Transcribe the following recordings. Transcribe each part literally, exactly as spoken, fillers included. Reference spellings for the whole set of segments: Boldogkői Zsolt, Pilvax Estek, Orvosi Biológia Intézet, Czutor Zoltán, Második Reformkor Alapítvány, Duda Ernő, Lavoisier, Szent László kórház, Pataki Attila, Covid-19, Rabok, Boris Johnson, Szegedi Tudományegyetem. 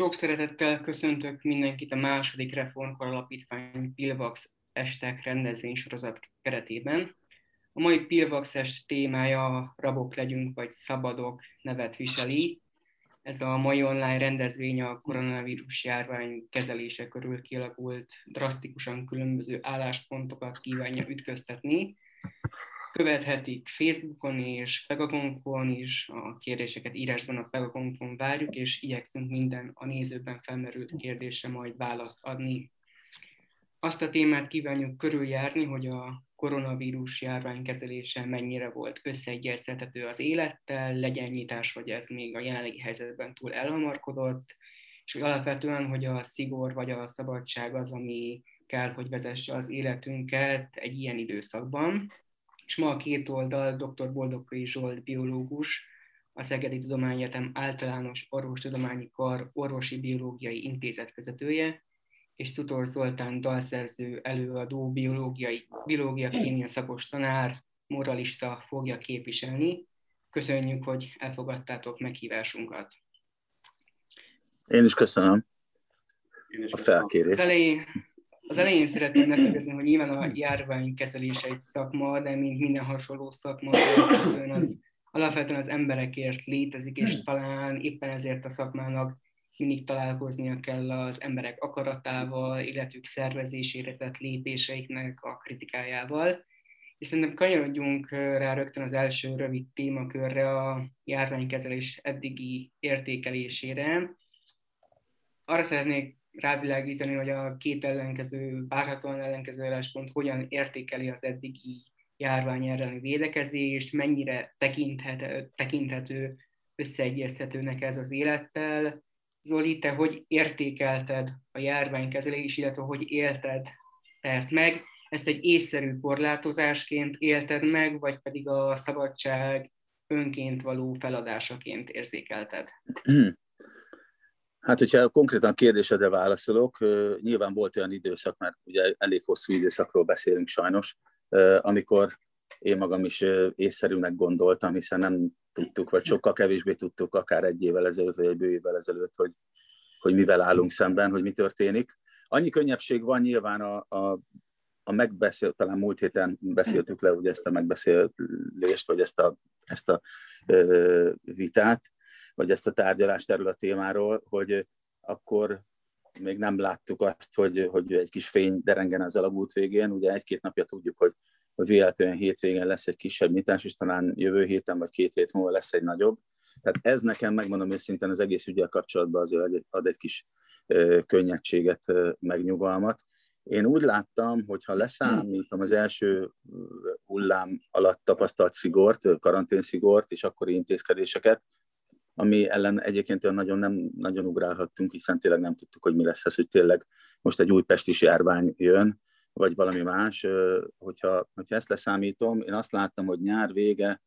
Sok szeretettel köszöntök mindenkit a Második Reformkor Alapítvány Pilvax Estek rendezvénysorozat keretében. A mai Pilvax Est témája Rabok legyünk vagy szabadok nevet viseli. Ez a mai online rendezvény a koronavírus járvány kezelése körül kialakult drasztikusan különböző álláspontokat kívánja ütköztetni. Követhetik Facebookon és Pegakonfon is, a kérdéseket írásban a Pegakonfon várjuk, és igyekszünk minden a nézőben felmerült kérdésre majd választ adni. Azt a témát kívánjuk körüljárni, hogy a koronavírus járvány kezelése mennyire volt összeegyeztethető az élettel, legyen nyitás, vagy ez még a jelenlegi helyzetben túl elhamarkodott, és hogy alapvetően, hogy a szigor vagy a szabadság az, ami kell, hogy vezesse az életünket egy ilyen időszakban. És ma a két oldal dr. Boldogkői Zsolt biológus, a Szegedi Tudományegyetem általános orvostudományi kar orvosi biológiai intézet vezetője, és Czutor Zoltán dalszerző, előadó, biológiai, biológia-kémia szakos tanár, moralista fogja képviselni. Köszönjük, hogy elfogadtátok meghívásunkat. Én is köszönöm Én is a felkérést. Az elején szeretném leszögezni, hogy nyilván a járvány kezelése egy szakma, de mint minden hasonló szakma, az alapvetően az emberekért létezik, és talán éppen ezért a szakmának mindig találkoznia kell az emberek akaratával, életük szervezésére tett lépéseiknek a kritikájával. És szerintem kanyarodjunk rá rögtön az első rövid témakörre, a járványkezelés eddigi értékelésére. Arra szeretnék rávilágítani, hogy a két ellenkező, várhatóan ellenkező álláspont hogyan értékeli az eddigi járvány elleni védekezést, mennyire tekinthető, tekinthető összeegyeztetőnek ez az élettel. Zoli, te hogy értékelted a járványkezelést, illetve hogy élted te ezt meg? Ezt egy észszerű korlátozásként élted meg, vagy pedig a szabadság önként való feladásaként érzékelted? Hát, hogyha konkrétan kérdésedre válaszolok, nyilván volt olyan időszak, mert ugye elég hosszú időszakról beszélünk sajnos, amikor én magam is észszerűnek gondoltam, hiszen nem tudtuk, vagy sokkal kevésbé tudtuk, akár egy évvel ezelőtt, vagy egy bő évvel ezelőtt, hogy, hogy mivel állunk szemben, hogy mi történik. Annyi könnyebbség van nyilván a, a, a megbeszélt, talán múlt héten beszéltük le ugye ezt a megbeszélést, vagy ezt a, ezt a ö, vitát, vagy ezt a tárgyalást erről a témáról, hogy akkor még nem láttuk azt, hogy, hogy egy kis fény derengen az alagút végén. Ugye egy-két napja tudjuk, hogy, hogy véletlenül hétvégén lesz egy kisebb nyitás, és talán jövő héten vagy két hét múlva lesz egy nagyobb. Tehát ez nekem, megmondom őszintén, az egész ügyel kapcsolatban azért ad egy kis könnyedséget, megnyugalmat. Én úgy láttam, hogy ha leszámítom az első hullám alatt tapasztalt szigort, karanténszigort és akkori intézkedéseket, ami ellen egyébként olyan nagyon nem nagyon ugrálhattunk, hiszen tényleg nem tudtuk, hogy mi lesz ez, hogy tényleg most egy újpesti járvány jön, vagy valami más. Hogyha, hogyha ezt leszámítom, én azt láttam, hogy nyár vége,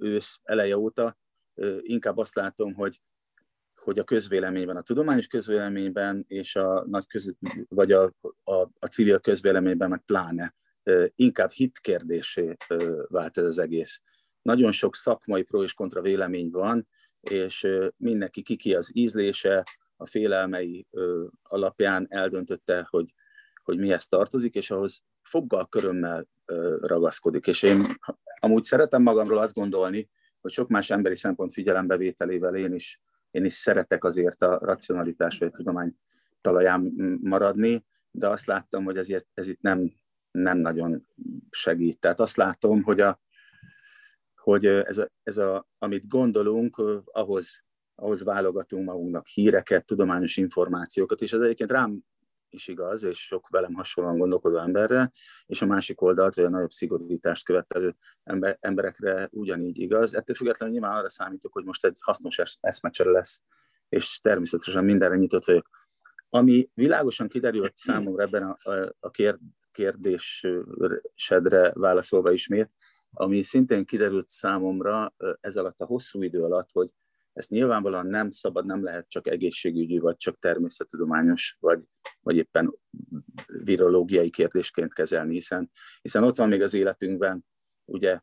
ősz eleje óta inkább azt látom, hogy, hogy a közvéleményben, a tudományos közvéleményben és a, nagy köz, vagy a, a, a civil közvéleményben meg pláne inkább hitkérdésé vált ez az egész. Nagyon sok szakmai pro és kontra vélemény van, és mindenki kiki az ízlése, a félelmei alapján eldöntötte, hogy, hogy mihez tartozik, és ahhoz foggal körömmel ragaszkodik. És én amúgy szeretem magamról azt gondolni, hogy sok más emberi szempont figyelembevételével én is, én is szeretek azért a racionalitás vagy a tudomány talaján maradni, de azt láttam, hogy ez, ez itt nem, nem nagyon segít. Tehát azt látom, hogy a hogy ez, a, ez a, amit gondolunk, ahhoz, ahhoz válogatunk magunknak híreket, tudományos információkat, és ez egyébként rám is igaz, és sok velem hasonlóan gondolkodó emberre, és a másik oldalt, vagy a nagyobb szigorítást követelő ember, emberekre ugyanígy igaz. Ettől függetlenül nyilván arra számítok, hogy most egy hasznos eszmecsere lesz, és természetesen mindenre nyitott vagyok. Ami világosan kiderült számomra ebben a, a, a kérdésedre válaszolva ismét, ami szintén kiderült számomra ez alatt a hosszú idő alatt, hogy ezt nyilvánvalóan nem szabad, nem lehet csak egészségügyi, vagy csak természettudományos, vagy, vagy éppen virológiai kérdésként kezelni, hiszen, hiszen ott van még az életünkben, ugye,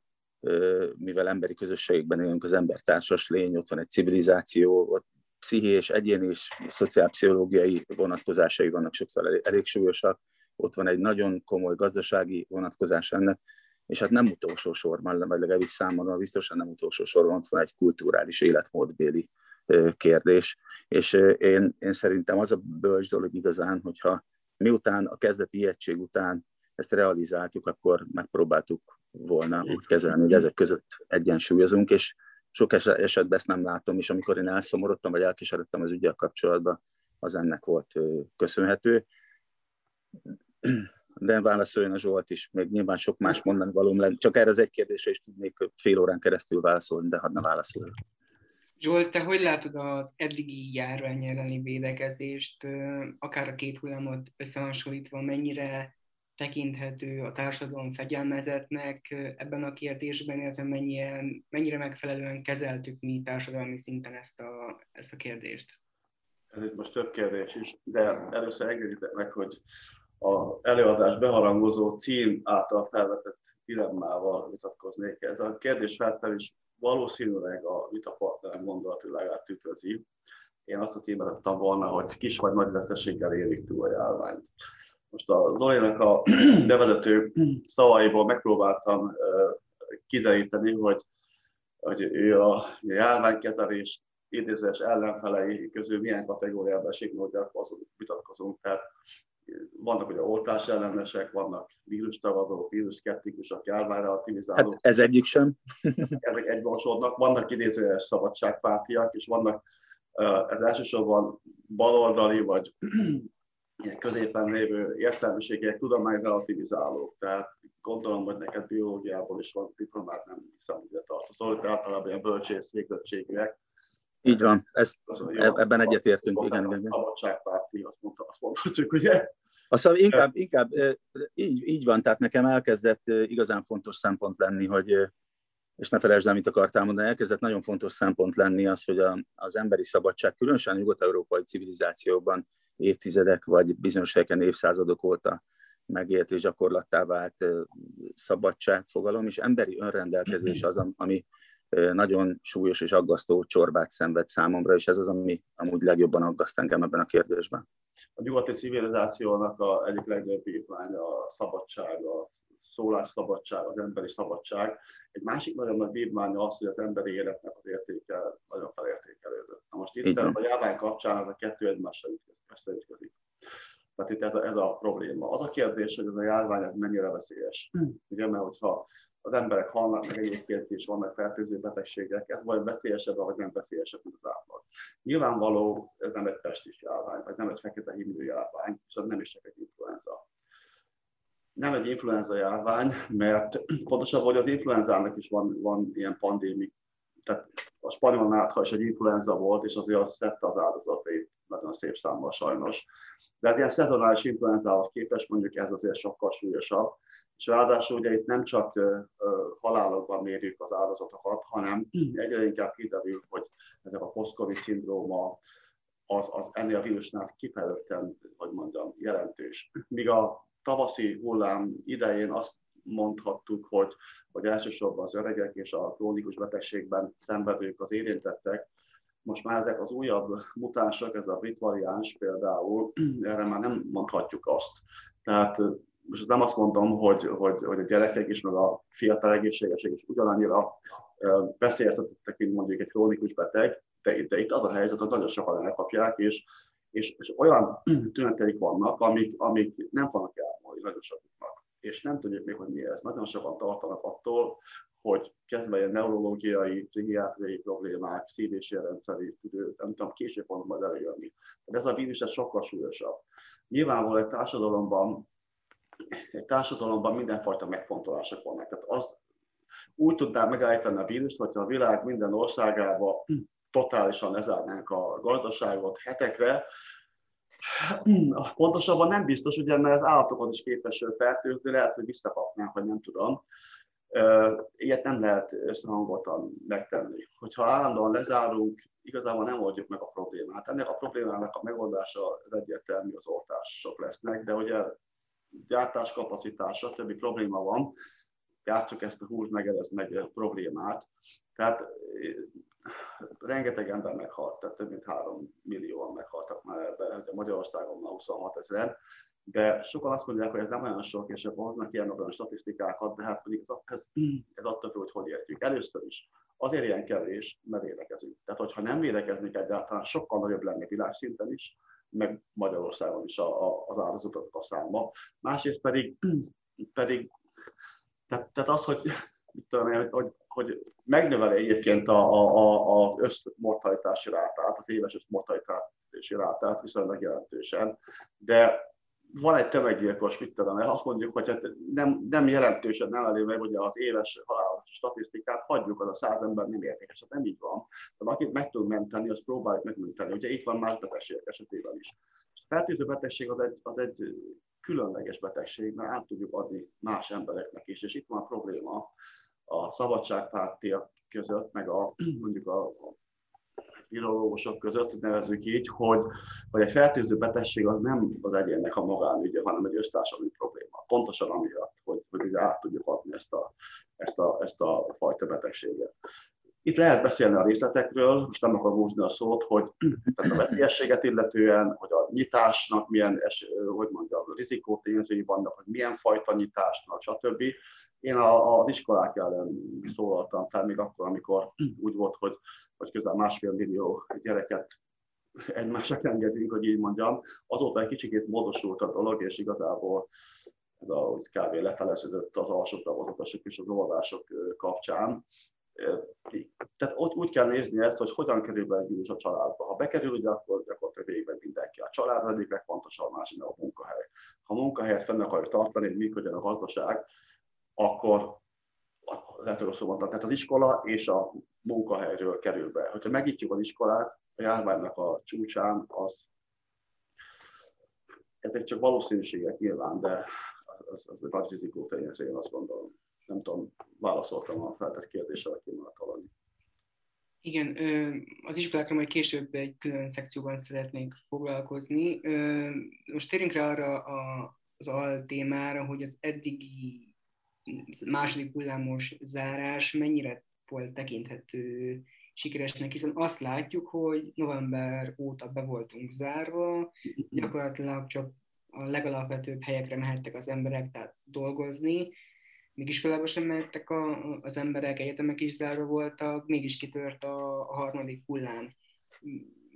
mivel emberi közösségekben élünk, az ember társas lény, ott van egy civilizáció, ott pszichés, egyéni és szociálpszichológiai vonatkozásai vannak sokszor elég súlyosak. Ott van egy nagyon komoly gazdasági vonatkozás ennek, és hát nem utolsó sorban, vagy legalábbis számomra biztosan nem utolsó sorban, ott van egy kulturális életmódbéli kérdés. És én, én szerintem az a bölcs dolog igazán, hogyha miután a kezdeti ijegység után ezt realizáltuk, akkor megpróbáltuk volna úgy kezelni, hogy ezek között egyensúlyozunk, és sok esetben ezt nem látom, és amikor én elszomorodtam, vagy elkeseredtem az ügyel kapcsolatban, az ennek volt köszönhető. De válaszoljon a Zsolt is, még nyilván sok más mondani valóm lenne. Csak erre az egy kérdésre is tudnék fél órán keresztül válaszolni, de hadd ne válaszoljon. Zsolt, te hogy látod az eddigi járvány elleni védekezést, akár a két hullámot összehasonlítva, mennyire tekinthető a társadalom fegyelmezetnek ebben a kérdésben, illetve mennyire, mennyire megfelelően kezeltük mi társadalmi szinten ezt a, ezt a kérdést? Ez itt most több kérdés is, de először engedjétek meg, hogy az előadás beharangozó cím által felvetett dilemmával vitatkoznék. Ez a kérdésfeltel is valószínűleg a vitapartnerem gondolatvilágát tükrözi. Én azt a címet adtam volna, hogy kis vagy nagy veszteséggel érik túl a járványt. Most a Zolinak a bevezető szavaiból megpróbáltam kideríteni, hogy, hogy ő a járványkezelés idézős ellenfelei közül milyen kategóriában esik, hogy vitatkozunk. Tehát vannak ugye oltás ellenesek, vannak vírustavadók, vírusszkeptikusok, járványrelativizálók. Hát ez egyik sem. Ezek egybeosodnak, vannak idézőjeles szabadságpártiak, és vannak ez elsősorban baloldali vagy középen lévő értelmiségiek, tudományrelativizálók. Tehát gondolom, hogy neked biológiából is van diplomát, nem hiszem, hogy ide tartozol, de általában ilyen bölcsész végzettségűek. Így van, ezt, ebben egyetértünk. Igen, igen. A szabadságpárti, azt mondta, azt mondtuk, ugye? Aztán inkább, inkább így, így van, tehát nekem elkezdett igazán fontos szempont lenni, hogy, és ne felejtsd el, mit akartál mondani, elkezdett nagyon fontos szempont lenni az, hogy a, az emberi szabadság, különösen nyugat-európai civilizációban évtizedek vagy bizonyos helyeken évszázadok óta megélt és gyakorlattá vált szabadságfogalom, és emberi önrendelkezés az, ami nagyon súlyos és aggasztó csorbát szenved számomra, és ez az, ami amúgy legjobban aggaszt engem ebben a kérdésben. A nyugati civilizációnak a egyik legnagyobb vívmánya a szabadság, a szólásszabadság, az emberi szabadság. Egy másik nagyon nagy vívmánya az, hogy az emberi életnek az értéke nagyon felértékelődött. Na most itt a járvány kapcsán ez a kettő egymással összeütközik. Tehát itt ez a, ez a probléma. Az a kérdés, hogy ez a járvány ez mennyire veszélyes. Ugye, mert hogyha az emberek halnak, meg egyébként is vannak fertőző betegségek, ez vagy veszélyesebb, vagy nem veszélyesebb, mint az átlag. Nyilvánvaló, ez nem egy pestis járvány, vagy nem egy fekete himlő járvány, és ez nem is csak egy influenza. Nem egy influenza járvány, mert pontosabban, hogy az influenzának is van, van ilyen pandémik. Tehát a spanyol nátha is egy influenza volt, és azért az szedte az áldozatait, nagyon szép számmal sajnos. De az ilyen szezonális influenzához képest mondjuk ez azért sokkal súlyosabb. És ráadásul ugye itt nem csak halálokban mérjük az áldozatokat, hanem egyre inkább kiderül, hogy ezek a post-covid szindróma az, az ennél a vírusnál kifejezetten, hogy mondjam, jelentős. Míg a tavaszi hullám idején azt mondhattuk, hogy, hogy elsősorban az öregek és a krónikus betegségben szenvedők az érintettek. Most már ezek az újabb mutánsok, ez a brit variáns például, erre már nem mondhatjuk azt. Tehát most nem azt mondom, hogy, hogy, hogy a gyerekek is, meg a fiatal egészségesek is ugyanannyira veszélyeztetettek, mint mondjuk egy krónikus beteg, de, de itt az a helyzet, hogy nagyon sokan elkapják, és, és, és olyan tüneteik vannak, amik, amik nem vannak elmondani nagyon sokuknak. És nem tudjuk még, hogy mi ez. Nagyon sokan tartanak attól, hogy kezdve ilyen neurológiai, pszichiátriai problémák, szív- és érrendszeri, nem tudom, később van majd előjönni. De ez a vírus ez sokkal súlyosabb. Nyilvánvalóan egy társadalomban, egy társadalomban mindenfajta megfontolások vannak. Tehát azt úgy tudnám megállítani a vírust, hogyha a világ minden országába totálisan lezárnánk a gazdaságot hetekre. Pontosabban nem biztos, ugye, mert az állatokat is képes fertőzni, lehet, hogy visszakapnánk, vagy nem tudom. Ilyet nem lehet összehangoltan megtenni. Hogyha állandóan lezárunk, igazából nem oldjuk meg a problémát. Ennek a problémának a megoldása az egyértelmű, az oltások lesznek, de ugye gyártáskapacitás, stb. Probléma van, játsszuk ezt a húzd meg, erezd meg problémát. Tehát rengeteg ember meghalt, tehát több mint három millióan meghaltak már ebben, ugye Magyarországon már huszonhat ezeren, de sokan azt mondják, hogy ez nem olyan sok, és akkor hoznak ilyen olyan statisztikákat, de hát mondjuk ez, ez attól függ, hogy hogy értjük. Először is azért ilyen kevés, mert védekezünk. Tehát hogyha nem védekeznék egyáltalán, sokkal nagyobb lenne világszinten is, meg Magyarországon is a, a, az áldozatok a száma. Másrészt pedig, pedig tehát, tehát az, hogy, mit tudom én, hogy, hogy megnöveli egyébként az összmortalitási rátát, az éves összmortalitási rátát viszonylag jelentősen, de van egy tömeggyilkos, mit tudom én, azt mondjuk, hogy hát nem, nem jelentősen nem elő meg ugye az éves halálos statisztikát, hagyjuk, az a száz ember nem értékes, hát nem így van. Tehát akit meg tudunk menteni, azt próbáljuk megmenteni. Ugye itt van más betegségek esetében is. A fertőző betegség az egy, az egy különleges betegség, mert át tudjuk adni más embereknek is, és itt van a probléma a szabadságpártiak között, meg a mondjuk a, a virológusok között, nevezzük így, hogy, hogy egy fertőző betegség az nem az egyénnek a magánügye, hanem egy össztársadalmi probléma. Pontosan amiatt, hogy, hogy át tudjuk adni ezt a, ezt, a, ezt a fajta betegséget. Itt lehet beszélni a részletekről, most nem akarom húzni a szót, hogy tehát a betegséget illetően, hogy a nyitásnak milyen, hogy mondjam, rizikótényezői vannak, hogy milyen fajta nyitásnak, stb. Én az iskolák ellen szólaltam fel még akkor, amikor úgy volt, hogy, hogy közel másfél millió gyereket egymásnak engedünk, hogy így mondjam. Azóta egy kicsikét módosult a dolog, és igazából ez a, kb. Lefeleződött az alsó távozatosok és az olvások kapcsán. Tehát ott úgy kell nézni ezt, hogy hogyan kerül be egy vírus a családba. Ha bekerül, ugye, akkor gyakorlatilag végben mindenki. A család az egyik legfontosabb, a másik a munkahely. Ha a munkahelyet fenn akarjuk tartani, hogy működjön a gazdaság, akkor lehet, hogy szóval, tehát az iskola és a munkahelyről kerül be. Hogyha megnyitjuk az iskolát, a járványnak a csúcsán, az ezek csak valószínűségek nyilván, de az nagy rizikó tényező, én azt gondolom. Nem tudom, válaszoltam a feltett kérdésre, aki már találni. Igen, az iskolákra majd később egy külön szekcióban szeretnénk foglalkozni. Most térjünk rá arra az altémára, hogy az eddigi második hullámos zárás mennyire volt tekinthető sikeresnek, hiszen azt látjuk, hogy november óta be voltunk zárva, gyakorlatilag csak a legalapvetőbb helyekre mehettek az emberek, tehát dolgozni. Még iskolába sem mehettek a, az emberek, egyetemek is zárva voltak, mégis kitört a, a harmadik hullám.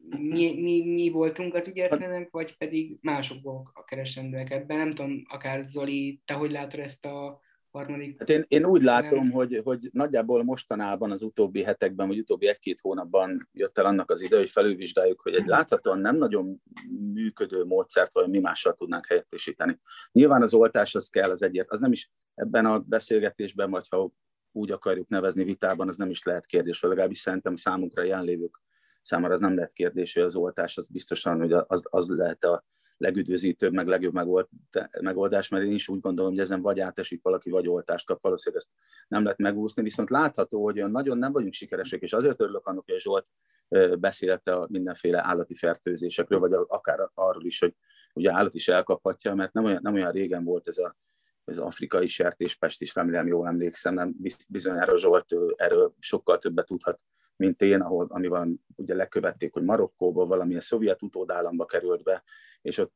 Mi, mi, mi voltunk az ügyetlenek, vagy pedig másokból a keresendőek ebben? Nem tudom, akár Zoli, te hogy látod ezt a harmadik? Hát én, én úgy látom, hogy, hogy nagyjából mostanában az utóbbi hetekben, vagy utóbbi egy-két hónapban jött el annak az ide, hogy felülvizsgáljuk, hogy egy láthatóan nem nagyon működő módszert, vagy mi mással tudnánk helyettesíteni. Nyilván az oltás az kell, az egyet, az nem is ebben a beszélgetésben, vagy ha úgy akarjuk nevezni vitában, az nem is lehet kérdés, vagy legalábbis szerintem számunkra jelenlévők számára az nem lehet kérdés, hogy az oltás az biztosan, hogy az, az lehet a legüdvözítőbb, meg legjobb megoldás, mert én is úgy gondolom, hogy ezen vagy átesik valaki, vagy oltást kap, valószínűleg ezt nem lehet megúszni, viszont látható, hogy olyan nagyon nem vagyunk sikeresek, és azért örülök annak, hogy Zsolt beszélt a mindenféle állati fertőzésekről, vagy akár arról is, hogy ugye állat is elkaphatja, mert nem olyan, nem olyan régen volt ez a az afrikai sertéspest is, remélem jól emlékszem, nem bizonyára Zsolt erről sokkal többet tudhat, mint én, ahol, amivel ugye lekövették, hogy Marokkóba valamilyen szovjet utódállamba került be, és ott,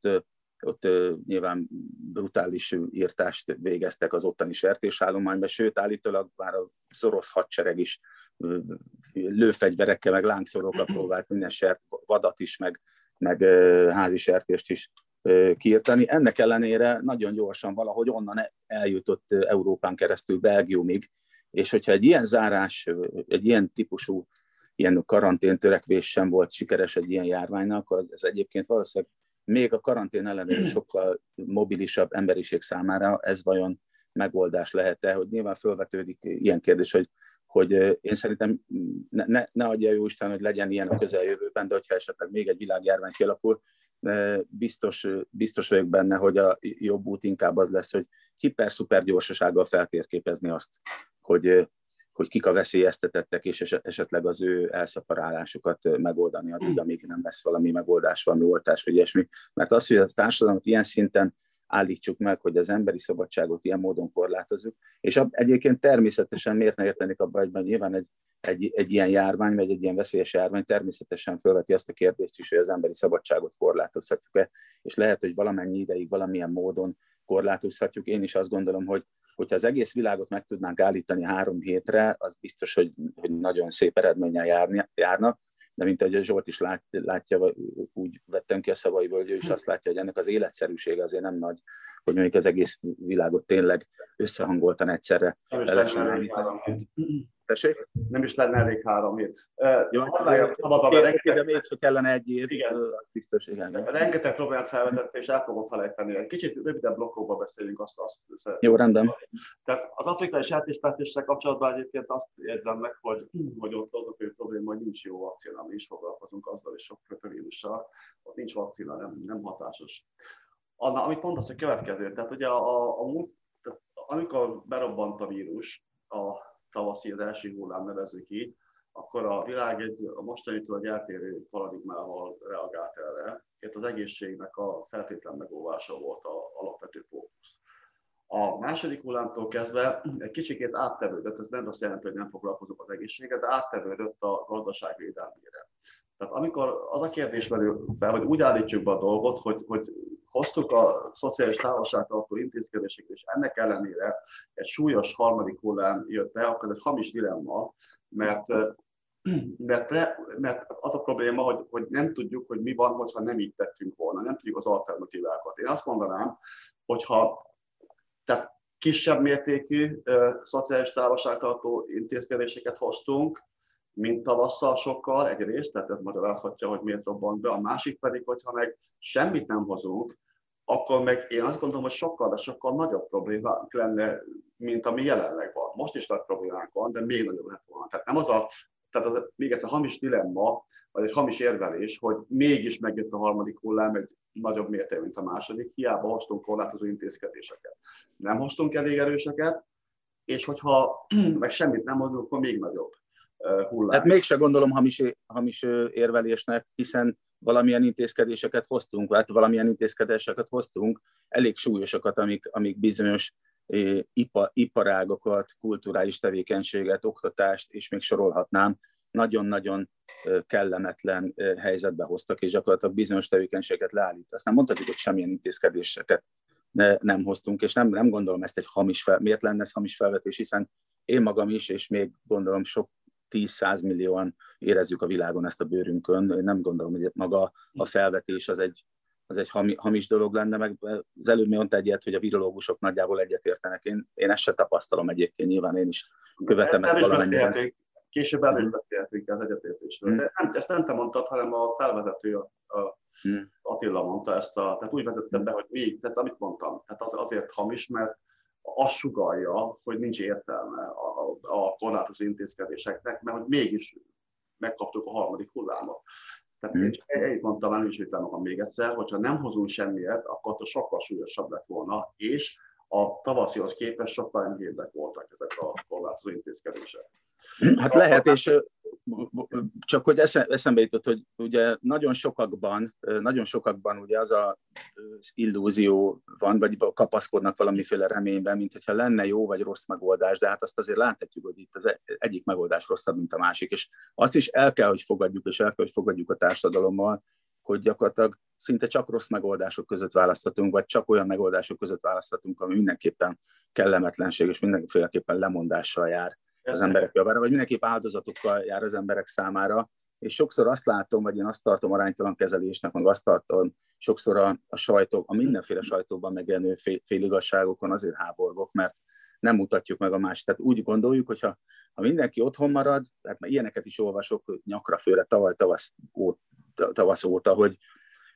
ott nyilván brutális írtást végeztek az ottani sertésállományban, sőt, állítólag már az orosz hadsereg is lőfegyverekkel, meg lángszorokkal próbált minden sert, vadat is, meg, meg házi sertést is kiirtani. Ennek ellenére nagyon gyorsan valahogy onnan eljutott Európán keresztül Belgiumig, és hogyha egy ilyen zárás, egy ilyen típusú ilyen karanténtörekvés sem volt sikeres egy ilyen járványnak, akkor ez egyébként valószínűleg még a karantén ellenére sokkal mobilisabb emberiség számára ez vajon megoldás lehet-e, hogy nyilván felvetődik ilyen kérdés, hogy, hogy én szerintem ne, ne, ne adja Jóisten, hogy legyen ilyen a közeljövőben, de hogyha esetleg még egy világjárvány kialakul, Biztos, biztos vagyok benne, hogy a jobb út inkább az lesz, hogy hiper-szuper gyorsasággal feltérképezni azt, hogy, hogy kik a veszélyeztetettek, és esetleg az ő elszaparálásukat megoldani addig, amíg nem lesz valami megoldás, valami oltás, vagy ilyesmi. Mert az, hogy a társadalmat ilyen szinten állítsuk meg, hogy az emberi szabadságot ilyen módon korlátozzuk. És egyébként természetesen miért ne értenék abba, hogy nyilván egy, egy, egy ilyen járvány, vagy egy ilyen veszélyes járvány természetesen felveti azt a kérdést is, hogy az emberi szabadságot korlátozhatjuk-e, és lehet, hogy valamennyi ideig valamilyen módon korlátozhatjuk. Én is azt gondolom, hogy hogyha az egész világot meg tudnánk állítani három hétre, az biztos, hogy, hogy nagyon szép eredménnyel járni, járna. De mint ahogy Zsolt is lát, látja, úgy vettem ki a szavaiból, hogy ő is azt látja, hogy ennek az életszerűsége azért nem nagy, hogy mondjuk az egész világot tényleg összehangoltan egyszerre lecsönálni. Tessék? Nem is lenne elég három hét. Jó, de még csak kellene egy év, az biztos, igen. Rengeteg problémát felvetett, és el fogom felejteni. Egy kicsit röviden blokkokba beszélünk. Azt, azt, Jó, rendben. Tehát az afrikai sertésfertőzéssel kapcsolatban egyébként azt érzem meg, hogy, hogy ott az a fő probléma, hogy nincs jó vakcina, mi is foglalkozunk azzal, és sok kötövírussal, ott nincs vakcina, nem, nem hatásos. Anna, amit mondasz, a következő, tehát ugye a, a, a, amikor berobbant a vírus, a tavaszi, az első hullám nevezzük így, akkor a világ egy a mostanitől egy eltérő paradigmával reagált erre. Itt az egészségnek a feltétlen megóvása volt az alapvető fókusz. A második hullámtól kezdve egy kicsikét áttevődött, ez nem azt jelenti, hogy nem foglalkozunk az egészséget, de áttevődött a gazdaság védelmére. Tehát amikor az a kérdés merül fel, hogy úgy állítjuk be a dolgot, hogy, hogy hoztuk a szociális távolságtartó intézkedéseket, és ennek ellenére egy súlyos harmadik hullám jött be, akkor ez egy hamis dilemma, mert, mert, mert az a probléma, hogy, hogy nem tudjuk, hogy mi van, hogyha nem így tettünk volna, nem tudjuk az alternatívákat. Én azt mondanám, hogyha tehát kisebb mértékű uh, szociális távolságtartó intézkedéseket hoztunk, mint tavasszal sokkal egyrészt, tehát ez magyarázhatja, hogy miért robbant be, a másik pedig, hogyha meg semmit nem hozunk, akkor meg én azt gondolom, hogy sokkal, de sokkal nagyobb problémánk lenne, mint ami jelenleg van. Most is nagy problémánk van, de még nagyobb lett volna. Tehát nem az a, tehát az a, még ez a hamis dilemma, vagy egy hamis érvelés, hogy mégis megjött a harmadik hullám egy nagyobb mértékű, mint a második, hiába hoztunk korlátozó intézkedéseket. Nem hoztunk elég erőseket, és hogyha meg semmit nem hozunk, akkor még nagyobb. Hullám. Hát mégse gondolom hamis, hamis érvelésnek, hiszen valamilyen intézkedéseket hoztunk, vagy valamilyen intézkedéseket hoztunk, elég súlyosakat, amik, amik bizonyos eh, ipa, iparágokat, kulturális tevékenységet, oktatást, és még sorolhatnám, nagyon-nagyon kellemetlen helyzetbe hoztak, és gyakorlatilag bizonyos tevékenységet leállít. Aztán mondhatjuk, hogy semmilyen intézkedéseket ne, nem hoztunk, és nem, nem gondolom ezt egy hamis fel, miért lenne ez hamis felvetés, hiszen én magam is, és még gondolom sok tíz-száz millióan érezzük a világon ezt a bőrünkön. Én nem gondolom, hogy maga a felvetés az egy, az egy hami, hamis dolog lenne, meg az előbb mi mondta egyet, hogy a virológusok nagyjából egyetértenek. Én, én ezt se tapasztalom egyébként, nyilván én is követem ezt, ezt valamennyire. Később el is beszéltünk az egyetértésről. De nem, ezt nem te mondtad, hanem a felvezető, a, a hmm. Attila mondta ezt a, tehát úgy vezettem be, hogy mi, tehát amit mondtam, tehát az, azért hamis, mert azt sugallja, hogy nincs értelme a, a korlátozó intézkedéseknek, mert hogy mégis megkaptuk a harmadik hullámot. Tehát mm. én mondtam, elősítem még egyszer, hogyha nem hozunk semmiért, akkor sokkal súlyosabb lett volna, és a tavaszihoz képest sokkal enyhébbek voltak ezek a korlátozó intézkedések. Hát a lehet, a... és csak hogy eszembe jutott, hogy ugye nagyon sokakban, nagyon sokakban ugye az a az illúzió van, vagy kapaszkodnak valamiféle reményben, mint hogyha lenne jó vagy rossz megoldás, de hát azt azért láthatjuk, hogy itt az egyik megoldás rosszabb, mint a másik, és azt is el kell, hogy fogadjuk, és el kell, hogy fogadjuk a társadalommal, hogy gyakorlatilag szinte csak rossz megoldások között választhatunk, vagy csak olyan megoldások között választhatunk, ami mindenképpen kellemetlenség, és mindenféleképpen lemondással jár az emberek javára, vagy mindenképp áldozatokkal jár az emberek számára, és sokszor azt látom, vagy én azt tartom aránytalan kezelésnek, meg azt tartom, sokszor a, a sajtó, a mindenféle sajtóban megjelenő fél, féligasságokon azért háborgok, mert nem mutatjuk meg a mást. Tehát úgy gondoljuk, hogy ha, ha mindenki otthon marad, hát már ilyeneket is olvasok nyakra főre tavaly tavasz óta, tavasz óta hogy,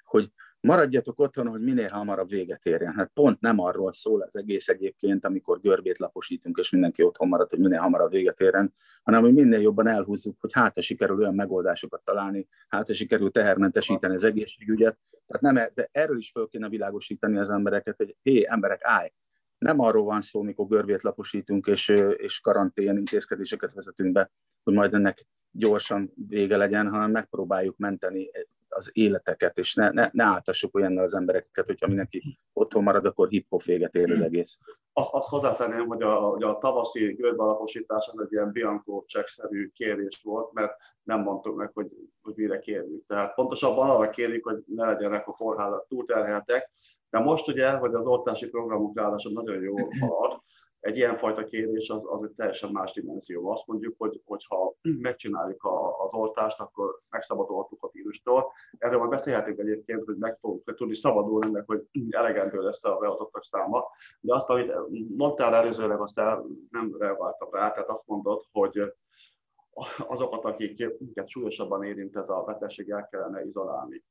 hogy maradjatok otthon, hogy minél hamarabb véget érjen. Hát pont nem arról szól az egész egyébként, amikor görbét laposítunk, és mindenki otthon marad, hogy minél hamarabb véget érjen, hanem hogy minél jobban elhúzzuk, hogy hát ha sikerül olyan megoldásokat találni, hát ha sikerül tehermentesíteni az egészségügyet. Tehát nem, de erről is föl kéne világosítani az embereket, hogy hé, emberek, állj! Nem arról van szó, mikor görbét laposítunk, és, és karantén intézkedéseket vezetünk be, hogy majd ennek gyorsan vége legyen, hanem megpróbáljuk menteni az életeket, és ne, ne, ne áltassuk olyannal az embereket, hogyha mindenki otthon marad, akkor hip-hop véget ér az egész. Azt, azt hozzátenném, hogy a, hogy a tavaszi görbalaposítás az egy ilyen bianco csekszerű kérés volt, mert nem mondtuk meg, hogy, hogy mire kérjük. Tehát pontosabban arra kérjük, hogy ne legyenek a kórházak túlterheltek, de most ugye, hogy az oltási programok ráadásul nagyon jól halad, egy ilyenfajta kérés az, az egy teljesen más dimenzió. Azt mondjuk, hogy ha megcsináljuk a, az oltást, akkor megszabadulhatunk a vírustól. Erről majd beszélhetünk egyébként, hogy meg fogunk tudni szabadulni, meg hogy elegendő lesz a beadottak száma. De azt, amit mondtál előzőleg, aztán nem reagáltam rá, tehát azt mondod, hogy azokat, akiket súlyosabban érint ez a betegség, el kellene izolálni.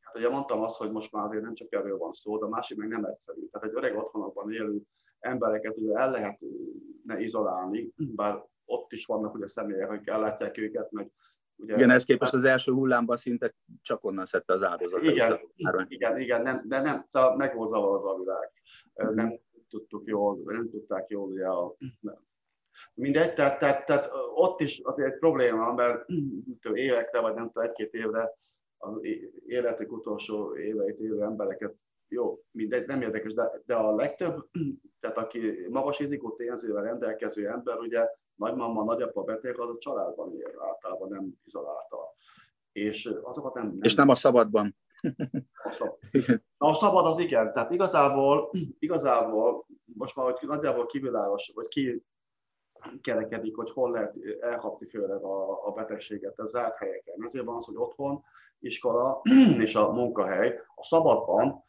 Hát ugye mondtam azt, hogy most már azért nem csak erről van szó, de a másik meg nem egyszerű. Tehát egy öreg otthonokban élő embereket ugye el lehetne izolálni, bár ott is vannak ugye személyek, akik ellátják őket, meg ugye, igen, ez képest az első hullámban szinte csak onnan szedte az áldozatot. Igen, igen, igen, nem, de nem, szóval meg volt zavarodva a világ. Mm-hmm. Nem tudtuk jól, nem tudták jól ugye a... Nem. Mindegy, tehát, tehát, tehát ott is egy probléma, mert évekre, vagy nem tudom, egy-két évre az életük utolsó éveit élő embereket, jó, mindegy, nem érdekes, de, de a legtöbb, tehát aki magas rizikó tényezővel rendelkező ember, ugye nagymama, nagyapa beteg, az a családban él, általában nem izoláltal. És azokat nem... nem és nem a szabadban. A szabad. Na, a szabad az igen, tehát igazából, igazából most már hogy nagyjából kivilágos, vagy ki... kerekedik, hogy hol lehet elkapni főleg a, a betegséget a zárt helyeken. Ezért van az, hogy otthon, iskola és a munkahely. A szabadban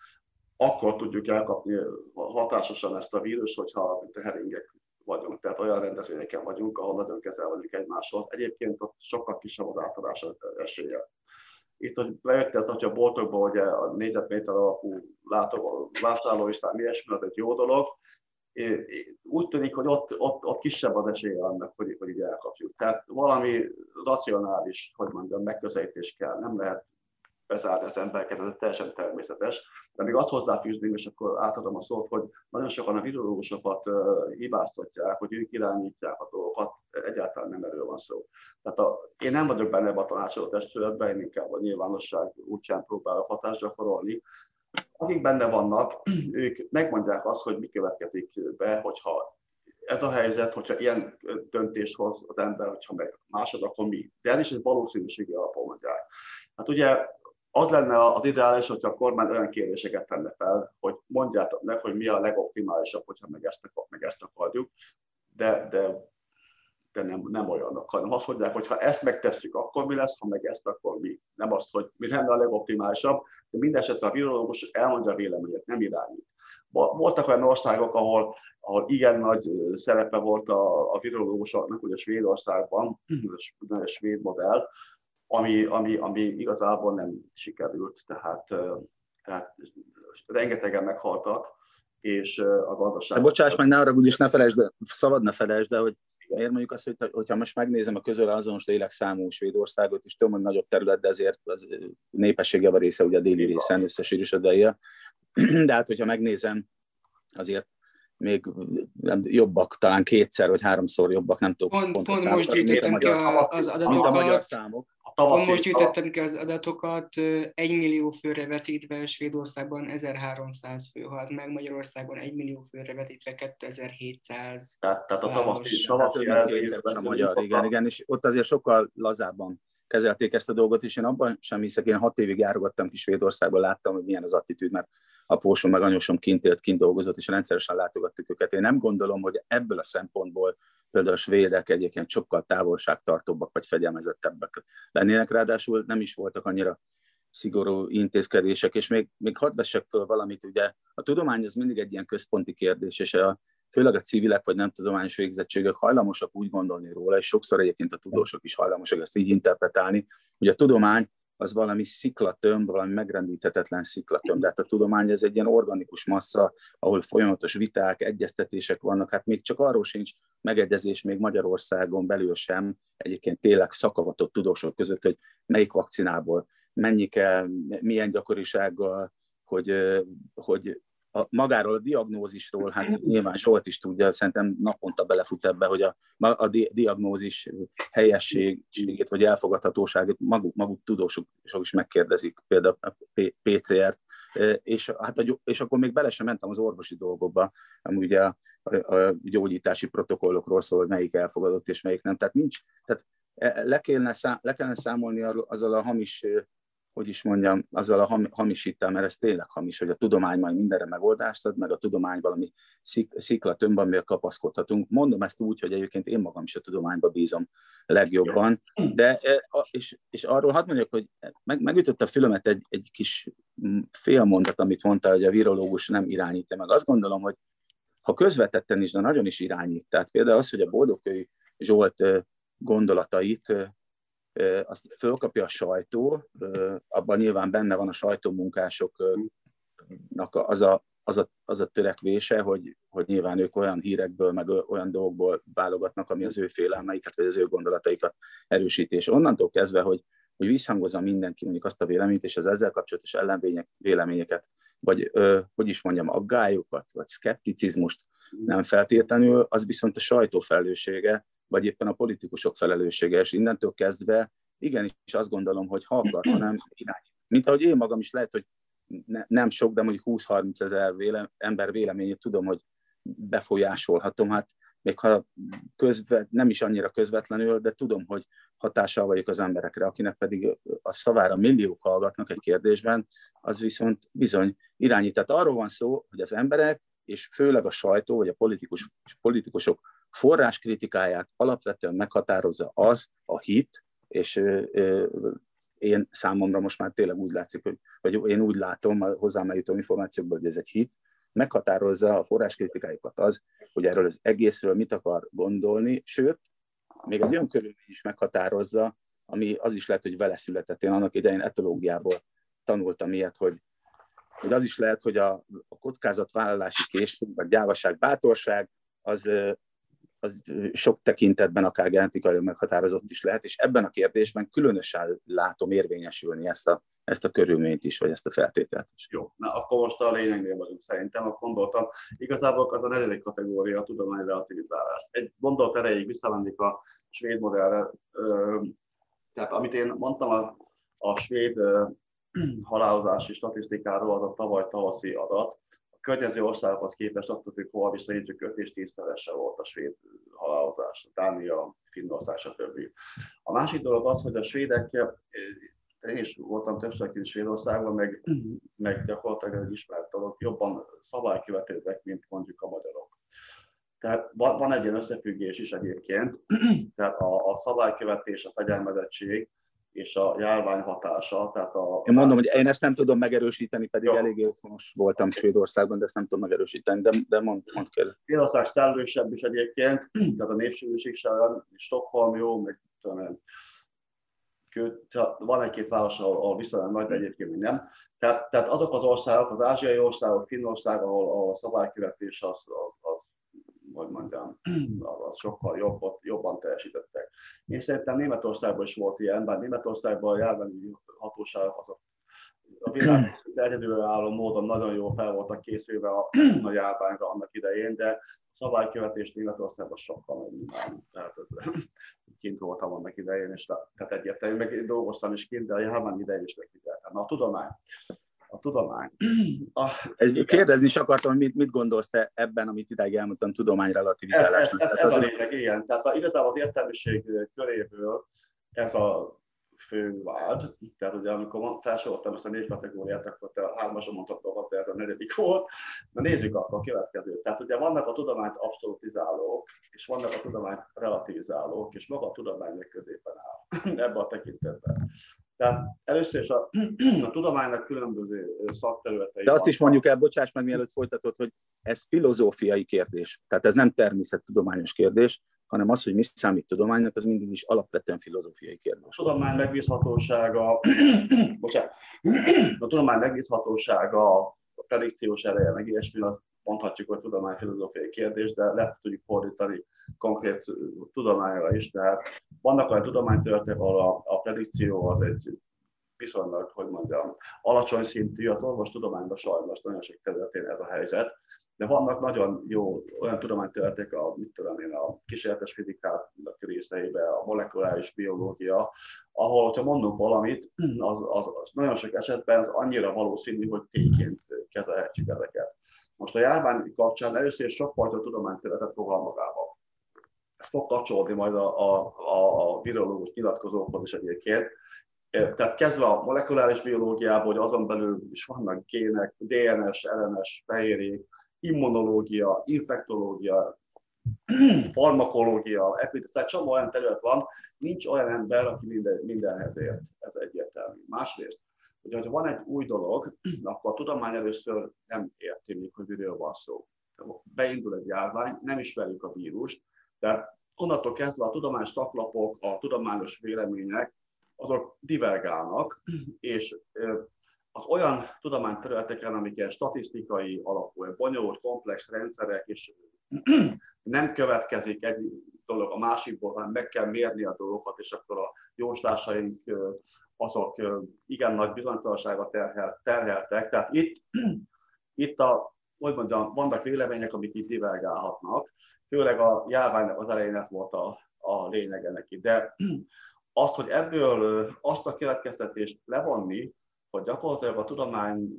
akkor tudjuk elkapni hatásosan ezt a vírust, hogyha mint a heringek vagyunk, tehát olyan rendezvényeken vagyunk, ahol nagyon kezel vagyunk egymáshoz. Egyébként ott sokkal kisebb az átadás esélye. Itt, hogy bejött ez, hogy a boltokban ugye a négyzetméter alapú vásárlóisztán ilyesmi, az egy jó dolog. É, úgy tűnik, hogy ott, ott, ott kisebb az esélye annak, hogy, hogy így elkapjuk. Tehát valami racionális, hogy mondjam, megközelítés kell. Nem lehet bezárni az embereket, ez teljesen természetes. De még azt hozzáfűzném, és akkor átadom a szót, hogy nagyon sokan a virológusokat hibáztatják, hogy ők irányítják a dolgokat, egyáltalán nem erről van szó. Tehát a, én nem vagyok benne a tanácsadó testületben, én inkább a nyilvánosság útján próbálok hatást gyakorolni. Akik benne vannak, ők megmondják azt, hogy mi következik be, hogyha ez a helyzet, hogyha ilyen döntést hoz az ember, hogyha meg másod, akkor mi. De ez is egy valószínűségi alapon mondják. Hát ugye az lenne az ideális, hogyha a kormány olyan kérdéseket tenne fel, hogy mondjátok meg, hogy mi a legoptimálisabb, hogyha meg ezt, meg ezt akarjuk, de, de, de nem, nem olyanok, hanem azt mondják, hogy ha ezt megtesszük, akkor mi lesz, ha meg ezt, akkor mi. Nem azt, hogy mi lenne a legoptimálisabb, de mindesetre a virológus elmondja a véleményét, nem irányít. Voltak olyan országok, ahol, ahol igen nagy szerepe volt a, a virológusoknak, ugye Svédországban, a svéd modell, ami, ami, ami igazából nem sikerült, tehát, tehát rengetegen meghaltak, és a gazdaság... Bocsáss meg, ne arra, úgyis ne felejtsd, de szabad ne felejtsd, de hogy miért mondjuk azt, hogy ha most megnézem a közöl azonos lélekszámú Svédországot, és tudom, hogy nagyobb terület, de azért az népesség java része, ugye a déli részen összesűrűsödve él. De hát, hogyha megnézem, azért még jobbak, talán kétszer vagy háromszor jobbak, nem tudom pont, pont most gyűjtöttem ki az adatokat, pont most gyűjtöttem ki az adatokat, egymillió főre vetítve Svédországban ezerháromszáz fő halt meg, Magyarországon egymillió főre vetítve kétezer-hétszáz. Tehát, tehát a tavaszi a magyar, igen, igen, és ott azért sokkal lazábban kezelték ezt a dolgot, és én abban sem hiszek, én hat évig járogattam ki Svédországban, láttam, hogy milyen az attitűd, mert apósom meg anyósom kint élt, kint dolgozott, és rendszeresen látogattuk őket. Én nem gondolom, hogy ebből a szempontból például a svédek egyébként sokkal távolságtartóbbak vagy fegyelmezettebbek lennének, ráadásul nem is voltak annyira szigorú intézkedések, és még, még hadd vessek föl valamit, ugye a tudomány az mindig egy ilyen központi kérdés, és a főleg a civilek vagy nem tudományos végzettségek hajlamosak úgy gondolni róla, és sokszor egyébként a tudósok is hajlamosak ezt így interpretálni, hogy a tudomány az valami sziklatömb, valami megrendíthetetlen sziklatömb. De hát a tudomány ez egy ilyen organikus massza, ahol folyamatos viták, egyeztetések vannak, hát még csak arról sincs megegyezés még Magyarországon belül sem, egyébként tényleg szakavatott tudósok között, hogy melyik vakcinából mennyi kell, milyen gyakorisággal, hogy, hogy a magáról, a diagnózisról, hát nyilván Zsolt is tudja, szerintem naponta belefut ebbe, hogy a, a diagnózis helyességét vagy elfogadhatóságát maguk, maguk tudósok is megkérdezik, például a pé cé er-t, és, hát a, és akkor még bele sem mentem az orvosi dolgokba, ami ugye a, a gyógyítási protokollokról szól, hogy melyik elfogadott és melyik nem, tehát nincs, tehát le kellene, szá, le kellene számolni azzal a hamis, hogy is mondjam, azzal a ham, hamisíttel, mert ez tényleg hamis, hogy a tudomány majd mindenre megoldást ad, meg a tudomány valami szik, szikla tömbben, amivel kapaszkodhatunk. Mondom ezt úgy, hogy egyébként én magam is a tudományba bízom legjobban, de és, és arról hadd mondjak, hogy meg, megütött a fülemet egy, egy kis félmondat, amit mondta, hogy a virológus nem irányítja meg. Azt gondolom, hogy ha közvetetten is, de nagyon is irányít. Tehát például az, hogy a Boldogkői Zsolt gondolatait azt fölkapja a sajtó, abban nyilván benne van a sajtómunkásoknak az a, az a, az a törekvése, hogy, hogy nyilván ők olyan hírekből, meg olyan dolgokból válogatnak, ami az ő félelmeiket, vagy az ő gondolataikat erősíti. És onnantól kezdve, hogy, hogy visszhangozza mindenki mondjuk azt a véleményt, és az ezzel kapcsolatos ellenvéleményeket, vagy ö, hogy is mondjam, aggályokat, vagy szkepticizmust nem feltétlenül, az viszont a sajtó felelőssége, vagy éppen a politikusok felelőssége, és innentől kezdve igenis azt gondolom, hogy ha akar, hanem irányít. Mint ahogy én magam is lehet, hogy ne, nem sok, de mondjuk húsz-harminc ezer véle, ember véleményét tudom, hogy befolyásolhatom, hát még ha közvet, nem is annyira közvetlenül, de tudom, hogy hatással vagyok az emberekre, akinek pedig a szavára milliók hallgatnak egy kérdésben, az viszont bizony irányít. Tehát arról van szó, hogy az emberek, és főleg a sajtó, vagy a politikus, politikusok forráskritikáját alapvetően meghatározza az a hit, és ö, ö, én számomra most már tényleg úgy látszik, hogy, vagy én úgy látom hozzám eljutó információkból, hogy ez egy hit, meghatározza a forráskritikájukat az, hogy erről az egészről mit akar gondolni, sőt, még egy olyan körülmény is meghatározza, ami az is lehet, hogy vele született. Én annak idején etológiából tanultam ilyet, hogy, hogy az is lehet, hogy a, a kockázatvállalási készség, vagy gyávaság, bátorság, az az sok tekintetben akár genetikailag meghatározott is lehet, és ebben a kérdésben különösen látom érvényesülni ezt a, ezt a körülményt is, vagy ezt a feltételt is. Jó, na akkor most a lényegnél vagyunk szerintem, azt gondoltam. Igazából az a negyedik kategória a tudomány relativizálás. Egy gondolat erejéig visszamennék a svéd modellre. Tehát amit én mondtam a, a svéd halálozási statisztikáról, az a tavaly tavaszi adat, környező országokhoz képest attól függ, hol visszaértjük, öt és tízszerese volt a svéd halálozás, Dánia, Finnország, stb. A másik dolog az, hogy a svédek, én is voltam többször kint Svédországban, meg, meg gyakorlatilag egy ismert dolog, jobban szabálykövetőbbek, mint mondjuk a magyarok. Tehát van, van egy ilyen összefüggés is egyébként, tehát a, a szabálykövetés, a fegyelmezettség, és a járvány hatása, tehát a... Én mondom, hogy én ezt nem tudom megerősíteni, pedig jó. Eléggé otthonos voltam Svédországban, de ezt nem tudom megerősíteni, de, de mondd mond kell. Svédország szellősebb is egyébként, tehát a népsűrűség sem, Stockholm jó, meg tudom, van egy-két város, ahol, ahol viszonylag nagy, de egyébként nem. Tehát, tehát azok az országok, az ázsiai országok, Finnország, ahol, ahol a szabálykövetés az, az, az hogy mondjam, az sokkal jobb, jobban teljesítettek. Én szerintem Németországban is volt ilyen, bár Németországban a járványi hatóságok azok a világ egyedülálló módon nagyon jól fel voltak készülve a, a járványra annak idején, de a szabálykövetés Németországban sokkal nagyobb. Tehát ez, kint voltam annak idején, és tehát egyértelmű, meg dolgoztam is kint, de a járvány idején is megfigyeltem. A tudomány. A tudomány. Ah, kérdezni is akartam, mit, mit gondolsz te ebben, amit idáig elmondtam, tudomány relativizálásnak? Ez, ez, ez, ez a lényeg, igen. Tehát a, igazából az értelmiség köréből ez a fő vád. Tehát ugye amikor felsoroltam ezt a négy kategóriát, akkor te a hármason mondhatod, de ez a negyedik volt. Na nézzük akkor a következőt. Tehát ugye vannak a tudományt abszolutizálók, és vannak a tudományt relativizálók, és maga a tudomány középen áll ebben a tekintetben. Tehát először is a, a tudománynak különböző szakterületei... De azt is mondjuk el, bocsáss meg, mielőtt folytatod, hogy ez filozófiai kérdés. Tehát ez nem természettudományos kérdés, hanem az, hogy mi számít tudománynak, az mindig is alapvetően filozófiai kérdés. A tudomány megbízhatósága, bocsánat, a tudomány megbízhatósága, a predikciós ereje, meg ilyesmi, azt mondhatjuk, hogy tudomány filozófiai kérdés, de le tudjuk fordítani konkrét tudományra is. Tehát vannak olyan tudománytörténetek, ahol a, a predikció az egy viszonylag, hogy mondjam, alacsony szintű, az orvostudományban sajnos nagyon sok területén ez a helyzet, de vannak nagyon jó olyan tudományterületek, a, mit tudom én, a kísérletes fizikának részeiben, a molekuláris biológia, ahol, hogyha mondunk valamit, az, az, az nagyon sok esetben annyira valószínű, hogy tényként kezelhetjük ezeket. Most a járvány kapcsán először sokfajta tudományterületet foglal magába. Ez fog kapcsolódni majd a, a, a virológus nyilatkozókhoz is egyébként. Tehát kezdve a molekuláris biológiából, hogy azon belül is vannak gének, dé en es, er en es, fehérjék, immunológia, infektológia, farmakológia, epidemiológia, tehát csomó olyan terület van, nincs olyan ember, aki minden, mindenhez ért, ez egyértelmű. Másrészt, hogyha van egy új dolog, akkor a tudomány először nem érti még, hogy miről van szó. Beindul egy járvány, nem ismerjük a vírust, tehát onnantól kezdve a tudományos taklapok, a tudományos vélemények, azok divergálnak, és az olyan tudományterületeken, amikkel statisztikai alapú, bonyolult, komplex rendszerek, és nem következik egy dolog a másikból, hanem meg kell mérni a dolgokat, és akkor a jóslásaink azok igen nagy bizonytalanságra terhel, terheltek. Tehát itt, itt a, hogy mondjam, vannak vélemények, amik itt divergálhatnak. Főleg a járványnak az elején ez volt a, a lényege neki. De azt, hogy ebből azt a következtetést levonni, hogy gyakorlatilag a tudomány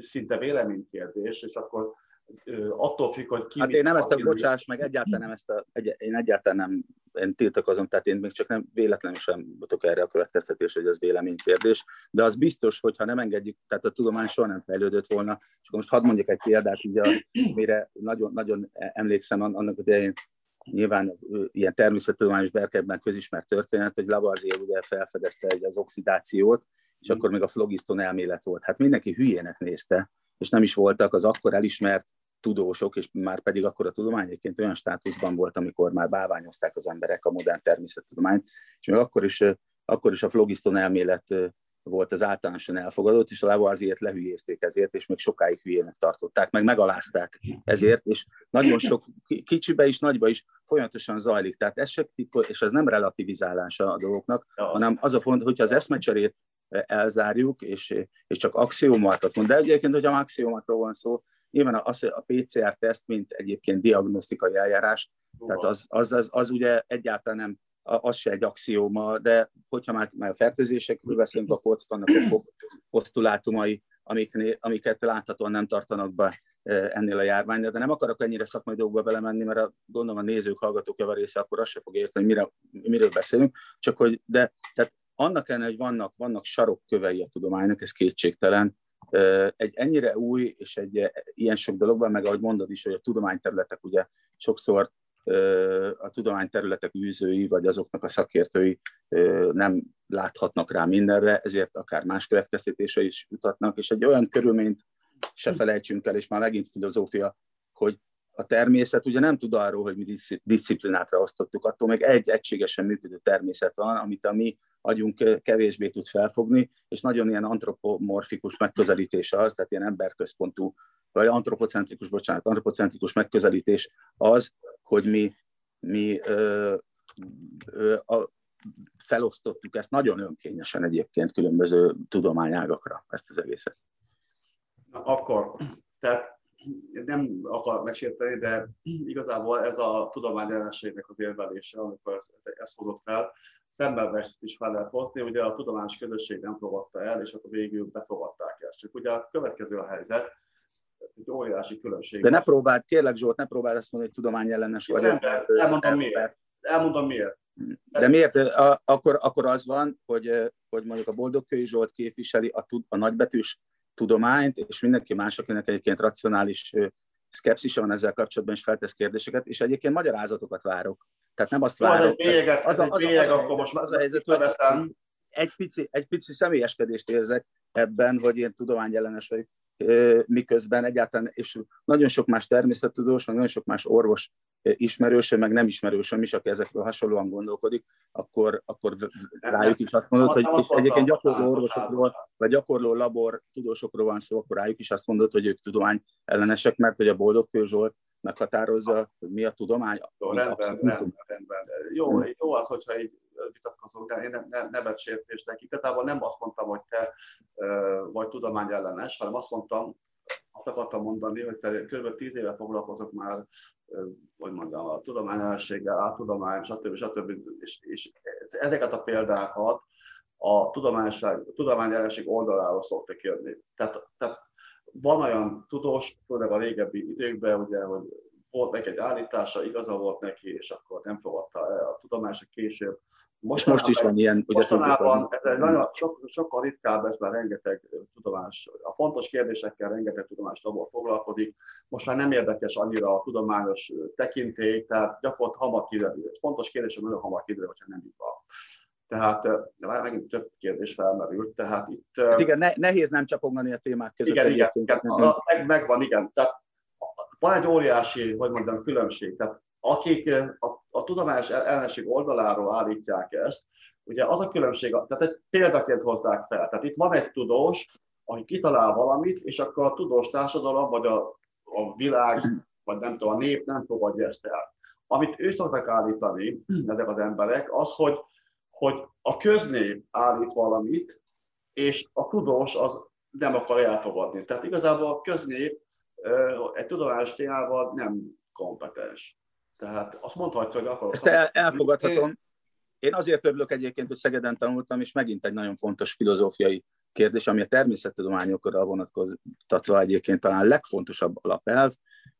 szinte véleménykérdés, és akkor attól függ, hogy ki... Hát én nem ezt a, bocsáss meg, egyáltalán nem ezt a... Egy, én egyáltalán nem én tiltakozom, tehát én még csak nem véletlenül sem jutok erre a következtetésre, hogy ez véleménykérdés, de az biztos, hogy ha nem engedjük, tehát a tudomány soha nem fejlődött volna. Csak most hadd mondjak egy példát, így a, mire nagyon, nagyon emlékszem annak idején, nyilván ilyen természettudományos berkekben közismert történet, hogy Lavoisier ugye felfedezte az oxidációt, és akkor még a flogiszton elmélet volt. Hát mindenki hülyének nézte, és nem is voltak az akkor elismert tudósok, és már pedig akkor a tudomány egyébként olyan státuszban volt, amikor már bálványozták az emberek a modern természettudományt, és még akkor is, akkor is a flogiszton elmélet volt az általánosan elfogadott, és a Lavoisier-t lehülyézték ezért, és még sokáig hülyének tartották, meg megalázták ezért, és nagyon sok kicsibe is, nagyba is folyamatosan zajlik. Tehát ez se titkol, és ez nem relativizálása a dolgoknak, hanem az a font, hogyha az eszmecserét elzárjuk, és, és csak axiomákat mond. De egyébként, hogyha axiomákról van szó, nyilván az, a pé cé er-teszt, mint egyébként diagnosztikai eljárás, Uha. tehát az, az, az, az ugye egyáltalán nem, az se egy axióma, de hogyha már, már a fertőzésekről beszélünk, akkor ott vannak a posztulátumai, amiknél, amiket láthatóan nem tartanak be ennél a járványra, de nem akarok ennyire szakmai dolgokba belemenni, mert a, gondolom a nézők, hallgatók java része akkor azt sem fog érteni, mire, miről beszélünk, csak hogy, de, tehát annak ellenére, hogy vannak, vannak sarokkövei a tudománynak, ez kétségtelen. Egy ennyire új, és egy ilyen sok dologban, meg ahogy mondod is, hogy a tudományterületek ugye sokszor a tudományterületek űzői, vagy azoknak a szakértői nem láthatnak rá mindenre, ezért akár más következtetésre is jutatnak, és egy olyan körülményt se felejtsünk el, és már megint filozófia, hogy a természet ugye nem tud arról, hogy mi disziplinákra osztottuk, attól még egy egységesen működő természet van, amit a mi agyunk kevésbé tud felfogni, és nagyon ilyen antropomorfikus megközelítés az, tehát ilyen emberközpontú, vagy antropocentrikus, bocsánat, antropocentrikus megközelítés az, hogy mi, mi ö, ö, a, felosztottuk ezt nagyon önkényesen egyébként különböző tudományágakra, ezt az egészet. Na, akkor, tehát nem akarok megsérteni, de igazából ez a tudomány jelenségnek az érvelése, amikor ezt, ezt hozott fel, szembenvest is fel lehet hozni, ugye a tudományos közösség nem fogadta el, és akkor végül befogadták ezt. Csak ugye a következő a helyzet, egy óriási különbség. De ne próbáld, kérlek Zsolt, ne próbáld azt mondani, hogy tudomány ellenes vagy. Nem, el, elmondom el, miért. El, elmondom miért. De miért? A, akkor, akkor az van, hogy, hogy mondjuk a Boldogkői Zsolt képviseli a, a nagybetűs tudományt, és mindenki más, akinek egyébként racionális szkepszise van ezzel kapcsolatban, és feltesz kérdéseket, és egyébként magyarázatokat várok. Tehát nem azt várok. Az a bélyeg, akkor most az a helyzet, hogy egy pici, egy pici személyeskedést érzek ebben, hogy én tudományellenes vagyok, miközben egyáltalán, és nagyon sok más természettudós, meg nagyon sok más orvos ismerősöm, meg nem ismerősöm is, aki ezekről hasonlóan gondolkodik, akkor, akkor rájuk is azt mondod, hogy és egyébként gyakorló orvosokról, vagy gyakorló labor tudósokról van szó, akkor rájuk is azt mondod, hogy ők tudományellenesek, mert hogy a Boldogkői Zsolt meghatározza, hogy mi a tudomány. Jó, rendben, rendben, rendben. Jó, jó az, hogyha így vitatkozunk, de én ne, nevetsértésnek. Igazából nem azt mondtam, hogy te vagy tudományellenes, hanem azt mondtam, azt akartam mondani, hogy te kb. tíz éve foglalkozok már, hogy mondjam, a tudományellenséggel, áltudomány, stb. stb. És, és ezeket a példákat a tudományellenség oldaláról szoktak jönni. Tehát, tehát van olyan tudós, főleg a régebbi időkben, ugye, hogy volt neki egy állítása, igaza volt neki, és akkor nem fogadta el a tudományos később. Most, most is van ilyen, ugye mostanában ez egy nagyon sok, sokkal ritkább, ez már rengeteg tudományos, a fontos kérdésekkel rengeteg tudományos labor foglalkozik. Most már nem érdekes annyira a tudományos tekintély, tehát gyakorlatilag hamar kiderül. Fontos kérdés, hogy nagyon hamar kiderül, hogyha nem így van. Tehát már megint több kérdés felmerült, tehát itt... Hát igen, ne, nehéz nem csapongani a témák között. Igen, igen, igen a, meg, megvan, igen. Tehát van egy óriási, hogy mondjam, különbség. Tehát akik a, a tudományos ellenség oldaláról állítják ezt, ugye az a különbség, tehát egy példaként hozzák fel. Tehát itt van egy tudós, aki kitalál valamit, és akkor a tudós társadalom, vagy a, a világ, vagy nem tudom, a nép nem fogadja ezt el. Amit ő szoktak állítani, ezek az emberek, az, hogy hogy a köznép állít valamit, és a tudós az nem akar elfogadni. Tehát igazából a köznép egy tudományos témával nem kompetens. Tehát azt mondhatja, hogy akarok... Ezt el, elfogadhatom. Én azért örülök egyébként, hogy Szegeden tanultam, és megint egy nagyon fontos filozófiai kérdés, ami a természettudományokra vonatkoztatva egyébként talán legfontosabb alapelv,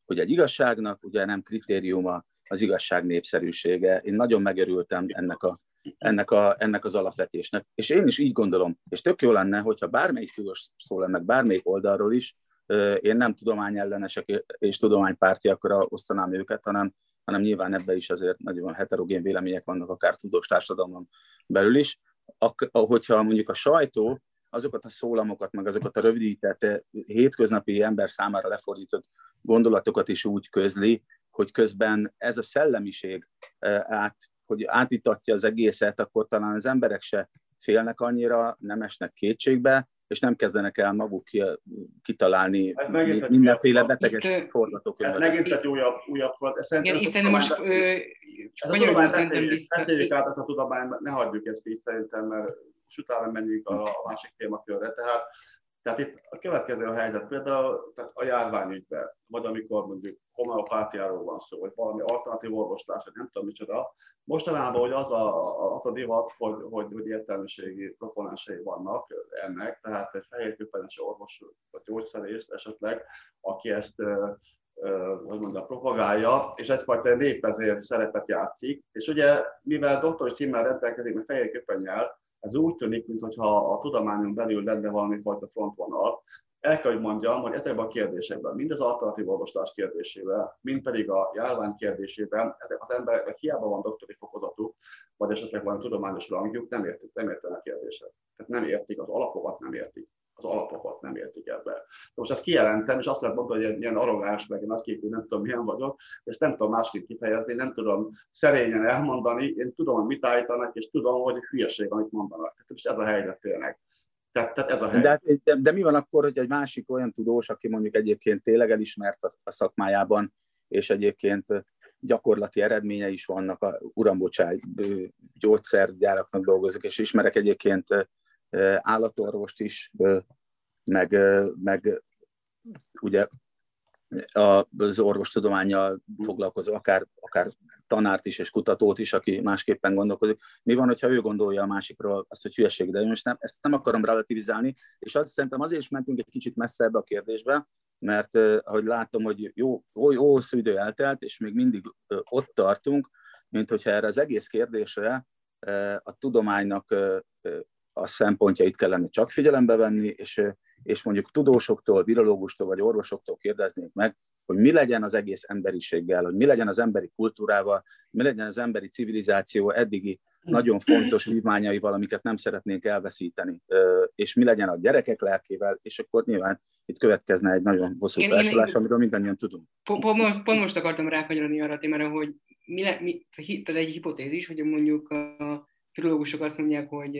hogy egy igazságnak ugye nem kritériuma az igazság népszerűsége. Én nagyon megörültem ennek a Ennek, a, ennek az alapvetésnek. És én is így gondolom, és tök jó lenne, hogyha bármelyik tudós szól meg bármelyik oldalról is, én nem tudományellenesek és tudománypártiakra osztanám őket, hanem, hanem nyilván ebben is azért nagyon heterogén vélemények vannak, akár tudós társadalmon belül is. Ak- hogyha mondjuk a sajtó azokat a szólamokat, meg azokat a rövidített, hétköznapi ember számára lefordított gondolatokat is úgy közli, hogy közben ez a szellemiség át hogy átítatja az egészet, akkor talán az emberek se félnek annyira, nem esnek kétségbe, és nem kezdenek el maguk kitalálni mindenféle beteges forgatókönyvet. Megint egy újabb, újabb volt. Igen, itt szerintem most... Beszéljük át ezt a tudományt, ne hagyjuk ezt így szerintem, mert utána menjünk a másik témakörre. Tehát, tehát itt a következő a helyzet, például tehát a járványügyben, vagy amikor mondjuk homeopátiáról van szó, vagy valami alternatív orvoslás, vagy nem tudom micsoda. Mostanában, hogy az a, az a divat, hogy, hogy, hogy értelmiségi proponensei vannak ennek, tehát egy fehérköpenes orvos vagy gyógyszerész esetleg, aki ezt hogy mondjam, propagálja, és egyfajta népvezér szerepet játszik. És ugye, mivel doktori címmel rendelkezik, mert fehérköpennyel, ez úgy tűnik, mintha a tudományon belül lenne valami fajta frontvonal. El kell, hogy mondjam, hogy ezekben a kérdésekben, mind az alternatív orvoslás kérdésében, mind pedig a járvány kérdésében, ezek az emberek hiába van doktori fokozatuk, vagy esetleg van tudományos rangjuk, nem értik, nem értenek a kérdéshez. Tehát nem értik, az alapokat nem értik. Az alapokat nem értik ebben. Most ezt kijelentem, és azt lehet mondani, hogy ilyen arrogáns, meg nagyképű, nem tudom milyen vagyok, és nem tudom másképp kifejezni, nem tudom szerényen elmondani, én tudom, hogy mit állítanak, és tudom, hogy hülyeség, amit mondanak. Tehát most ez a helyzet tényleg. Tehát, tehát ez a de, de, de mi van akkor, hogy egy másik olyan tudós, aki mondjuk egyébként tényleg elismert a, a szakmájában, és egyébként gyakorlati eredménye is vannak, a, uram bocsánat, gyógyszergyáraknak dolgozik, és ismerek egyébként állatorvost is, meg, meg ugye az orvostudománnyal foglalkozó, akár, akár tanárt is és kutatót is, aki másképpen gondolkozik. Mi van, hogyha ő gondolja a másikról azt, hogy hülyeség, de én nem, ezt nem akarom relativizálni, és azt szerintem azért is mentünk egy kicsit messzebb a kérdésbe, mert ahogy látom, hogy jó, jó hosszú idő eltelt, és még mindig ott tartunk, mint hogyha erre az egész kérdésre a tudománynak a szempontjait kellene csak figyelembe venni, és, és mondjuk tudósoktól, virológustól vagy orvosoktól kérdeznék meg, hogy mi legyen az egész emberiséggel, hogy mi legyen az emberi kultúrával, mi legyen az emberi civilizáció eddigi nagyon fontos vívmányaival, amiket nem szeretnénk elveszíteni, és mi legyen a gyerekek lelkével, és akkor nyilván itt következne egy nagyon hosszú felsorolás, amiről mindannyian tudunk. Pont most akartam ráfagyarodni arra a témára, hogy egy hipotézis, hogy mondjuk a virológusok azt mondják, hogy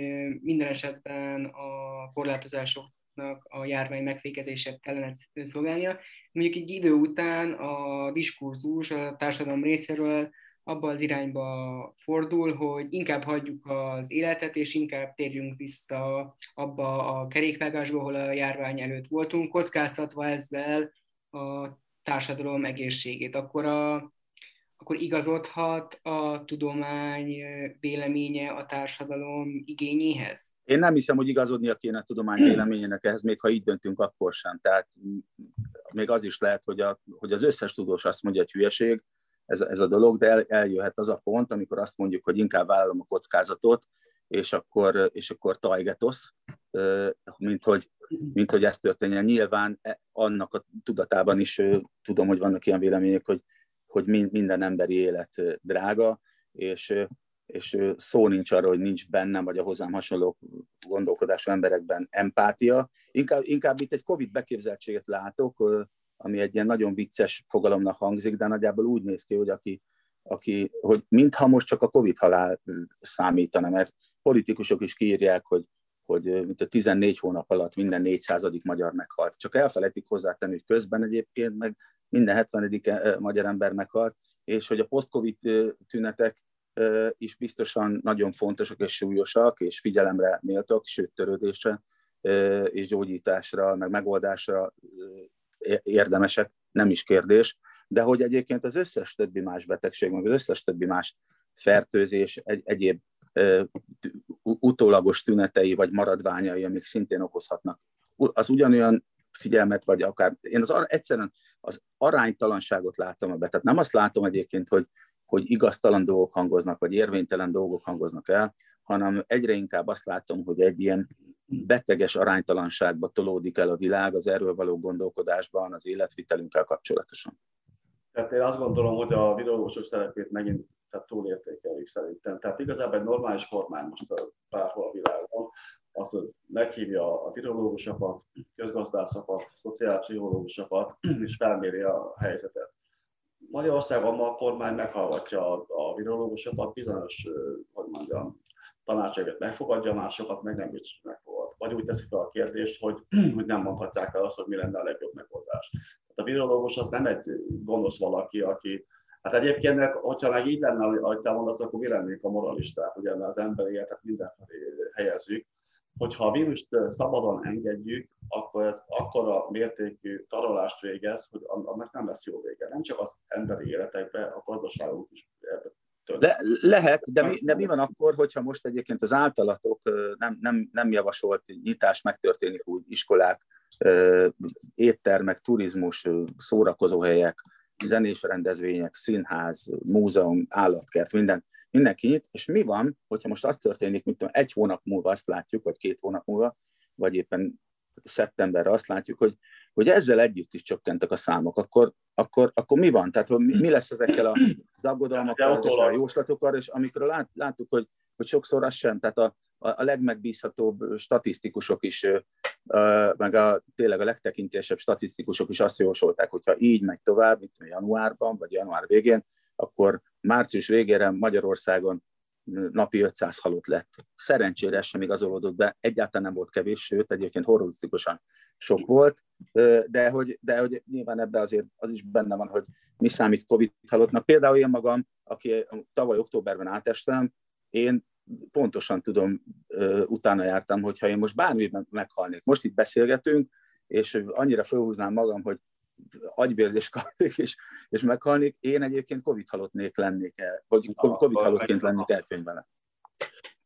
minden esetben a korlátozásoknak a járvány megfékezését kellene szolgálnia. Mondjuk egy idő után a diskurzus a társadalom részéről abba az irányba fordul, hogy inkább hagyjuk az életet, és inkább térjünk vissza abba a kerékvágásba, ahol a járvány előtt voltunk, kockáztatva ezzel a társadalom egészségét. Akkor, a, akkor igazodhat a tudomány véleménye a társadalom igényéhez? Én nem hiszem, hogy igazodnia kéne a tudomány véleményének ehhez, még ha így döntünk, akkor sem. Tehát még az is lehet, hogy, a, hogy az összes tudós azt mondja, hogy hülyeség, Ez, ez a dolog, de el, eljöhet az a pont, amikor azt mondjuk, hogy inkább vállalom a kockázatot, és akkor, és akkor tajgetosz, mint hogy, mint hogy ez történjen. Nyilván annak a tudatában is tudom, hogy vannak ilyen vélemények, hogy, hogy minden emberi élet drága, és, és szó nincs arra, hogy nincs bennem, vagy a hozzám hasonló gondolkodású emberekben empátia. Inkább, inkább itt egy Covid beképzeltséget látok, ami egy ilyen nagyon vicces fogalomnak hangzik, de nagyjából úgy néz ki, hogy, aki, aki, hogy mintha most csak a Covid halál számítana, mert politikusok is kiírják, hogy, hogy mint a tizennégy hónap alatt minden négyszázadik magyar meghalt. Csak elfelejtik hozzátenni, hogy közben egyébként meg minden hetvenedik magyar ember meghalt, és hogy a post-Covid tünetek is biztosan nagyon fontosak és súlyosak, és figyelemre méltók, sőt törődésre és gyógyításra, meg megoldásra érdemesek, nem is kérdés, de hogy egyébként az összes többi más betegség, meg az összes többi más fertőzés, egy, egyéb ö, utólagos tünetei, vagy maradványai, amik szintén okozhatnak. Az ugyanolyan figyelmet, vagy akár, én az ar- egyszerűen az aránytalanságot látom ebbe, tehát nem azt látom egyébként, hogy, hogy igaztalan dolgok hangoznak, vagy érvénytelen dolgok hangoznak el, hanem egyre inkább azt látom, hogy egy ilyen beteges aránytalanságba tolódik el a világ az erről való gondolkodásban, az életvitelünkkel kapcsolatosan. Tehát én azt gondolom, hogy a videósok szerepét megint tehát túlértékeljük szerintem. Tehát igazából egy normális kormány most bárhol a világon, azt meghívja a virológusokat, közgazdászokat, szociálpszichológusokat, és felméri a helyzetet. Magyarországon ma a kormány meghallgatja a virológusokat, bizonyos, hogy mondjam, tanácsokat megfogadja, másokat meg nem is megfogad. Vagy úgy teszik fel a kérdést, hogy, hogy nem mondhatják el azt, hogy mi lenne a legjobb megoldás. Hát a virológus az nem egy gonosz valaki, aki... Hát egyébként, hogyha meg így lenne, ahogy te mondasz, akkor mi lennénk a moralisták, ugye az emberi életet mindenfelé helyezzük. Hogyha a vírust szabadon engedjük, akkor ez akkora mértékű tarolást végez, hogy annak nem lesz jó vége. Nem csak az emberi életekben, a gazdaságunk is Le, lehet, de mi, de mi van akkor, hogyha most egyébként az általatok nem, nem, nem javasolt nyitás megtörténik úgy, iskolák, éttermek, turizmus, szórakozóhelyek, zenés rendezvények, színház, múzeum, állatkert, minden, mindenki nyit, és mi van, hogyha most az történik, mint egy hónap múlva azt látjuk, vagy két hónap múlva, vagy éppen szeptemberre azt látjuk, hogy, hogy ezzel együtt is csökkentek a számok, akkor, akkor, akkor mi van? Tehát mi, mi lesz ezekkel az aggodalmakkal, ezekkel a jóslatokkal, és amikről lát, láttuk, hogy, hogy sokszor az sem, tehát a, a legmegbízhatóbb statisztikusok is, meg a, tényleg a legtekintélyesebb statisztikusok is azt jósolták, hogyha így megy tovább, mint januárban, vagy január végén, akkor március végére Magyarországon napi ötszáz halott lett. Szerencsére sem igazolódott be, egyáltalán nem volt kevés, sőt, egyébként horrorisztikusan sok volt, de hogy, de hogy nyilván ebben azért az is benne van, hogy mi számít Covid halottnak. Például én magam, aki tavaly októberben átestem, én pontosan tudom, utána jártam, hogyha én most bármiben meghalnék. Most itt beszélgetünk, és annyira felhúznám magam, hogy agyvérzést kapnék, és, és meghalnék, én egyébként Covid halottnék lennék el, vagy Covid halottként lennék elkönyvelve.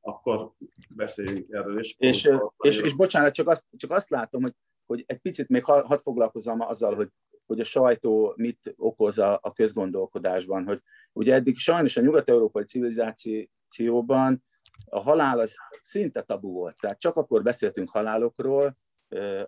Akkor beszéljünk erről is. És, és, és, és bocsánat, csak azt, csak azt látom, hogy, hogy egy picit még hadd foglalkozom azzal, hogy, hogy a sajtó mit okoz a, a közgondolkodásban, hogy ugye eddig sajnos a nyugat-európai civilizációban a halál az szinte tabu volt, tehát csak akkor beszéltünk halálokról,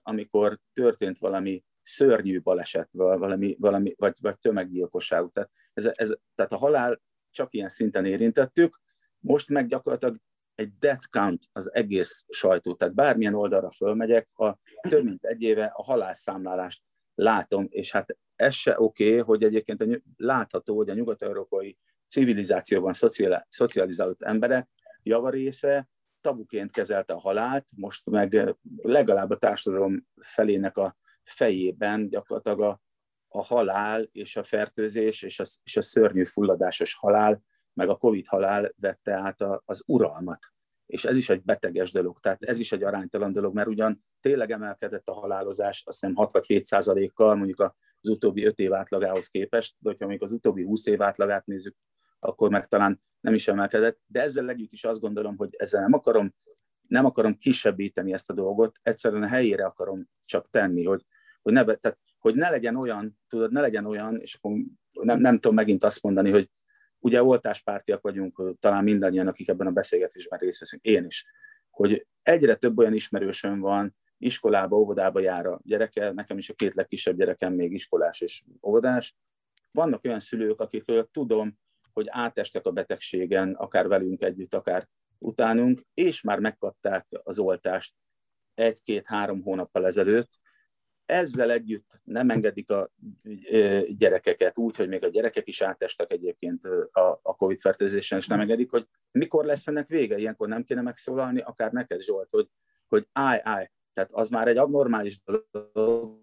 amikor történt valami szörnyű baleset, valami, valami, vagy, vagy tömeggyilkosság. Tehát, ez, ez, tehát a halál csak ilyen szinten érintettük, most meg gyakorlatilag egy death count az egész sajtó. Tehát bármilyen oldalra fölmegyek, a, több mint egy éve a halálszámlálást látom, és hát ez se oké, okay, hogy egyébként a, látható, hogy a nyugat-európai civilizációban szocializált emberek javarésze tabuként kezelte a halált, most meg legalább a társadalom felének a fejében gyakorlatilag a, a halál és a fertőzés és a, és a szörnyű fulladásos halál, meg a Covid halál vette át a, az uralmat. És ez is egy beteges dolog, tehát ez is egy aránytalan dolog, mert ugyan tényleg emelkedett a halálozás, azt hiszem hat vagy hét százalékkal mondjuk az utóbbi öt év átlagához képest, de hogyha mondjuk az utóbbi húsz év átlagát nézzük, akkor meg talán nem is emelkedett, de ezzel együtt is azt gondolom, hogy ezzel nem akarom, nem akarom kisebbíteni ezt a dolgot, egyszerűen a helyére akarom csak tenni, hogy, hogy, ne, tehát, hogy ne legyen olyan, tudod, ne legyen olyan, és akkor nem, nem tudom megint azt mondani, hogy ugye oltáspártiak vagyunk, talán mindannyian, akik ebben a beszélgetésben részt veszünk, én is, hogy egyre több olyan ismerősöm van, iskolába, óvodába jár a gyereke, nekem is a két legkisebb gyerekem még iskolás és óvodás. Vannak olyan szülők, akikről tudom, hogy átestek a betegségen, akár velünk együtt, akár utánunk, és már megkapták az oltást egy-két-három hónappal ezelőtt. Ezzel együtt nem engedik a gyerekeket úgy, hogy még a gyerekek is átestek egyébként a Covid-fertőzésen, és nem engedik, hogy mikor lesz ennek vége, ilyenkor nem kéne megszólalni, akár neked, Zsolt, hogy, hogy állj, állj. Tehát az már egy abnormális dolog,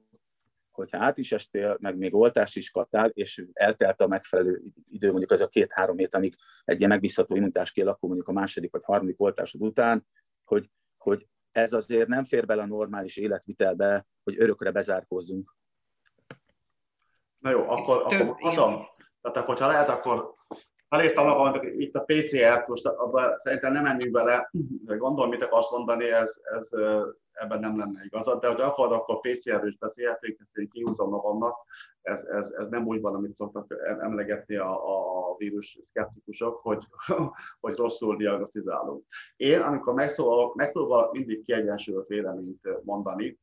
hogyha át is estél, meg még oltást is kaptál, és eltelt a megfelelő idő, mondjuk az a két-három hét, amíg egy ilyen megbízható immunitás kialakul, mondjuk a második vagy harmadik oltásod után, hogy, hogy ez azért nem fér bele a normális életvitelbe, hogy örökre bezárkózzunk. Na jó, akkor, akkor mondhatom. Tehát akkor, ha lehet, akkor felírtam magam, itt a pé cé ert, most abban szerintem nem menjünk bele, gondolom, mit akarsz mondani, ez, ez, ebben nem lenne igazad, de hogy akkor, akkor pé cé erről is beszélhetünk, ezt én kihúzom magamnak, ez, ez, ez nem úgy van, amit szoktak emlegetni a, a vírus szkeptikusok, hogy, hogy rosszul diagnosztizálunk. Én, amikor megszólalok, megpróbálok mindig kiegyensúlyozott véleményt mondani,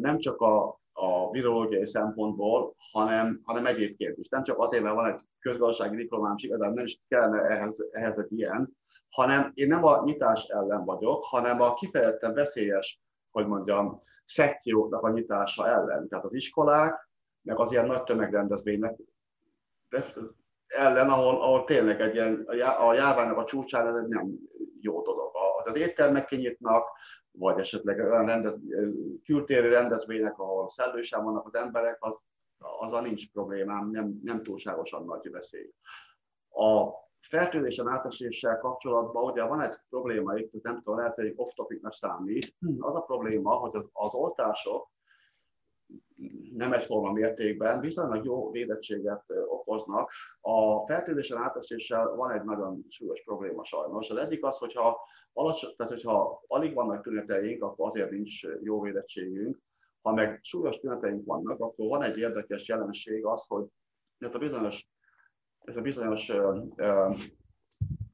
nem csak a, a virológiai szempontból, hanem, hanem egyébként is. Nem csak azért, mert van egy közgazdasági diplomám, és igazán nem is kellene ehhez, ehhez egy ilyen, hanem én nem a nyitás ellen vagyok, hanem a kifejezetten veszélyes, hogy mondjam, szekcióknak a nyitása ellen. Tehát az iskolák, meg az ilyen nagy tömegrendezvények ellen, ahol, ahol tényleg egy ilyen, a járványnak a csúcsán ez nem jó dolog. Az éttermek kinyitnak, vagy esetleg olyan rendez, kültéri rendezvények, ahol szellősen vannak az emberek, az, azzal nincs problémám, nem, nem túlságosan nagy veszély. A fertőzésen áteséssel kapcsolatban ugye van egy probléma, itt nem tudom, lehet, hogy off-topicnak számít. Az a probléma, hogy az, az oltások nem egyforma mértékben viszonylag jó védettséget okoznak. A fertőzésen áteséssel van egy nagyon súlyos probléma sajnos. Az egyik az, hogyha, alacsony, tehát hogyha alig vannak tüneteink, akkor azért nincs jó védettségünk. Ha meg súlyos tüneteink vannak, akkor van egy érdekes jelenség az, hogy ez a bizonyos, ez a bizonyos uh,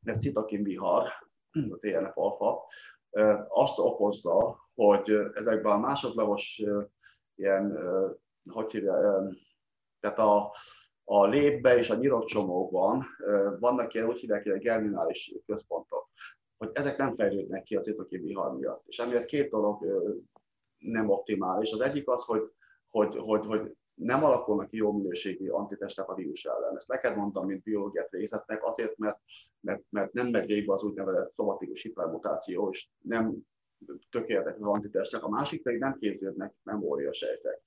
uh, citokin vihar, ez a té en ef alfa, uh, azt okozza, hogy ezekben a másodlagos uh, ilyen, hogy hívja, tehát a, a lépbe és a nyirokcsomókban vannak ilyen, úgy hívják, ilyen germinális központok, hogy ezek nem fejlődnek ki a citokin vihar miatt. És emiatt két dolog nem optimális. Az egyik az, hogy, hogy, hogy, hogy nem alakulnak jó minőségi antitestek a vírus ellen. Ezt neked mondtam, mint biológiát végzetnek, azért, mert, mert, mert nem megy végbe az úgynevezett szomatikus hipermutáció, és nem tökéletes az antitestek, a másik pedig nem képződnek memóriasejtek.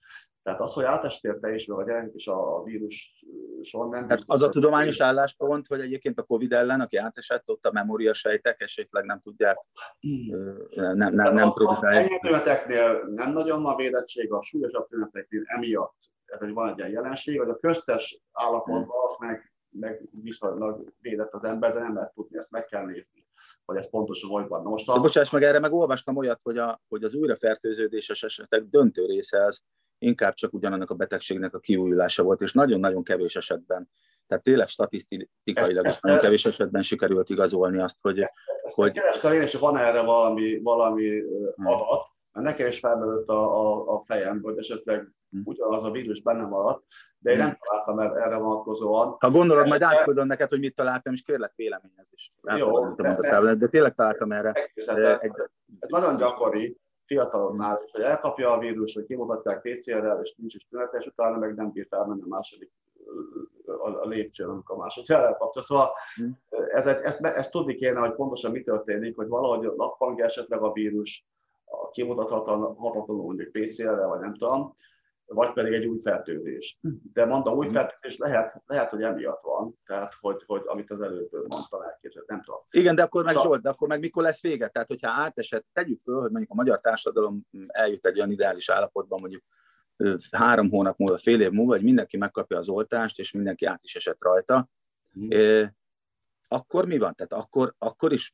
Tehát az, hogy átestél te is, vagy a is a víruson nem... Hát az a tudományos képződnek. Álláspont, hogy egyébként a Covid ellen, aki átesett, ott a memóriasejtek esetleg nem tudják, nem, nem, nem, nem produkálják. A tüneteknél nem nagyon van védettség, a súlyosabb tüneteknél emiatt ez van egy ilyen jelenség, hogy a köztes állapotban hmm. meg, meg viszonylag védett az ember, de nem lehet tudni, ezt meg kell nézni, hogy ez pontosan hogy van. Most a... Bocsáss meg, erre meg olvastam olyat, hogy, a, hogy az újrafertőződéses esetek döntő része az inkább csak ugyanannak a betegségnek a kiújulása volt, és nagyon-nagyon kevés esetben, tehát tényleg statisztikailag is nagyon kevés esetben sikerült igazolni azt, hogy... Ezt, ezt hogy... kerestem én, és van erre valami, valami hmm. adat, mert nekem is felmerült a, a, a fejem, hogy esetleg ugyanaz a vírus benne maradt, de én nem találtam erre vonatkozóan. Ha gondolod, majd átküldöm neked, hogy mit találtam, és kérlek véleményezd is. Jó, de, de, de tényleg találtam erre. Egy, ez nagyon gyakori fiataloknál, hogy elkapja a vírus, hogy kimutatják pé cé errel, és nincs is tünete, és utána meg nem bír felmenni a második a lépcsőn, amikor a másodjára elkapta. Szóval hmm. ezt, ezt, ezt tudni kéne, hogy pontosan mi történik, hogy valahogy lappangja esetleg a vírus, kimutathatatlanul mondjuk pé cé errel, vagy nem tudom, vagy pedig egy új fertőzés. De mondom, új fertőzés lehet, lehet, hogy emiatt van, tehát, hogy, hogy amit az előbb mondtam, elképzelhet, nem tudom. Igen, de akkor meg Zsolt, Zsolt, de akkor meg mikor lesz vége? Tehát, hogyha átesett, tegyük föl, hogy mondjuk a magyar társadalom eljut egy olyan ideális állapotban, mondjuk három hónap múlva, fél év múlva, hogy mindenki megkapja az oltást, és mindenki át is esett rajta, hmm. é, akkor mi van? Tehát akkor, akkor is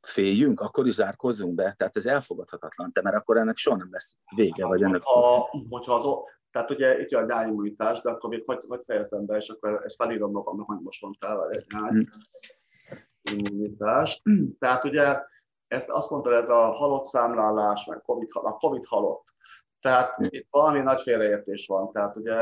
féljünk, akkor is zárkozzunk be, tehát ez elfogadhatatlan, de mert akkor ennek soha nem lesz vége, hát, vagy ennek... A, hogyha az, tehát ugye itt jön a nyájimmunitás, de akkor még hogy, hogy fejezem be, és akkor ezt felírom magamnak, hogy most mondtál, egy nyájimmunitás. Tehát ugye ezt azt mondta, ez a halott számlálás, meg COVID, a COVID halott. Tehát itt valami nagy félreértés van, tehát ugye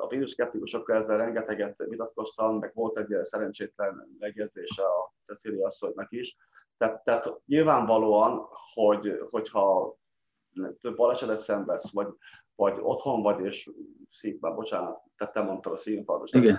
a víruskeptikusokkal ezzel rengeteget vitatkoztam, meg volt egy szerencsétlen megjegyzése a Cecilia asszonynak is. Tehát, tehát nyilvánvalóan, hogy, hogyha több balesetet szenvedsz, vagy, vagy otthon vagy, és szív, már bocsánat, tehát te mondtad a szívinfarktus. Igen.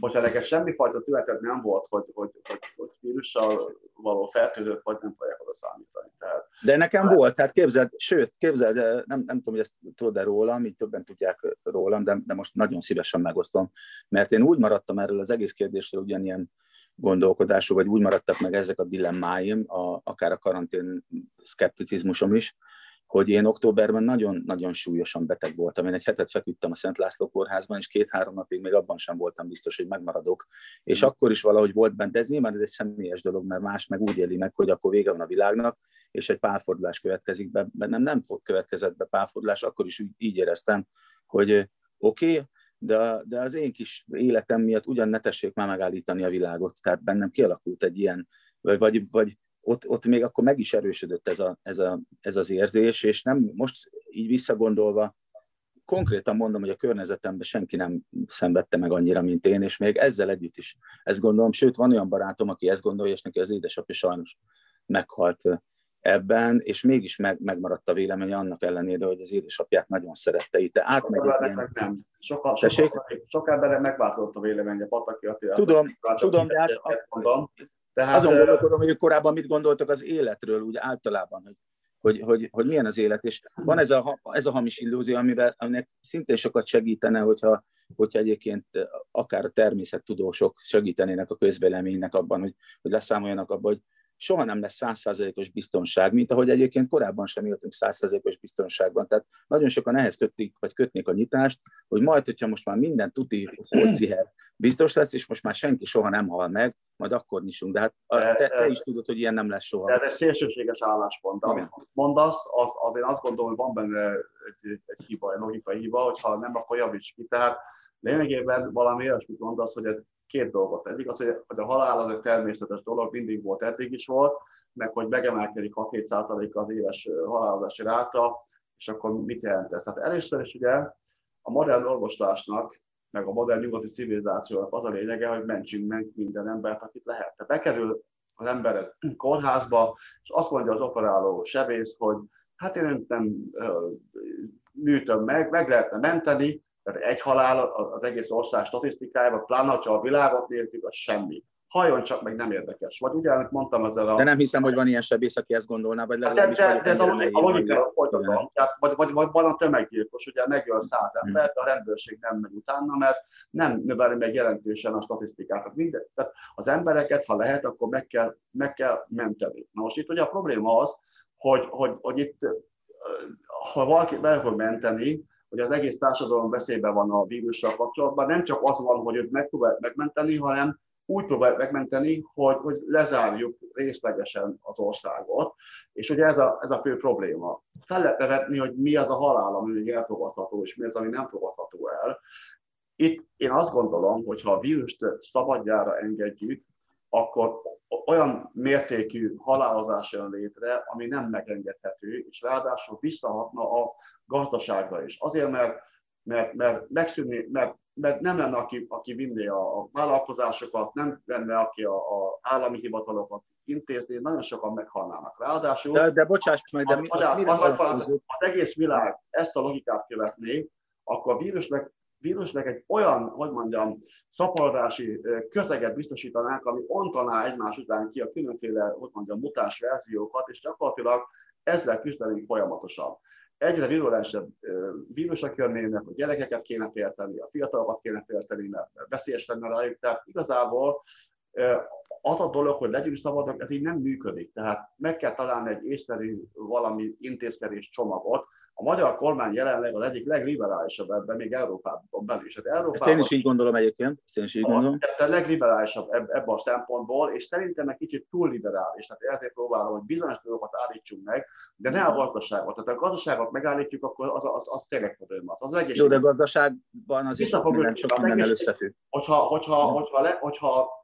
Bocsánat, neked semmifajta tüneted nem volt, hogy, hogy, hogy, hogy vírussal való fertőzött, vagy nem fogják oda számítani. Tehát, de nekem hát... volt, tehát képzeld, sőt, képzeld, nem, nem tudom, hogy ezt tudod-e rólam, így többen tudják rólam, de, de most nagyon szívesen megosztom, mert én úgy maradtam erről az egész kérdésről ugyanilyen gondolkodású, vagy úgy maradtak meg ezek a dilemmáim, a, akár a karantén szkepticizmusom is, hogy én októberben nagyon-nagyon súlyosan beteg voltam. Én egy hetet feküdtem a Szent László kórházban, és két-három napig még abban sem voltam biztos, hogy megmaradok. És mm. akkor is valahogy volt bent, de ez nyilván ez egy személyes dolog, mert más meg úgy éli meg, hogy akkor vége van a világnak, és egy pálfordulás következik be. Bennem nem következett be pálfordulás, akkor is így éreztem, hogy oké, okay, de, de az én kis életem miatt ugyan ne tessék már megállítani a világot. Tehát bennem kialakult egy ilyen, vagy... vagy Ott, ott még akkor meg is erősödött ez, a, ez, a, ez az érzés, és nem most így visszagondolva, konkrétan mondom, hogy a környezetemben senki nem szenvedte meg annyira, mint én, és még ezzel együtt is ezt gondolom. Sőt, van olyan barátom, aki ezt gondolja, és neki az édesapja sajnos meghalt ebben, és mégis meg, megmaradt a véleménye annak ellenére, hogy az édesapját nagyon szerette. Itt átmegy egy ilyen... Sokan, sokan, sokan bele megváltozott a véleménye, Pataki Attila. Tudom, tudom, de hát... Tehát, azon gondolkodom, hogy korábban mit gondoltak az életről úgy általában, hogy, hogy, hogy, hogy milyen az élet, és van ez a, ez a hamis illúzió, amivel, aminek szintén sokat segítene, hogyha, hogyha egyébként akár a természettudósok segítenének a közvéleménynek abban, hogy, hogy leszámoljanak abban, hogy soha nem lesz száz százalékos biztonság, mint ahogy egyébként korábban sem éltünk száz százalékos biztonságban. Tehát nagyon sokan ehhez kötik, vagy kötnék a nyitást, hogy majd, hogyha most már minden tuti fociher biztos lesz, és most már senki soha nem hal meg, majd akkor nyissunk. De hát te, te is tudod, hogy ilyen nem lesz soha. Ez egy szélsőséges álláspont. Amit mondasz, az, az én azt gondolom, hogy van benne egy, egy hiba, egy logikai hiba, hogyha nem, akkor javíts ki. Tehát lényegében valami olyasmit mondasz, hogy egy két dolgot. Egyik az, hogy a halál az egy természetes dolog, mindig volt, eddig is volt, meg hogy megemelkedik hat-hét százaléka az éves halálozási ráta, és akkor mit jelent ez? Hát először is ugye a modern orvoslásnak, meg a modern nyugati civilizációnak az a lényege, hogy mentsünk meg minden embert, akit lehet. Tehát bekerül az ember kórházba, és azt mondja az operáló sebész, hogy hát én nem műtöm meg, meg lehetne menteni. Tehát egy halál az egész ország statisztikájában, pláne ha a világot nézzük, az semmi. Halljon csak, meg nem érdekes. Vagy ugye, amit mondtam ezzel a... De nem hiszem, hogy van ilyen sebész, aki ezt gondolná, vagy legalábbis... De, de, de ez a logika folytatom. Vagy, vagy, vagy van a tömeggyilkos, ugye megöl száz embert, a rendőrség nem megy utána, mert nem növeli meg jelentősen a statisztikát. Minden, tehát az embereket, ha lehet, akkor meg kell, meg kell menteni. Na most itt ugye a probléma az, hogy, hogy, hogy itt, ha valaki meg fog menteni, hogy az egész társadalom veszélyben van a vírussal kapcsolatban. Nem csak az van, hogy őt meg próbálják megmenteni, hanem úgy próbálják megmenteni, hogy, hogy lezárjuk részlegesen az országot. És ugye ez a, ez a fő probléma. Fel lehetne vetni, hogy mi az a halál, ami elfogadható, és mi az, ami nem fogadható el. Itt én azt gondolom, hogy ha a vírust szabadjára engedjük, akkor olyan mértékű halálozás jön létre, ami nem megengedhető, és ráadásul visszahatna a gazdaságra is. Azért, mert, mert, mert, megszűnni, mert, mert nem lenne, aki, aki vinné a vállalkozásokat, nem lenne, aki az állami hivatalokat intézni, nagyon sokan meghalnának. Ráadásul de, de bocsáss meg, de mi, az, az, az, az, az, az egész világ ezt a logikát követné, akkor a vírusnak vírusnak egy olyan, hogy mondjam, szaporodási közeget biztosítanánk, ami ontaná egymás után ki a különféle, hogy mondjam, mutáns verziókat, és gyakorlatilag ezzel küzdenénk folyamatosan. egyre virulásabb vírusok jönnének, a gyerekeket kéne félteni, a fiatalokat kéne félteni, mert veszélyes lenne rájuk, tehát igazából az a dolog, hogy legyünk szabadnak, ez így nem működik. Tehát meg kell találni egy észszerű valami intézkedés csomagot. A magyar kormány jelenleg az egyik legliberálisabb ebben, még Európában belül is. Ezt én is így gondolom egyébként. Ezt a legliberálisabb ebben a szempontból, és szerintem egy kicsit túl liberális. Tehát ezért próbálom, hogy bizonyos dolgokat állítsunk meg, de ne a gazdaságot. Tehát a gazdaságot megállítjuk, akkor az, az, az tényleg probléma. Az, az egészség... Jó, de a gazdaságban az is sok minden, sok mindennel összefügg. Hogyha, hogyha, hogyha, le, hogyha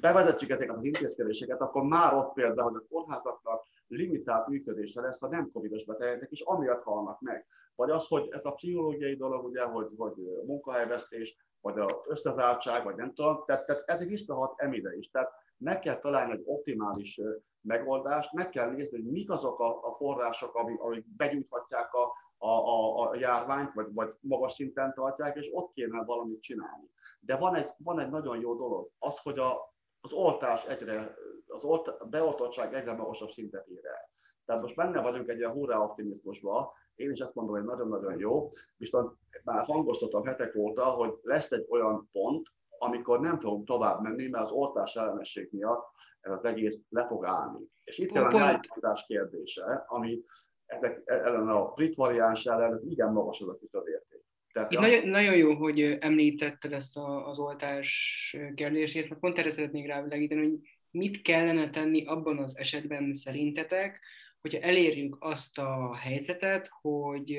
bevezetjük ezeket az intézkedéseket, akkor már ott például, hogy a kórházaknak limitált működésre lesz a nem covidos betegeknek, és amiatt halnak meg. Vagy az, hogy ez a pszichológiai dolog, ugye, hogy, hogy munkahelyvesztés, vagy az összezártság, vagy nem tudom, tehát, tehát ez visszahat emide is. Tehát meg kell találni egy optimális megoldást, meg kell nézni, hogy mik azok a, a források, amik, amik begyújthatják a, a, a, a járványt, vagy, vagy magas szinten tartják, és ott kéne valamit csinálni. De van egy, van egy nagyon jó dolog, az, hogy a, az oltás egyre, az olt, beoltottság egyre magasabb szintet ér el. Tehát most benne vagyunk egy ilyen hurrá optimizmusban, én is azt mondom, hogy nagyon-nagyon jó, viszont már hangoztatom hetek óta, hogy lesz egy olyan pont, amikor nem fogunk tovább menni, mert az oltás ellenesség miatt ez az egész le fog állni. És itt van a oltás kérdése, ami ezek ellen a brit variáns ellen, ez igen magas az a küszöbérték. Ja. Nagyon, nagyon jó, hogy említetted ezt a, az oltás kérdését, mert pont erre szeretnék rávilágítani, hogy mit kellene tenni abban az esetben szerintetek, hogyha elérjük azt a helyzetet, hogy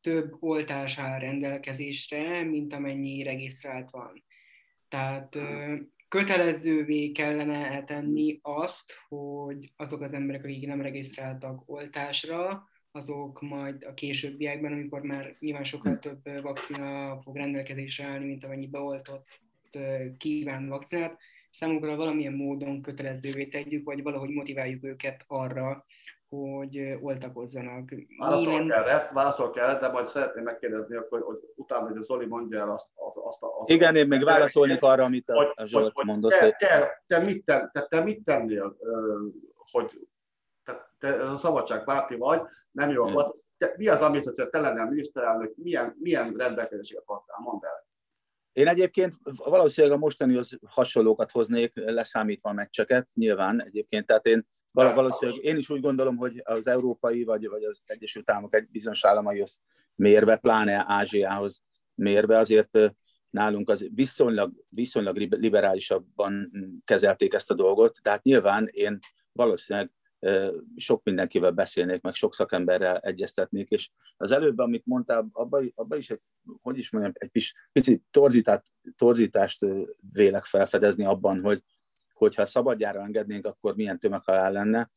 több oltás áll rendelkezésre, mint amennyi regisztrált van. Tehát kötelezővé kellene tenni azt, hogy azok az emberek, akik nem regisztráltak oltásra, azok majd a későbbiekben, amikor már nyilván sokkal több vakcina fog rendelkezésre állni, mint amennyi beoltott kíván vakcinát, számukra valamilyen módon kötelezővé tegyük, vagy valahogy motiváljuk őket arra, hogy oltakozzanak. Válaszol Én... kell, válaszol kell, de majd szeretném megkérdezni, akkor, hogy utána, hogy a Zoli mondja el azt. azt, azt, azt Igen, én még válaszolnék arra, amit a, a Zsolt mondott. Te, te, te, mit ten, te, te mit tennél, hogy... te a szabadságpárti vagy, nem jó, akkor te, mi az, amit, hogyha te lennél miniszterelnök, milyen, milyen rendelkezéseket adtál, mondd el. Én egyébként valószínűleg a mostanihoz hasonlókat hoznék, leszámítva a meccseket, nyilván egyébként, tehát én valószínűleg én is úgy gondolom, hogy az európai, vagy, vagy az Egyesült Államok egy bizonyos államaihoz mérve, pláne Ázsiához mérve, azért nálunk az viszonylag, viszonylag liberálisabban kezelték ezt a dolgot, tehát nyilván én valószínűleg sok mindenkivel beszélnék, meg sok szakemberrel egyeztetnék, és az előbb, amit mondtál, abban abba is egy, hogy is mondjam, egy pici, pici torzítát, torzítást vélek felfedezni abban, hogy hogyha szabadjára engednénk, akkor milyen tömeghalál lenne.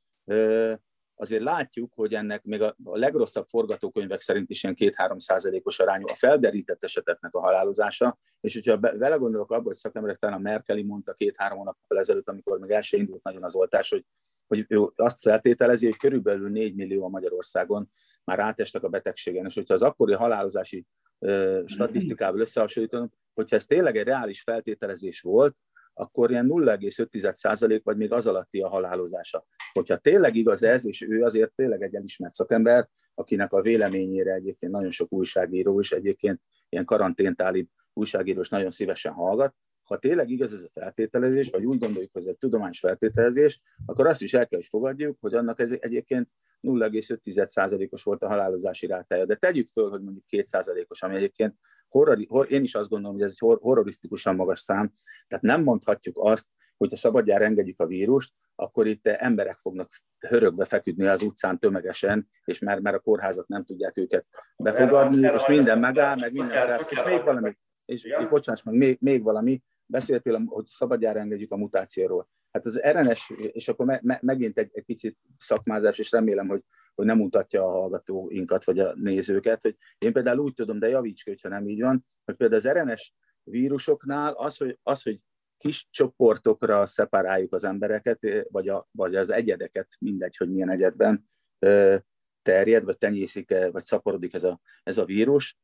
Azért látjuk, hogy ennek még a, a legrosszabb forgatókönyvek szerint is ilyen két-három százalékos arányú a felderített eseteknek a halálozása, és hogyha be, vele gondolok abban, hogy szakemberek, talán a Merkeli mondta két-három hónappal ezelőtt, amikor még el se indult nagyon az oltás, hogy hogy ő azt feltételezi, hogy körülbelül négy millió a Magyarországon már átestek a betegségen, és hogyha az akkori halálozási uh, statisztikával összehasonlítom, hogyha ez tényleg egy reális feltételezés volt, akkor ilyen nulla egész öt százalék vagy még az alatti a halálozása. Hogyha tényleg igaz ez, és ő azért tényleg egy elismert szakember, akinek a véleményére egyébként nagyon sok újságíró is egyébként ilyen karanténtálibb újságíró is nagyon szívesen hallgat, ha tényleg igaz ez a feltételezés, vagy úgy gondoljuk, hogy ez egy tudományos feltételezés, akkor azt is el kell, hogy fogadjuk, hogy annak ez egyébként nulla egész öt százalékos volt a halálozási rátája. De tegyük föl, hogy mondjuk két százalékos, ami egyébként, horror, horror, én is azt gondolom, hogy ez egy horror, horrorisztikusan magas szám, tehát nem mondhatjuk azt, hogy ha szabadjára engedjük a vírust, akkor itt emberek fognak hörögbe feküdni az utcán tömegesen, és már, már a kórházak nem tudják őket befogadni, és minden megáll, meg minden fel, és még valami, és, és bocsáss meg, még, még valami, beszélt például, hogy szabadjára engedjük a mutációról. Hát az er en es, és akkor me, me, megint egy, egy picit szakmázás, és remélem, hogy, hogy nem mutatja a hallgatóinkat, vagy a nézőket, hogy én például úgy tudom, de javíts ki, hogyha nem így van, hogy például az er en es vírusoknál az, hogy, az, hogy kis csoportokra szeparáljuk az embereket, vagy, a, vagy az egyedeket, mindegy, hogy milyen egyedben terjed, vagy tenyészik, vagy szaporodik ez a, ez a vírus,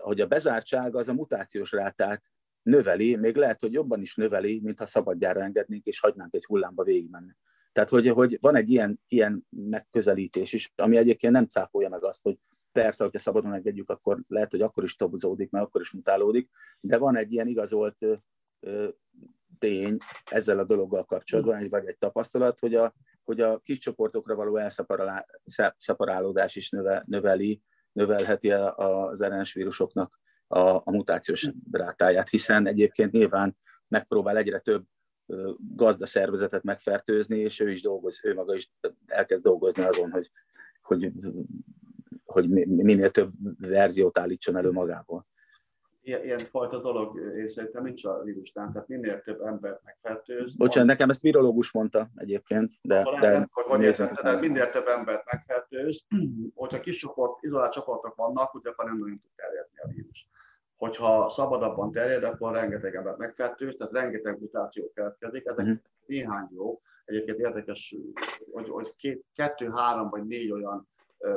hogy a bezártság az a mutációs rátát növeli, még lehet, hogy jobban is növeli, mint ha szabadjára engednénk, és hagynánk egy hullámba végigmenni. Tehát, hogy, hogy van egy ilyen, ilyen megközelítés is, ami egyébként nem cáfolja meg azt, hogy persze, hogyha szabadon engedjük, akkor lehet, hogy akkor is tobozódik, meg akkor is mutálódik, de van egy ilyen igazolt ö, tény ezzel a dologgal kapcsolatban, vagy egy tapasztalat, hogy a, hogy a kis csoportokra való elszeparálódás is növe, növeli, növelheti az er en es vírusoknak a, a mutációs rátáját, hiszen egyébként nyilván megpróbál egyre több gazdaszervezetet megfertőzni, és ő is dolgoz, ő maga is elkezd dolgozni azon, hogy, hogy, hogy minél több verziót állítson elő magából. Ilyen fajta dolog, én szerintem nincs a vírusnál, tehát minél több embert megfertőz. Bocsánat, nekem ezt virológus mondta egyébként, de... de, de, de minél több embert megfertőz, hogyha kis csoport, izolált csoportok vannak, ugye akkor nem nagyon tud terjedni a vírus. Hogyha szabadabban terjed, akkor rengeteg embert megfertőz, tehát rengeteg mutáció keletkezik, ezek mm. néhány jó. Egyébként érdekes, hogy, hogy két, kettő, három vagy négy olyan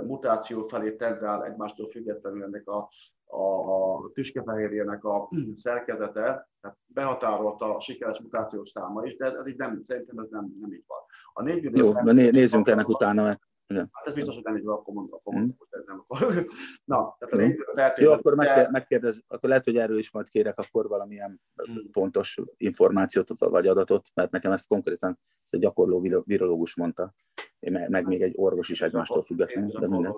mutáció felé tendál egymástól függetlenül ennek a, a tüskefehérjének a szerkezete, tehát behatárolta a sikeres mutációk száma is, de ez, ez így nem, szerintem ez nem, nem így van. A négy jó, né- nézzünk ennek utána. Mert... Hát ez biztos, hogy nem így van, akkor mondom, akkor mondom, hogy ez nem akar. Na, tehát mm. fertőző, jó, akkor de... megkérdez, akkor lehet, hogy erről is majd kérek akkor valamilyen mm. pontos információt vagy adatot, mert nekem ezt konkrétan ezt egy gyakorló virológus mondta, meg, meg még egy orvos is egymástól függetlenül. De minden.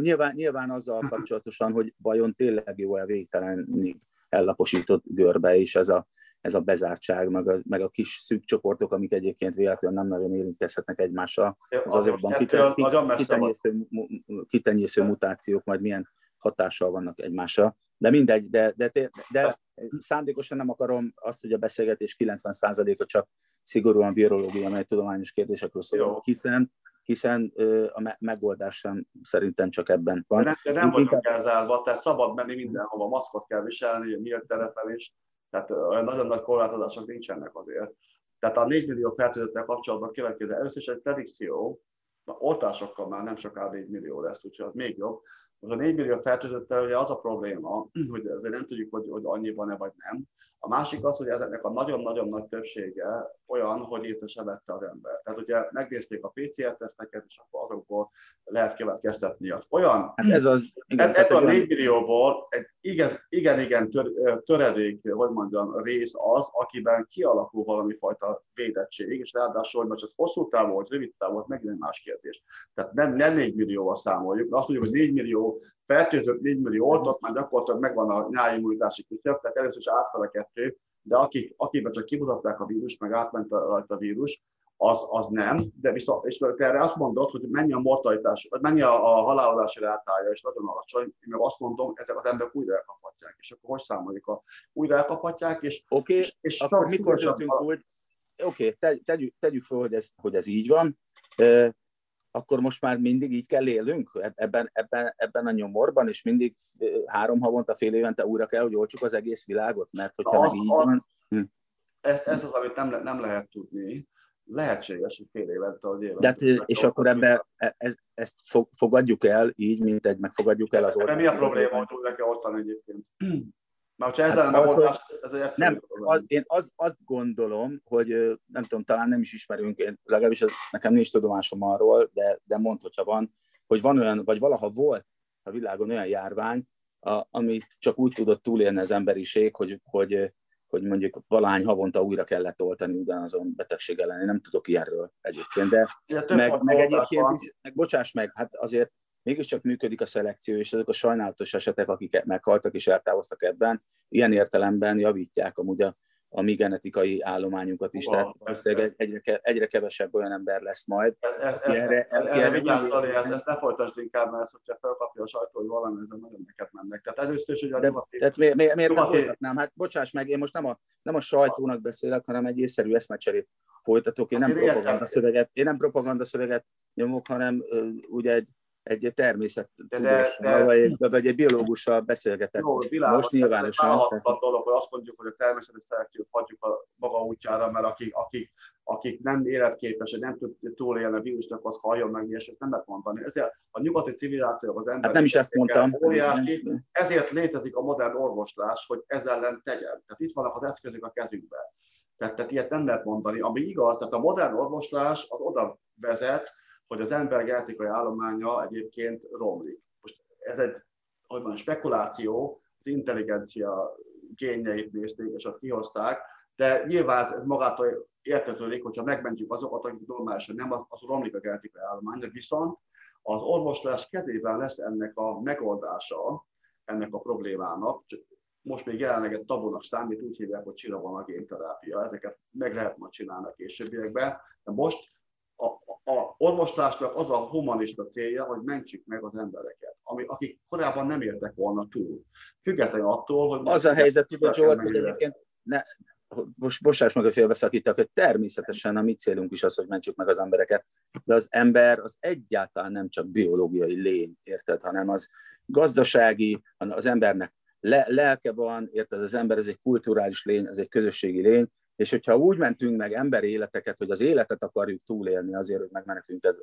Nyilván, nyilván azzal kapcsolatosan, hogy vajon tényleg jó-e végtelenig ellaposított görbe, és ez a, ez a bezártság, meg a, meg a kis szűk csoportok, amik egyébként véletlenül nem nagyon érintkezhetnek egymással, az azokban kitenyésző mutációk majd milyen hatással vannak egymással. De mindegy, de, de, de, de szándékosan nem akarom azt, hogy a beszélgetés kilencven százaléka csak szigorúan virológia, mert tudományos kérdésekről szól, hiszen, hiszen a megoldás sem szerintem csak ebben van. De nem, nem vagyunk elzárva, tehát szabad menni mindenhova, maszkot kell viselni, nyílt terepen is, tehát nagyon nagy korlátozások nincsenek azért. Tehát a négy millió fertőzöttel kapcsolatban következő először is egy predikció, oltásokkal már nem sokára négy millió lesz, úgyhogy az még jobb. Most a négy millió fertőzöttel ugye az a probléma, hogy azért nem tudjuk, hogy, hogy annyi van-e vagy nem. A másik az, hogy ezeknek a nagyon-nagyon nagy többsége olyan, hogy észre se vette az ember. Tehát ugye megnézték a pé cé er-teszteket, és akkor azokból lehet következtetni az olyan. Hát ez az, igen, tehát a négy millióból egy igen-igen tör, töredék, hogy mondjam, rész az, akiben kialakul valami fajta védettség, és ráadásul, hogy most ez hosszú távol, vagy rövid távol, megint más kérdés. Tehát nem, nem négy millióval számoljuk, azt mondjuk, hogy négy millió fertőzött, négy millió oltott, már gyakorlatilag megvan a nyári immunitási küszöb, tehát először is átfele kettő, de akik, akikben csak kimutatták a vírus, meg átment rajta a vírus, az, az nem, de viszont, és te erre azt mondod, hogy mennyi a mortalitás, mennyi a, a halálozási rátája, és nagyon alacsony, én meg azt mondom, ezek az emberek újra elkaphatják, és akkor hogy számoljuk, a, újra elkaphatják, és... Oké, okay, és akkor mikor döntünk a... úgy, oké, okay, tegyük, tegyük fel, hogy ez, hogy ez így van, uh, akkor most már mindig így kell élnünk ebben, ebben, ebben a nyomorban, és mindig három havonta, fél évente újra kell, hogy oltsuk az egész világot, mert hogyha az, meg így van... Hm. Ez, ez az, amit nem, nem lehet tudni. Lehetséges, hogy fél évente, hogy évente. De, és akkor ebben e, ezt fogadjuk el így, mint egy megfogadjuk el az oltást. Mi a probléma, hogy tudnak kell oltani egyébként? Mert ha ezzel hát nem az, oltani, ez egy nem, az, én az, azt gondolom, hogy nem tudom, talán nem is ismerünk, én, legalábbis ez, nekem nincs tudomásom arról, de, de mondd, hogyha van, hogy van olyan, vagy valaha volt a világon olyan járvány, a, amit csak úgy tudott túlélni az emberiség, hogy, hogy hogy mondjuk valahány havonta újra kellett oltani ugyanazon betegség ellen. Én nem tudok ilyenről egyébként, de ja, meg, meg egyébként is, meg, bocsáss meg, hát azért mégiscsak működik a szelekció, és azok a sajnálatos esetek, akik meghaltak és eltávoztak ebben, ilyen értelemben javítják amúgy a, a mi genetikai állományunkat is, tehát egyre, egyre kevesebb olyan ember lesz majd. Erre vigyázzali, ezt ne folytasd inkább, mert hogyha felkapja a sajtó, hogy valami, ezzel nagyon neked mennek. Tehát először is, hogy a nyugati... Tehát miért, miért, miért nem folytatnám? Hát bocsáss meg, én most nem a, nem a sajtónak beszélek, hanem egy észszerű eszmecserét folytatok. Én nem propagandaszöveget, én nem propagandaszöveget nyomok, hanem ugye egy egy természettudóssal, vagy, vagy egy biológussal beszélgetek. Jó, világos, most nyilvánosan. Vállalhatatlan dolog, hogy azt mondjuk, hogy a természetes szelekciót hagyjuk a maga útjára, mert akik, akik, akik nem életképesek, nem tud túlélni a vírusnak, az halljon meg, és ezt nem lehet mondani. Ezért a nyugati civilizációk az ember... Hát nem is ezt mondtam. Óriási, ezért létezik a modern orvoslás, hogy ezzel ellen tegyen. Tehát itt vannak az eszközök a kezünkben. Tehát, tehát ilyet nem lehet mondani. Ami igaz, tehát a modern orvoslás az oda vezet, hogy az ember genetikai állománya egyébként romlik. Most ez egy olyan spekuláció, az intelligencia génjeit nézték, és ott kihozták, de nyilván magától értetődik, hogyha megmentjük azokat, akik normálisan nem, az romlik a genetikai állomány, de viszont az orvoslás kezében lesz ennek a megoldása, ennek a problémának. Most még jelenleg egy tabunak számít, úgy hívják, hogy csiravona génterápia. Ezeket meg lehet majd csinálni a későbbiekben. De most a, a orvoslásnak az a humanista célja, hogy mentsük meg az embereket, ami, akik korábban nem értek volna túl. Függetlenül attól, hogy... Az a helyzet, hogy Zsolt, hogy egyébként... Ne, most bocsáss meg, hogy félbeszakítak, hogy természetesen a mi célunk is az, hogy mentsük meg az embereket, de az ember az egyáltalán nem csak biológiai lény, érted, hanem az gazdasági, az embernek Le, lelke van, érted, az ember ez egy kulturális lény, ez egy közösségi lény, és hogyha úgy mentünk meg emberi életeket, hogy az életet akarjuk túlélni azért, hogy megmenekünk ez,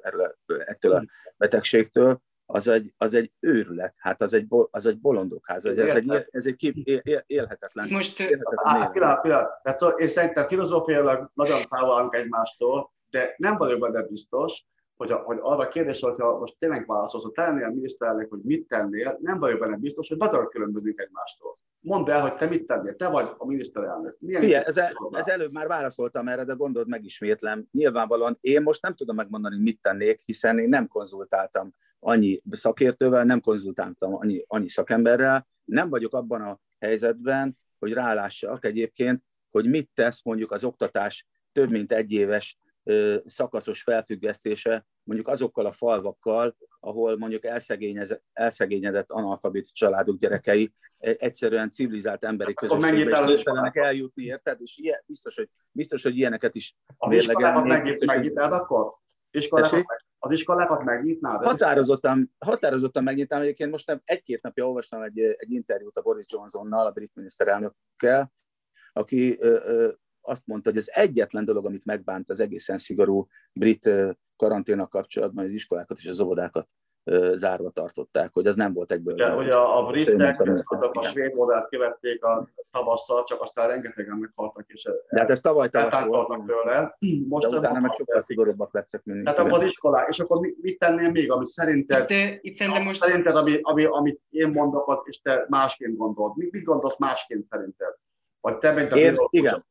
ettől a betegségtől, az egy, az egy őrület, hát az egy, az egy bolondokház, ez, ez egy, ez egy kép, él, élhetetlen. Most élhetetlen. Pillanat, pillanat. Tehát szóval én szerintem filozófiailag nagyon távolunk egymástól, de nem vagyok benne biztos, hogy, a, hogy arra a kérdésre, hogyha most tényleg válaszolsz, hogy te lennél miniszterelnök, hogy mit tennél, nem vagyok benne biztos, hogy nagyon különbözünk egymástól. Mondd el, hogy te mit tennél, te vagy a miniszterelnök. Fie, ez, el, ez előbb már válaszoltam erre, de gondold, megismétlem. Nyilvánvalóan én most nem tudom megmondani, mit tennék, hiszen én nem konzultáltam annyi szakértővel, nem konzultáltam annyi, annyi szakemberrel, nem vagyok abban a helyzetben, hogy rálássak egyébként, hogy mit tesz mondjuk az oktatás több mint egy éves szakaszos felfüggesztése mondjuk azokkal a falvakkal, ahol mondjuk elszegényedett analfabét családok gyerekei egyszerűen civilizált emberi közösségbe is képtelenek eljutni, érted? És ilyen, biztos, hogy, biztos, hogy ilyeneket is mérlegelni. Az iskolában akkor? Iskolákat, az iskolákat megnyitnád? Határozottan, határozottan megnyitnám. Egyébként most nem egy-két napja olvastam egy, egy interjút a Boris Johnsonnal, a brit miniszterelnökkel, aki ö, ö, azt mondta, hogy az egyetlen dolog, amit megbánt az egészen szigorú brit karanténnak kapcsolatban, az iskolákat és az óvodákat zárva tartották, hogy az nem volt egyből. Ja, hogy a, a britek a svéd modellt követték a tavasszal, csak aztán rengetegen meghaltak, és de hát ez tavaly tavasz volt, tőle. Most de utána meg sokkal szigorúbbak lettek. Tehát akkor az iskolák, és akkor mit tennél még, ami szerinted, de itt szerintem most... szerinted ami, ami, amit én mondok, és te másként gondolod? Mit, mit gondolsz másként szerinted? Vagy te mint a én, igen.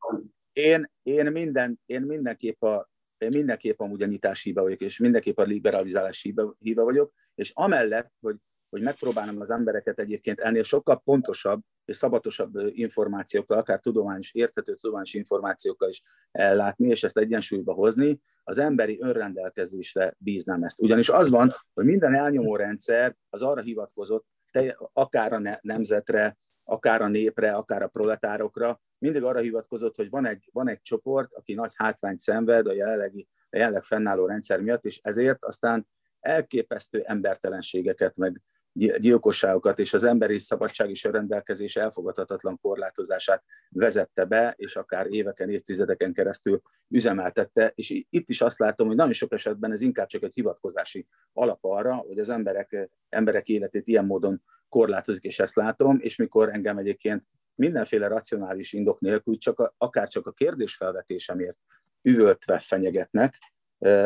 Én, én, minden, én, mindenképp a, én mindenképp amúgy a nyitás híve vagyok, és mindenképp a liberalizálás híve, híve vagyok, és amellett, hogy, hogy megpróbálom az embereket egyébként ennél sokkal pontosabb és szabatosabb információkkal, akár tudományos, érthető tudományos információkkal is ellátni, és ezt egyensúlyba hozni, az emberi önrendelkezésre bíznám ezt. Ugyanis az van, hogy minden elnyomó rendszer az arra hivatkozott, te, akár a nemzetre, akár a népre, akár a proletárokra, mindig arra hivatkozott, hogy van egy, van egy csoport, aki nagy hátrányt szenved a jelenlegi, a jelenleg fennálló rendszer miatt, és ezért aztán elképesztő embertelenségeket, meg gyilkosságokat, és az emberi szabadság és önrendelkezés elfogadhatatlan korlátozását vezette be, és akár éveken, évtizedeken keresztül üzemeltette, és itt is azt látom, hogy nagyon sok esetben ez inkább csak egy hivatkozási alap arra, hogy az emberek, emberek életét ilyen módon korlátozik, és ezt látom, és mikor engem egyébként mindenféle racionális indok nélkül, csak a, akár csak a kérdésfelvetésemért üvöltve fenyegetnek,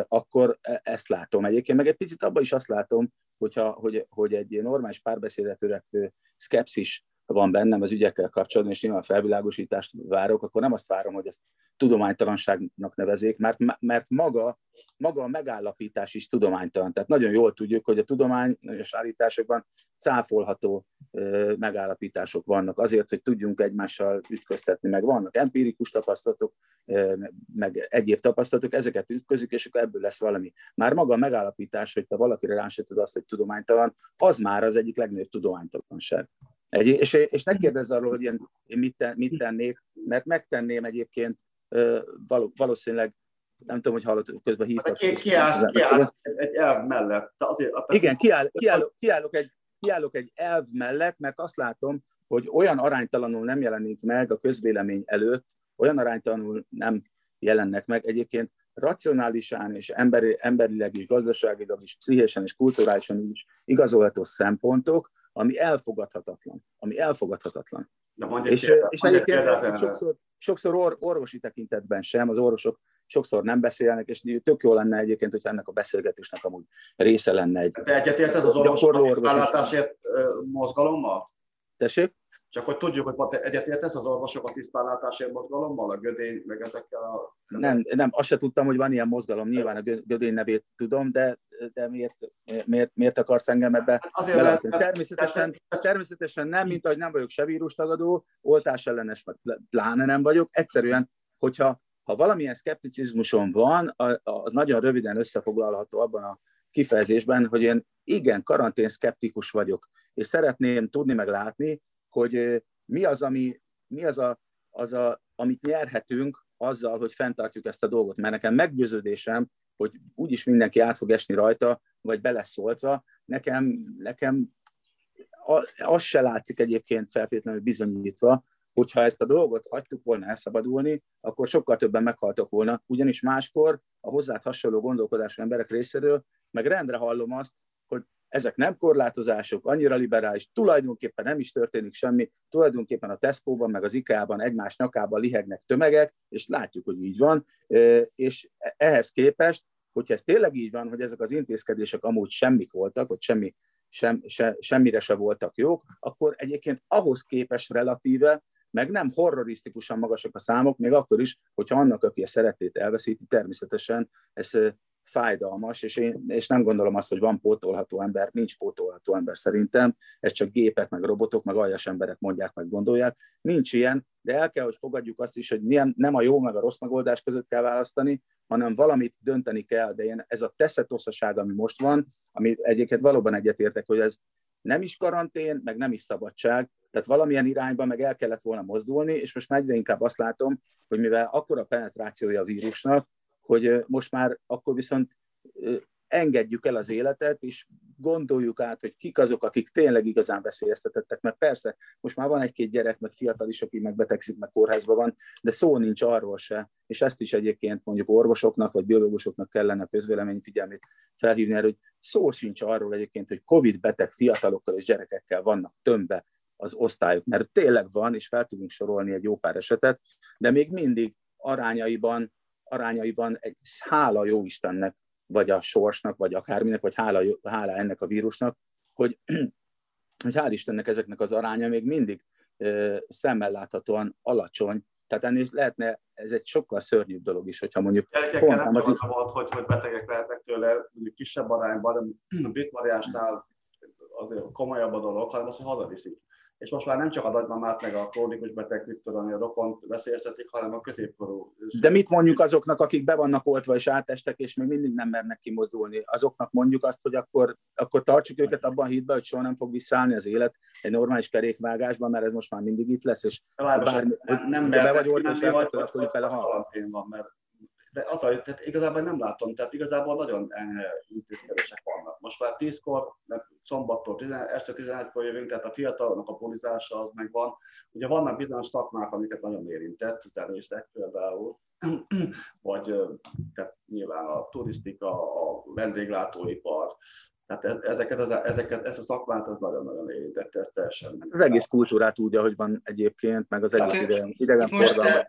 akkor ezt látom egyébként. Meg egy picit abban is azt látom, hogyha, hogy, hogy egy normális párbeszédre törekvő szkepszis van bennem az ügyekkel kapcsolatban, és nyilván felvilágosítást várok, akkor nem azt várom, hogy ezt tudománytalanságnak nevezzék, mert, mert maga, maga a megállapítás is tudománytalan. Tehát nagyon jól tudjuk, hogy a tudományos állításokban cáfolható ö, megállapítások vannak azért, hogy tudjunk egymással ütköztetni, meg vannak empirikus tapasztalatok, ö, meg egyéb tapasztalatok, ezeket ütközik, és akkor ebből lesz valami. Már maga a megállapítás, hogy te valakire rá se tud azt, hogy tudománytalan, az már az egyik legnagyobb tudománytalanság. Egy, és, és ne kérdezz arról, hogy én, én mit, ten, mit tennék, mert megtenném egyébként valószínűleg, nem tudom, hogy hallottuk, közben hívtak. Kiállsz egy elv mellett. Azért, igen, kiáll, kiállok, kiállok, egy, kiállok egy elv mellett, mert azt látom, hogy olyan aránytalanul nem jelenik meg a közvélemény előtt, olyan aránytalanul nem jelennek meg egyébként racionálisan és emberi, emberileg is, gazdaságilag is, pszichésen és kulturálisan is igazolható szempontok, ami elfogadhatatlan. Ami elfogadhatatlan. De és kérdez, és egyébként sokszor, sokszor or, orvosi tekintetben sem, az orvosok sokszor nem beszélnek, és tök jó lenne egyébként, hogyha ennek a beszélgetésnek amúgy része lenne egy... Te egyetért ez az orvosok tisztánlátásért mozgalommal? Tessék? Csak hogy tudjuk, hogy te egyetért ez az orvosok a tisztánlátásért mozgalommal, a Gödény, meg ezekkel a... Nem, nem, azt se tudtam, hogy van ilyen mozgalom, nyilván a Gödény nevét tudom, de, de miért, miért, miért akarsz engem ebbe belátni? Természetesen, természetesen nem, mint ahogy nem vagyok se vírustagadó, oltás ellenes, mert pláne nem vagyok, egyszerűen, hogyha Ha valamilyen szkepticizmusom van, az nagyon röviden összefoglalható abban a kifejezésben, hogy én igen, karantén szkeptikus vagyok, és szeretném tudni meg látni, hogy mi az, ami, mi az, a, az a, amit nyerhetünk azzal, hogy fenntartjuk ezt a dolgot. Mert nekem meggyőződésem, hogy úgyis mindenki át fog esni rajta, vagy beleszóltva, nekem, nekem az se látszik egyébként feltétlenül bizonyítva, hogyha ezt a dolgot hagytuk volna elszabadulni, akkor sokkal többen meghaltak volna, ugyanis máskor a hozzád hasonló gondolkodású emberek részéről, meg rendre hallom azt, hogy ezek nem korlátozások, annyira liberális, tulajdonképpen nem is történik semmi, tulajdonképpen a Tesco-ban, meg az IKEA-ban egymás nyakába lihegnek tömegek, és látjuk, hogy így van, és ehhez képest, hogyha ez tényleg így van, hogy ezek az intézkedések amúgy semmik voltak, vagy semmi, sem, se, semmire se voltak jók, akkor egyébként ahhoz képest relatíve, meg nem horrorisztikusan magasak a számok, még akkor is, hogyha annak, aki a szeretét elveszíti, természetesen ez fájdalmas, és én és nem gondolom azt, hogy van pótolható ember, nincs pótolható ember szerintem, ez csak gépek, meg robotok, meg aljas emberek mondják, meg gondolják, nincs ilyen, de el kell, hogy fogadjuk azt is, hogy milyen, nem a jó meg a rossz megoldás között kell választani, hanem valamit dönteni kell, de ilyen, ez a teszetoszaság, ami most van, ami egyébként valóban egyetértek, hogy ez nem is karantén, meg nem is szabadság, tehát valamilyen irányba meg el kellett volna mozdulni, és most már egyre inkább azt látom, hogy mivel akkora penetrációja a vírusnak, hogy most már akkor viszont engedjük el az életet, és gondoljuk át, hogy kik azok, akik tényleg igazán veszélyeztetettek, mert persze most már van egy-két gyerek, meg fiatal is, aki megbetegszik, meg kórházban van, de szó nincs arról se, és ezt is egyébként mondjuk orvosoknak, vagy biológusoknak kellene a közvélemény figyelmét felhívni erre, hogy szó sincs arról egyébként, hogy Covid-beteg fiatalokkal és gyerekekkel vannak tömbbe az osztályok, mert tényleg van, és fel tudunk sorolni egy jó pár esetet, de még mindig arányaiban, arányaiban egy hála jó Istennek, vagy a sorsnak, vagy akárminek, vagy hála, hála ennek a vírusnak, hogy, hogy hál' Istennek ezeknek az aránya még mindig ö, szemmel láthatóan alacsony. Tehát ennél lehetne, ez egy sokkal szörnyűbb dolog is, hogyha mondjuk... Gyerekekkel nem az az volt, hogy, hogy betegek lehetnek tőle kisebb arányban, de a brit variánsnál azért komolyabb a dolog, hanem az, hogy hazaviszik. És most már nem csak a nagymamát, meg a krónikus beteg, mit tudom, a rokont veszélyeztetik, hanem a középkorú. De mit mondjuk azoknak, akik be vannak oltva és átestek, és még mindig nem mernek kimozdulni? Azoknak mondjuk azt, hogy akkor, akkor tartsuk őket abban a hitben, hogy soha nem fog visszaállni az élet egy normális kerékvágásban, mert ez most már mindig itt lesz, és bármi, nem be vagy oltva és átestek, akkor is belehalt. De az, tehát igazából nem látom, tehát igazából nagyon intézkedések vannak. Most már tízkor, szombattól, tizen, este tizenegykor jövünk, tehát a fiataloknak a polizása az megvan. Ugye vannak bizonyos szakmák, amiket nagyon érintett, zenészek például, vagy tehát nyilván a turisztika, a vendéglátóipar, tehát ezeket, ezeket, ezt a szakmát az nagyon-nagyon érintette, ez teljesen nem. Az egész kultúrát úgy, ahogy van egyébként, meg az egész idegenforgalmat.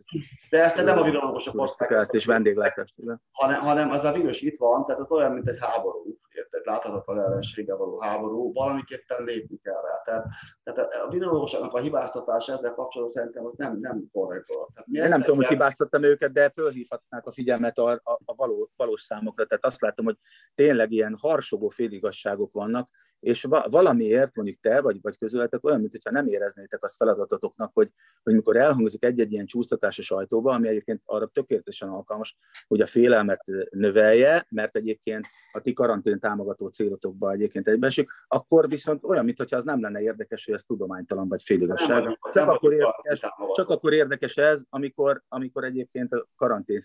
De ezt nem a virológusok oszták. És vendéglátást. Hanem, hanem az a vírus itt van, tehát az olyan, mint egy háború, érted? Láthatatlan ellensége való háború, valamiképpen lépni kell rá. Tehát, tehát a virológusoknak a hibáztatása ezzel kapcsolatban szerintem az nem, nem korrekt volt. Én nem tudom, hogy hibáztattam őket, de fölhívhatnák a figyelmet a, a, a való, valós számokra. Tehát azt látom, hogy tényleg ilyen harsogó félig vannak, és valamiért mondjuk te vagy, vagy közületek olyan, mintha nem éreznétek azt feladatotoknak, hogy, hogy mikor elhangzik egy-egy ilyen csúsztatás a sajtóba, ami egyébként arra tökéletesen alkalmas, hogy a félelmet növelje, mert egyébként a ti karantén támogató célotokba egyébként egybesik, akkor viszont olyan, mintha az nem lenne érdekes, hogy ez tudománytalan vagy féligazság. Csak akkor érdekes, csak akkor érdekes ez, amikor, amikor egyébként a karantén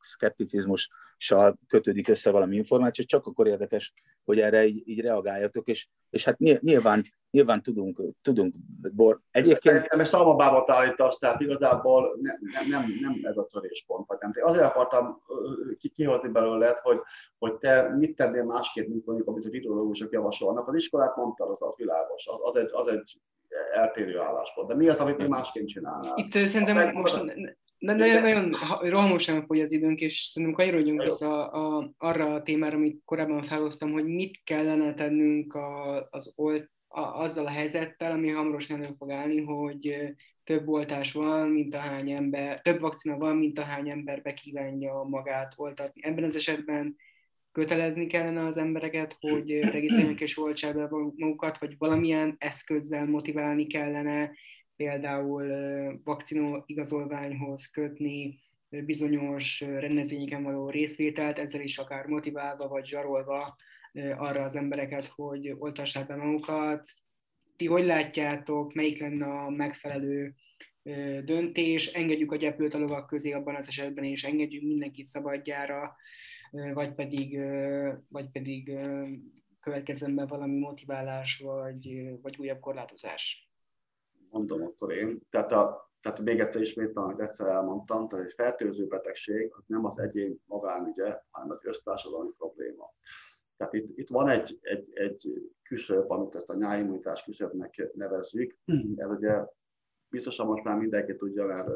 szkepticizmussal kötődik össze valami információ, csak akkor érdekes, hogy erre így, így reagáljatok, és, és hát nyilván Nyilván tudunk, tudunk bor. Egyébként... Ezt, ezt almabába állítasz, tehát igazából ne, ne, nem, nem ez a töréspont. Nem. Azért akartam kihozni belőled, hogy, hogy te mit tennél másképp, mint mondjuk, amit a virológusok javasolnak. Az iskolát mondtad, az, az világos, az, az, egy, az egy eltérő álláspont. De mi az, amit mi másként csinálnál? Itt szerintem most... De nagyon rohamosan fogy az időnk, és szerintem kanyarodjunk vissza a, a, arra a témára, amit korábban felhoztam, hogy mit kellene tennünk a, az olt, a, azzal a helyzettel, ami hamarosan elő fog állni, hogy több oltás van, mint ahány ember, több vakcina van, mint ahány ember bekívánja magát oltatni. Ebben az esetben kötelezni kellene az embereket, hogy regisztráljanak és oltsák be magukat, vagy valamilyen eszközzel motiválni kellene, például vakcina igazolványhoz kötni bizonyos rendezvényeken való részvételt, ezzel is akár motiválva vagy zsarolva arra az embereket, hogy oltassák be magukat. Ti hogy látjátok, melyik lenne a megfelelő döntés? Engedjük a gyeplőt a lovak közé abban az esetben, és engedjük mindenkit szabadjára, vagy pedig, vagy pedig következzen be valami motiválás, vagy, vagy újabb korlátozás? Mondom akkor én. Tehát, a, tehát még egyszer ismétlem, amit egyszer elmondtam, tehát egy fertőző betegség az nem az egyén magánügye, hanem az össztársadalmi probléma. Tehát itt, itt van egy, egy, egy küszöb, amit ezt a nyájimmunitás küszöbnek nevezzük. Ez ugye biztosan most már mindenki tudja, mert,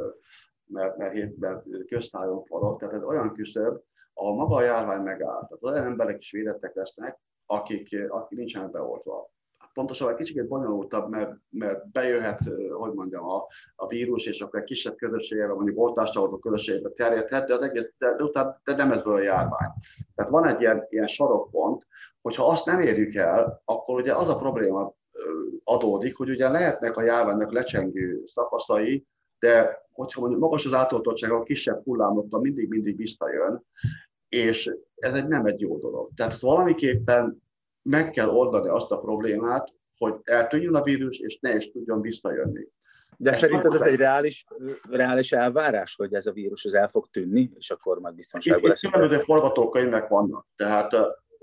mert, mert, mert közszájon forog. Tehát ez olyan küszöb, ahol maga a járvány megáll. Tehát olyan emberek is védettek lesznek, akik, akik nincsenek beoltva. Pontosan egy kicsit bonyolultabb, mert, mert bejöhet, hogy mondjam, a, a vírus, és akkor egy kisebb közösségben, mondjuk oltástagadó közösségben terjedhet, de az egész, de, de, de, de nem ezből a járvány. Tehát van egy ilyen, ilyen sarokpont, hogyha azt nem érjük el, akkor ugye az a probléma adódik, hogy ugye lehetnek a járványnak lecsengő szakaszai, de hogyha mondjuk magas az átoltottság, a kisebb hullámokban mindig-mindig visszajön, és ez egy, nem egy jó dolog. Tehát valamiképpen meg kell oldani azt a problémát, hogy eltűnjön a vírus, és ne is tudjon visszajönni. De ez szerinted ez egy reális, reális elvárás, hogy ez a vírus ez el fog tűnni, és akkor majd biztonságban lesz? Itt különböző forgatókönyvek vannak. Tehát,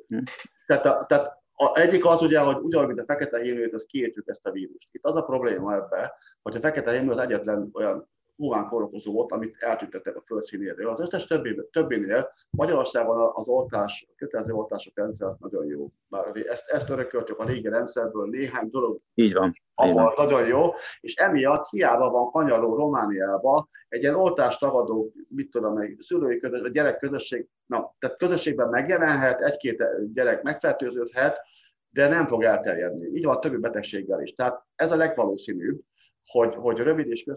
hm. tehát, a, tehát a, egyik az ugye, hogy ugyanúgy, mint a fekete hímlőt, az kiértjük ezt a vírust. Itt az a probléma ebben, hogy a fekete hímlő az egyetlen olyan humán kórokozó volt, amit eltüntettek a földszínéről. Az összes többi, többinél Magyarországon az oltás, a kötelező oltások rendszer nagyon jó. Bár ezt, ezt örököltük a régi rendszerből, néhány dolog. Így van. Ahol nagyon jó, és emiatt hiába van kanyarló Romániában egy ilyen oltástagadó, mit tudom, egy szülői közösség, gyerekközösség, na, tehát közösségben megjelenhet, egy-két gyerek megfertőződhet, de nem fog elterjedni. Így van a többi betegséggel is. Tehát ez a legvalószínűbb, hogy, hogy rövid és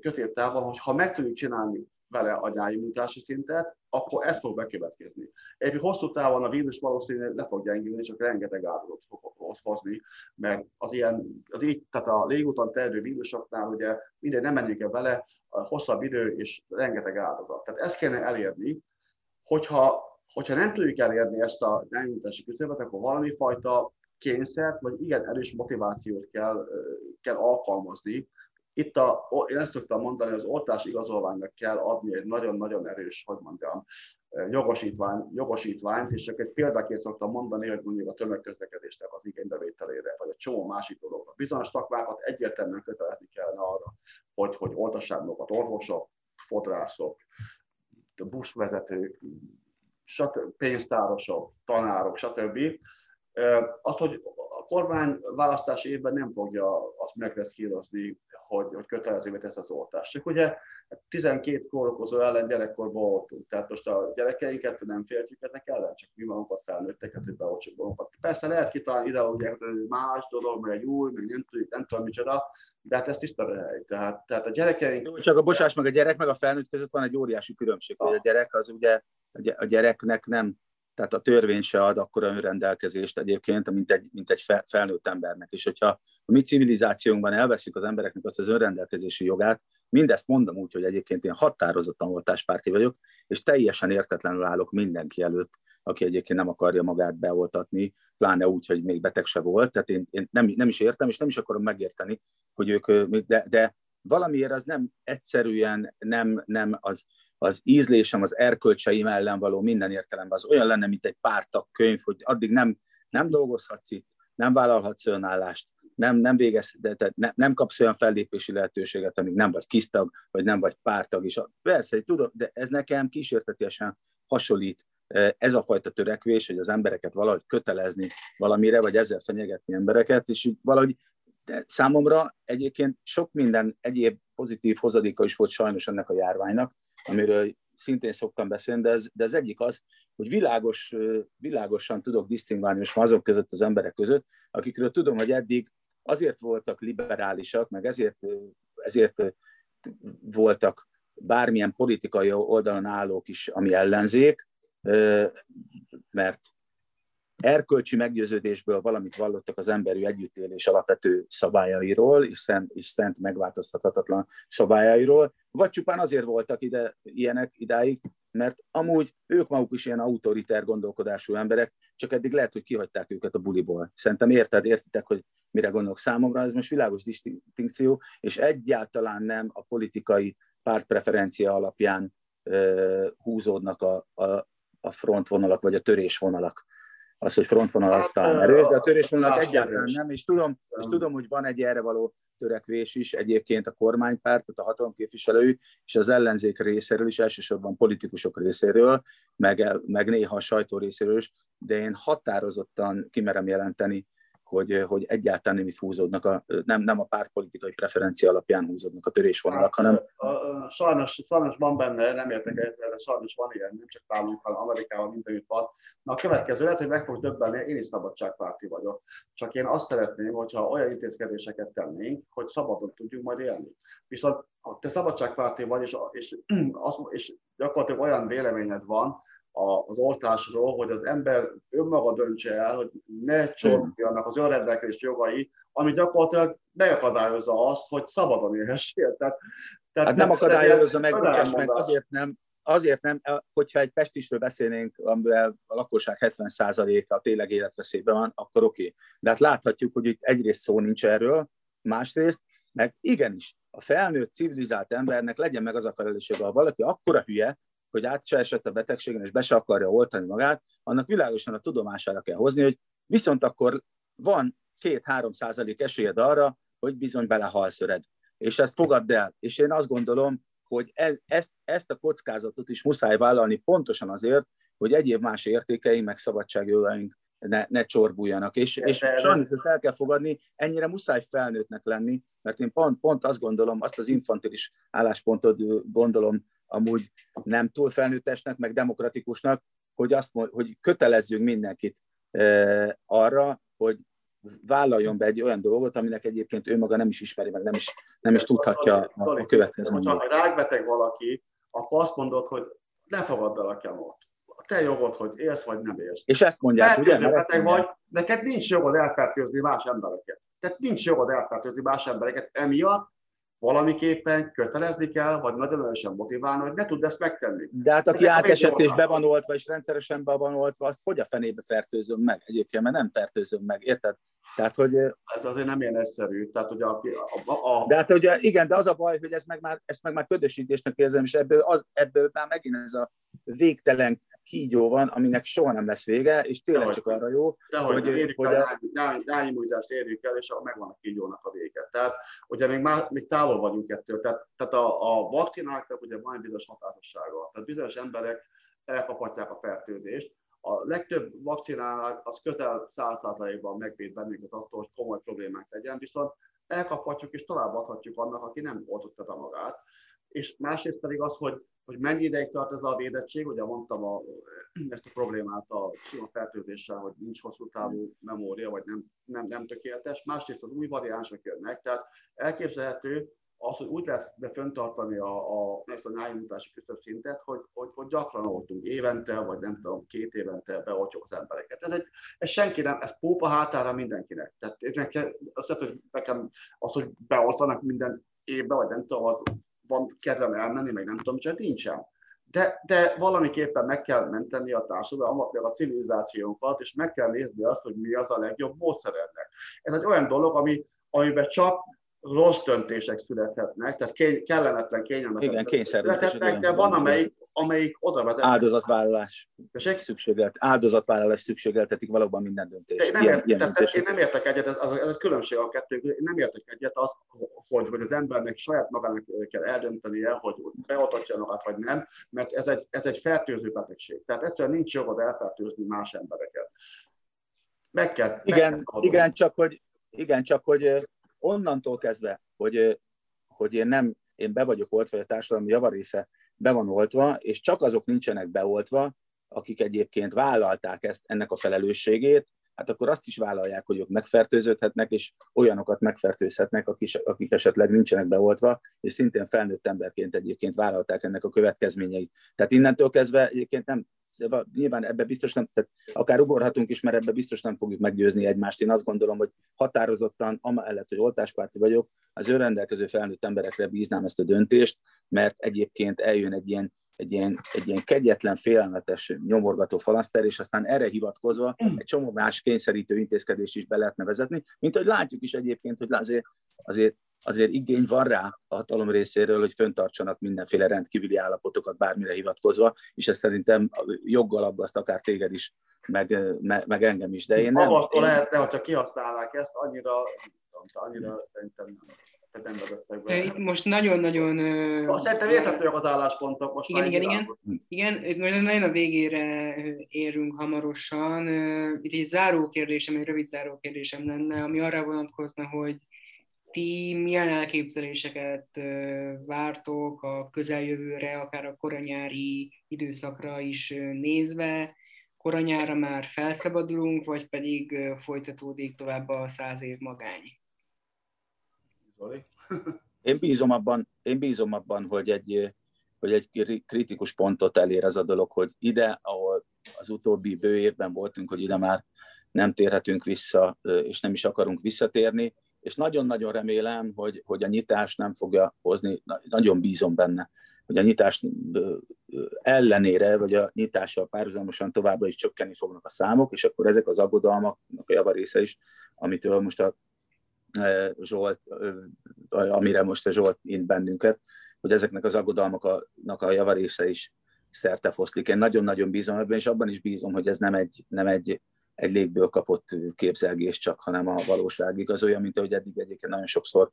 középtávon, hogy ha meg tudjuk csinálni vele a nyájimmunitási szintet, akkor ez fog bekövetkezni. Egyébként hosszú távon a vírus valószínűleg le fog gyengülni, csak rengeteg árulót fog hozni, mert az ilyen, az így, tehát a légúton terjedő vírusoknál ugye minden nem menjünk el vele, a hosszabb idő és rengeteg áldozat. Tehát ezt kéne elérni, hogyha, hogyha nem tudjuk elérni ezt a nyájimmunitási küszöbet, akkor valami fajta kényszert, vagy igen erős motivációt kell, kell alkalmazni. Itt a, én ezt szoktam mondani, hogy az oltás igazolványnak kell adni egy nagyon-nagyon erős, hogy mondjam, jogosítvány, jogosítványt, és csak egy példaként szoktam mondani, hogy mondjuk a tömegközlekedésnek az igénybevételére, vagy egy csomó másik dologra. Bizonyos szakmákat egyértelműen kötelezni kellene arra, hogy, hogy oltassák magukat orvosok, fodrászok, buszvezetők, pénztárosok, tanárok, stb. Azt, hogy a kormány választási évben nem fogja azt megveszkírozni, hogy, hogy kötelezővé tesz az oltást. Csak ugye tizenkét kórokozó ellen gyerekkorban oltunk. Tehát most a gyerekeinket nem féltjük ezek ellen, csak mi magunkat felnőtteket, hogy beoltsuk magunkat. Persze lehet kitalálni ideológiákat, hogy más dolog, meg egy új, meg nem tudjuk, nem tudom micsoda, de hát ez tiszta hely. Tehát, tehát a gyerekeink... Jó, csak a bocsáss meg, a gyerek meg a felnőtt között van egy óriási különbség, hogy a gyerek az ugye a gyereknek nem... Tehát a törvény se ad akkora önrendelkezést egyébként, mint egy, mint egy felnőtt embernek. És hogyha a mi civilizációnkban elveszünk az embereknek azt az önrendelkezési jogát, mindezt mondom úgy, hogy egyébként én határozottan oltáspárti vagyok, és teljesen értetlenül állok mindenki előtt, aki egyébként nem akarja magát beoltatni, pláne úgy, hogy még beteg se volt. Tehát én, én nem, nem is értem, és nem is akarom megérteni, hogy ők, de, de valamiért az nem egyszerűen nem, nem az... az ízlésem, az erkölcseim ellen való minden értelemben, az olyan lenne, mint egy pártagkönyv, hogy addig nem, nem dolgozhatsz itt, nem vállalhatsz önállást, nem, nem végez, de, tehát ne, nem kapsz olyan fellépési lehetőséget, amíg nem vagy kisztag, vagy nem vagy pártag is. Persze, tudom, de ez nekem kísértetiesen hasonlít ez a fajta törekvés, hogy az embereket valahogy kötelezni valamire, vagy ezzel fenyegetni embereket, és valahogy de számomra egyébként sok minden egyéb pozitív hozadéka is volt sajnos ennek a járványnak, amiről szintén szoktam beszélni, de ez, de ez egyik az, hogy világos, világosan tudok disztingválni most azok között, az emberek között, akikről tudom, hogy eddig azért voltak liberálisak, meg ezért, ezért voltak bármilyen politikai oldalon állók is, ami ellenzék, mert erkölcsi meggyőződésből valamit vallottak az emberi együttélés alapvető szabályairól, és szent, és szent megváltoztathatatlan szabályairól, vagy csupán azért voltak ide, ilyenek idáig, mert amúgy ők maguk is ilyen autoriter gondolkodású emberek, csak eddig lehet, hogy kihagyták őket a buliból. Szerintem érted, értitek, hogy mire gondolok számomra, ez most világos disztinkció, és egyáltalán nem a politikai pártpreferencia alapján ö, húzódnak a, a, a frontvonalak, vagy a törésvonalak. Az, hogy frontvonal aztán erős, de a törésvonalak egyáltalán nem, és tudom, és tudom, hogy van egy erre való törekvés is egyébként a kormánypárt, tehát a hatalomképviselői, és az ellenzék részéről is, elsősorban politikusok részéről, meg, meg néha a sajtó részéről is, de én határozottan kimerem jelenteni, hogy, hogy egyáltalán nem itt húzódnak, a, nem, nem a pártpolitikai preferencia alapján húzódnak a törésvonalak, hanem... Sajnos, sajnos van benne, nem értek egyre, de sajnos van ilyen, nem csak nálunk, hanem Amerikában mindenütt van. Na a következő lehet, hogy meg fogsz döbbenni, én is szabadságpárti vagyok. Csak én azt szeretném, hogyha olyan intézkedéseket tennénk, hogy szabadon tudjunk majd élni. Viszont ha te szabadságpárti vagy, és, és, és gyakorlatilag olyan véleményed van, az oltásról, hogy az ember önmaga döntse el, hogy ne csorbjanak az önrendelkezés jogai, ami gyakorlatilag megakadályozza azt, hogy szabadon élhessél. Tehát, tehát hát nem, nem akadályozza meg, meg azért nem, azért nem, hogyha egy pestistről beszélnénk, amivel a lakosság hetven százaléka tényleg életveszélyben van, akkor oké. Okay. De hát láthatjuk, hogy itt egyrészt szó nincs erről, másrészt, meg igenis, a felnőtt, civilizált embernek legyen meg az a felelőssége, ha valaki akkora hülye, hogy át se esett a betegségen, és be se akarja oltani magát, annak világosan a tudomására kell hozni, hogy viszont akkor van két-három százalék esélyed arra, hogy bizony belehalszöred. És ezt fogadd el. És én azt gondolom, hogy ez, ezt, ezt a kockázatot is muszáj vállalni pontosan azért, hogy egyéb más értékeink, meg szabadságjogaink ne, ne csorbuljanak. És, és sajnos ezt el kell fogadni, ennyire muszáj felnőttnek lenni, mert én pont, pont azt gondolom, azt az infantilis álláspontot gondolom, amúgy nem túl felnőttesnek, meg demokratikusnak, hogy, azt, hogy kötelezzünk mindenkit e, arra, hogy vállaljon be egy olyan dolgot, aminek egyébként ő maga nem is ismeri, meg nem is, nem is tudhatja a, a, a következményét. Ha rákbeteg valaki, akkor azt mondod, hogy ne fogadd el a kemót. Te jogod, hogy élsz, vagy nem élsz. És ezt mondják, ugye? Beteg vagy, neked nincs jogod elfertőzni más embereket. Tehát nincs jogod elfertőzni más embereket, emiatt valamiképpen kötelezni kell, vagy nagyon erősen motiválni, hogy ne tud ezt megtenni. De hát aki átesett és be van oltva, és rendszeresen be van oltva, azt hogy a fenébe fertőzöm meg? Egyébként, mert nem fertőzöm meg, érted? Tehát, hogy... Ez azért nem ilyen egyszerű. Tehát, hogy a, a, a, a... De hát ugye, igen, de az a baj, hogy ez meg már, ezt meg már ködösítésnek érzem, és ebből, az, ebből már megint ez a végtelen kígyó van, aminek soha nem lesz vége, és tényleg dehogy, csak arra jó, dehogy, hogy... Érjük hogy a rányomújtást érjük el, és megvan a kígyónak a vége. Tehát ugye még, már, még távol vagyunk ettől. Tehát, tehát a, a vakcináknak ugye van egy bizonyos hatásossága. Tehát bizonyos emberek elkaphatják a fertőzést. A legtöbb vakcinánál az közel száz százalékban megvéd bennünket attól, hogy komoly problémák legyen, viszont elkaphatjuk és továbbadhatjuk annak, aki nem oltotta be magát. És másrészt pedig az, hogy, hogy mennyi ideig tart ez a védettség, ugye mondtam a, ezt a problémát a sima fertőzéssel, hogy nincs hosszú távú memória, vagy nem, nem, nem tökéletes, másrészt az új variánsok jönnek, tehát elképzelhető az, hogy úgy lesz de föntartani a, a, ezt a nyájmutási küszöbb szintet, hogy, hogy, hogy gyakran oltunk évente, vagy nem tudom, két évente beoltjuk az embereket. Ez, egy, ez senki nem, ez pópa hátára mindenkinek. Tehát nekem, azt, hogy nekem az, hogy beoltanak minden évben, vagy nem tudom, az van kedvem elmenni, meg nem tudom, csak nincsen. De, de valamiképpen meg kell menteni a társadalmat, meg a civilizációkat, és meg kell nézni azt, hogy mi az a legjobb módszer ennek. Ez egy olyan dolog, ami, amiben csak rossz döntések születhetnek, tehát ké- kellemetlen, kényelmetlen. Igen, kényszerűen. De van, amelyik, amelyik oda vezet. Áldozatvállalás. Szükségelt, áldozatvállalás szükségeltetik valóban minden döntést. Én, ilyen, ilyen döntés. Én nem értek egyet, ez, ez a különbség a kettőnk, én nem értek egyet az, hogy, hogy az embernek saját magának kell eldöntenie, hogy beoltatja magát vagy nem, mert ez egy, ez egy fertőző betegség. Tehát egyszerűen nincs jogod elfertőzni más embereket. Meg kell. Meg igen, kell igen, csak hogy, igen, csak hogy onnantól kezdve, hogy, hogy én nem, én be vagyok oltva, a társadalom javarésze be van oltva, és csak azok nincsenek beoltva, akik egyébként vállalták ezt, ennek a felelősségét, hát akkor azt is vállalják, hogy ők megfertőződhetnek, és olyanokat megfertőzhetnek, akik, akik esetleg nincsenek beoltva, és szintén felnőtt emberként egyébként vállalták ennek a következményeit. Tehát innentől kezdve egyébként nem, nyilván ebbe biztos nem, tehát akár ugorhatunk is, mert ebbe biztos nem fogjuk meggyőzni egymást. Én azt gondolom, hogy határozottan, amellett, hogy oltáspárti vagyok, az önrendelkező felnőtt emberekre bíznám ezt a döntést, mert egyébként eljön egy ilyen, egy ilyen, egy ilyen kegyetlen, félelmetes nyomorgató falaszter, és aztán erre hivatkozva egy csomó más kényszerítő intézkedést is be lehetne vezetni, mint hogy látjuk is egyébként, hogy azért, azért azért igény van rá a hatalom részéről, hogy föntartsanak mindenféle rendkívüli állapotokat bármire hivatkozva, és ez szerintem joggal aggaszt akár téged is, meg, meg, meg engem is. De én nem... Avartól én... lehetne, hogyha kihasználnák ezt, annyira, annyira szerintem nem vezettek be. Most nagyon-nagyon... Szerintem érthetőek az álláspontok most. Igen, igen, igen. Igen, most nagyon a végére érünk hamarosan. Itt egy záró kérdésem, egy rövid záró kérdésem lenne, ami arra vonatkozna, hogy ti milyen elképzeléseket vártok a közeljövőre, akár a koranyári időszakra is nézve? Koranyára már felszabadulunk, vagy pedig folytatódik tovább a száz év magány? Én bízom abban, én bízom abban hogy, egy, hogy egy kritikus pontot elér az a dolog, hogy ide, ahol az utóbbi bő évben voltunk, hogy ide már nem térhetünk vissza, és nem is akarunk visszatérni, és nagyon-nagyon remélem, hogy, hogy a nyitás nem fogja hozni, nagyon bízom benne, hogy a nyitás ellenére, vagy a nyitással párhuzamosan továbbra is csökkenni fognak a számok, és akkor ezek az aggodalmaknak a javarésze is, amitől most a Zsolt, amire most a Zsolt int bennünket, hogy ezeknek az aggodalmaknak a javarésze is szertefoszlik. Én nagyon-nagyon bízom ebben, és abban is bízom, hogy ez nem egy, nem egy egy légből kapott képzelgés csak, hanem a valóság igazolja, mint ahogy eddig egyébként nagyon sokszor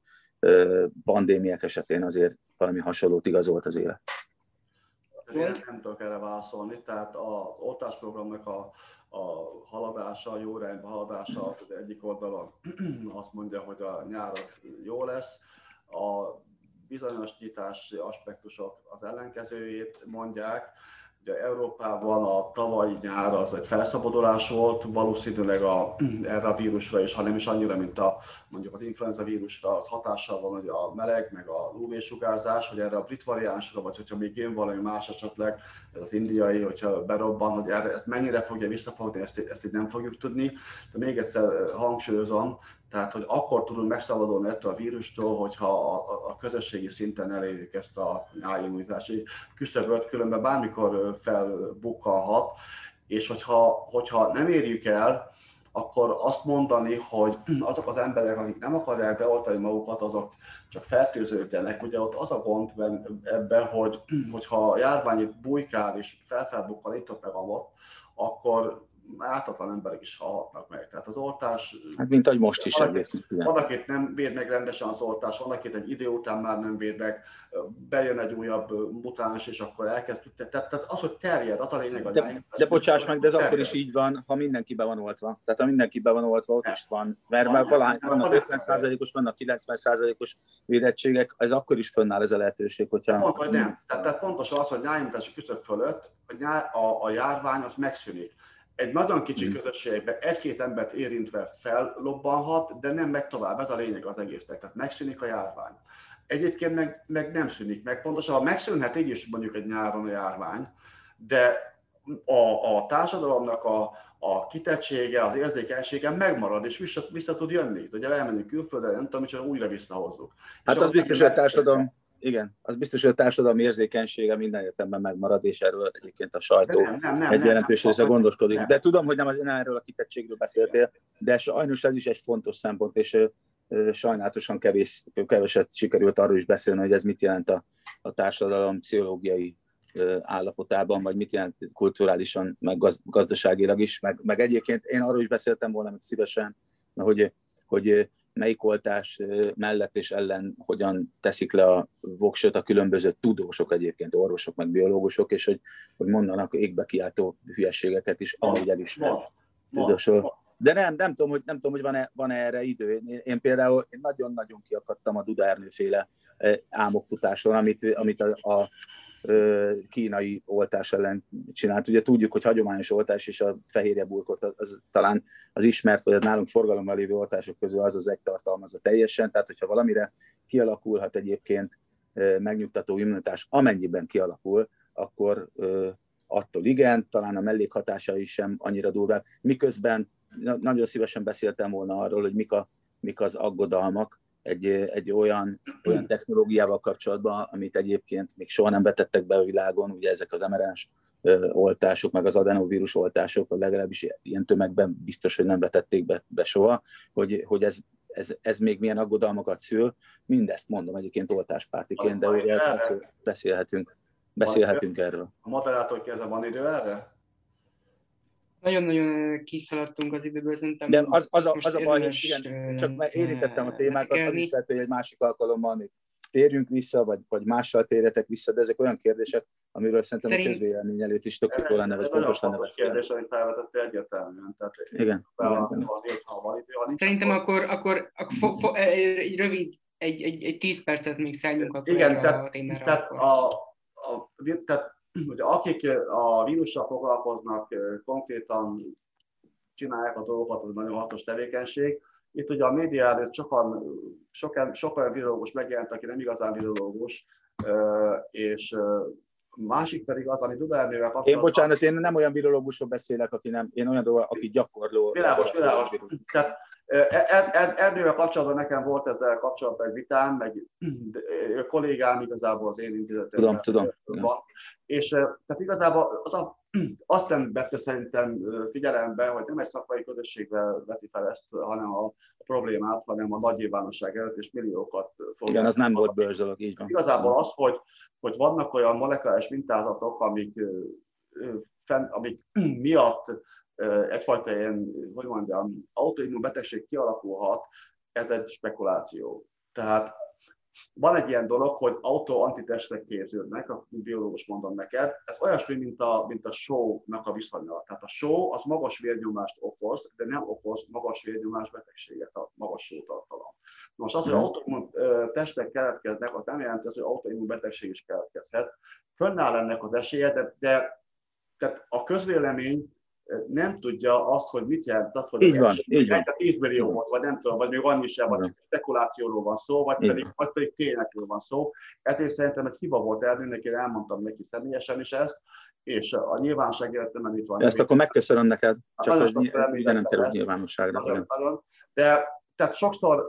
pandémiák esetén azért valami hasonlót igazolt az élet. Én nem tudok erre válaszolni, tehát az oltásprogramnak a, a haladása, a jó irányba haladása az egyik oldalon azt mondja, hogy a nyár az jó lesz, a bizonyos nyitási aspektusok az ellenkezőjét mondják. Ugye Európában a tavalyi nyár az egy felszabadulás volt, valószínűleg a, erre a vírusra is, ha nem is annyira, mint a, mondjuk az influenza vírusra, az hatással van, hogy a meleg, meg a ú vé-sugárzás, hogy erre a brit variánsra, vagy hogyha még jön valami más esetleg, ez az indiai, hogyha berobban, hogy erre, ezt mennyire fogja visszafogni, ezt, ezt így nem fogjuk tudni. De még egyszer hangsúlyozom, tehát, hogy akkor tudunk megszabadulni ettől a vírustól, hogyha a, a közösségi szinten elérjük ezt a nyáimmunizási küszöböt, különben bármikor felbukkanhat, és hogyha, hogyha nem érjük el, akkor azt mondani, hogy azok az emberek, akik nem akarják beoltani magukat, azok csak fertőződjenek. Ugye ott az a gond ebben, hogy hogyha a járvány itt bujkál és felfelbukkan itt ott meg ott, akkor ártatlan emberek is halhatnak meg. Tehát az oltás... Hát mint ahogy most is. Van, akit nem véd meg rendesen az oltás, van, akit egy idő után már nem véd meg, bejön egy újabb mutáns, és akkor elkezd... Tehát, tehát az, hogy terjed, az a lényeg. A de nyájt, de bocsáss meg, de ez terjed. Akkor is így van, ha mindenki be van oltva. Tehát ha mindenki be van oltva, ott is van. Mert már valahány, vannak ötven százalékos, vannak kilencven százalékos védettségek, ez akkor is fönnáll ez a lehetőség, hogyha... Pont, hogy nem. Tehát, tehát fontos az, hogy nyájmutási küszöb fölött a, a, a járvány az megszűnik. Egy nagyon kicsi hmm. közösségben egy-két embert érintve fellobbanhat, de nem meg tovább, ez a lényeg az egésznek, tehát megszűnik a járvány. Egyébként meg, meg nem szűnik meg, pontosan megszűnhet így is mondjuk egy nyáron a járvány, de a, a társadalomnak a, a kitettsége, az érzékenysége megmarad, és vissza, vissza tud jönni. Ugye elmenjünk külföldre, nem tudom, és újra visszahozzuk. Hát az biztos, hogy a társadalom... Igen, az biztos, hogy a társadalmi érzékenysége minden értelemben megmarad, és erről egyébként a sajtó nem, nem, nem, egy jelentős része gondoskodik. Nem. De tudom, hogy nem, nem erről a kitettségről beszéltél, de sajnos ez is egy fontos szempont, és sajnálatosan kevés, keveset sikerült arról is beszélni, hogy ez mit jelent a, a társadalom pszichológiai állapotában, vagy mit jelent kulturálisan, meg gaz, gazdaságilag is, meg, meg egyébként én arról is beszéltem volna még szívesen, hogy, hogy melyik oltás mellett és ellen hogyan teszik le a voksot a különböző tudósok egyébként, orvosok, meg biológusok, és hogy, hogy mondanak égbe kiáltó hülyességeket is, ahogy elismert tudósok. De nem, nem tudom, hogy, nem tudom, hogy van-e, van-e erre idő. Én, én például én nagyon-nagyon kiakadtam a Duda Ernő-féle álmokfutáson, amit, amit a, a kínai oltás ellen csinált. Ugye tudjuk, hogy hagyományos oltás és a fehérje burkot, az, az talán az ismert, vagy az nálunk forgalomban lévő oltások közül az az egy tartalmazza teljesen. Tehát, hogyha valamire kialakulhat egyébként megnyugtató immunitás, amennyiben kialakul, akkor attól igen, talán a mellékhatásai sem annyira durvák. Miközben nagyon szívesen beszéltem volna arról, hogy mik, a, mik az aggodalmak egy, egy olyan, olyan technológiával kapcsolatban, amit egyébként még soha nem vetettek be a világon, ugye ezek az em er en á-s oltások, meg az adenovírus oltások, vagy legalábbis ilyen tömegben biztos, hogy nem vetették be, be soha, hogy, hogy ez, ez, ez még milyen aggodalmakat szül. Mindezt mondom egyébként oltáspártiként, de ugye beszél, beszélhetünk, beszélhetünk erről. A moderátor kérde, van idő erre? Nagyon-nagyon kiszaladtunk az időből, szerintem. De az, az, a, az a baj, hogy igen, csak érintettem a témákat, az is lehet, hogy egy másik alkalommal még térjünk vissza, vagy, vagy mással térjetek vissza, de ezek olyan kérdések, amiről szerintem Szerint... a közvélemény előtt is tök jól lenne, vagy fontos lenne beszélni. Ez nagyon fontos kérdés, amit felvetett egyértelműen. Tehát, igen. Szerintem akkor, akkor, akkor fo, fo, egy rövid, egy, egy, egy tíz percet még szálljunk akkor igen, tehát, a témára. Tehát a, a, tehát ugye akik a vírussal foglalkoznak, konkrétan csinálják a dolgokat, az nagyon hasznos tevékenység. Itt ugye a média előtt sokan, sokan, sok olyan virológus megjelent, aki nem igazán virológus, és másik pedig az, ami Duda Ernővel kapcsolatban... Én bocsánat, én nem olyan virológusról beszélek, aki nem, én olyan dolog, aki gyakorló... Világos, világos. Tehát Ernővel kapcsolatban nekem volt ezzel kapcsolatban egy vitám, meg kollégám igazából az én intézetemben. Tudom, tudom. Van. És tehát igazából az a, azt nem vette szerintem figyelembe, hogy nem egy szakmai közösségvel veti fel ezt, hanem a problémát, hanem a nagy nyilvánosság előtt és milliókat foglalkozik. Igen, az nem volt bős dolog, így van. Igazából az, hogy, hogy vannak olyan molekuláris mintázatok, amik, amik miatt egyfajta ilyen, hogy mondjam, autoimmun betegség kialakulhat, ez egy spekuláció. Tehát van egy ilyen dolog, hogy autoantitestek képződnek, a biológus mondom neked, ez olyasmi, mint a, mint a sónak a viszonya. Tehát a só az magas vérnyomást okoz, de nem okoz magas vérnyomás betegséget, a magas sótartalom. Most az, hogy autoimmun testek keletkeznek, az nem jelenti, hogy autoimmun betegség is keletkezhet. Fönnáll ennek az esélye, de, de tehát a közvélemény nem tudja azt, hogy mit jelent az, hogy így van, így van. tíz millió volt, vagy nem tudom, vagy még annyi sem, vagy csak spekulációról van szó, vagy pedig, vagy pedig tényekről van szó. Ezért szerintem egy hiba volt Ernőnek, én elmondtam neki személyesen is ezt, és a nyilvánosság előtt nem itt van. Ezt akkor megköszönöm neked, csak az nem kerül nyilvánosságra. De tehát sokszor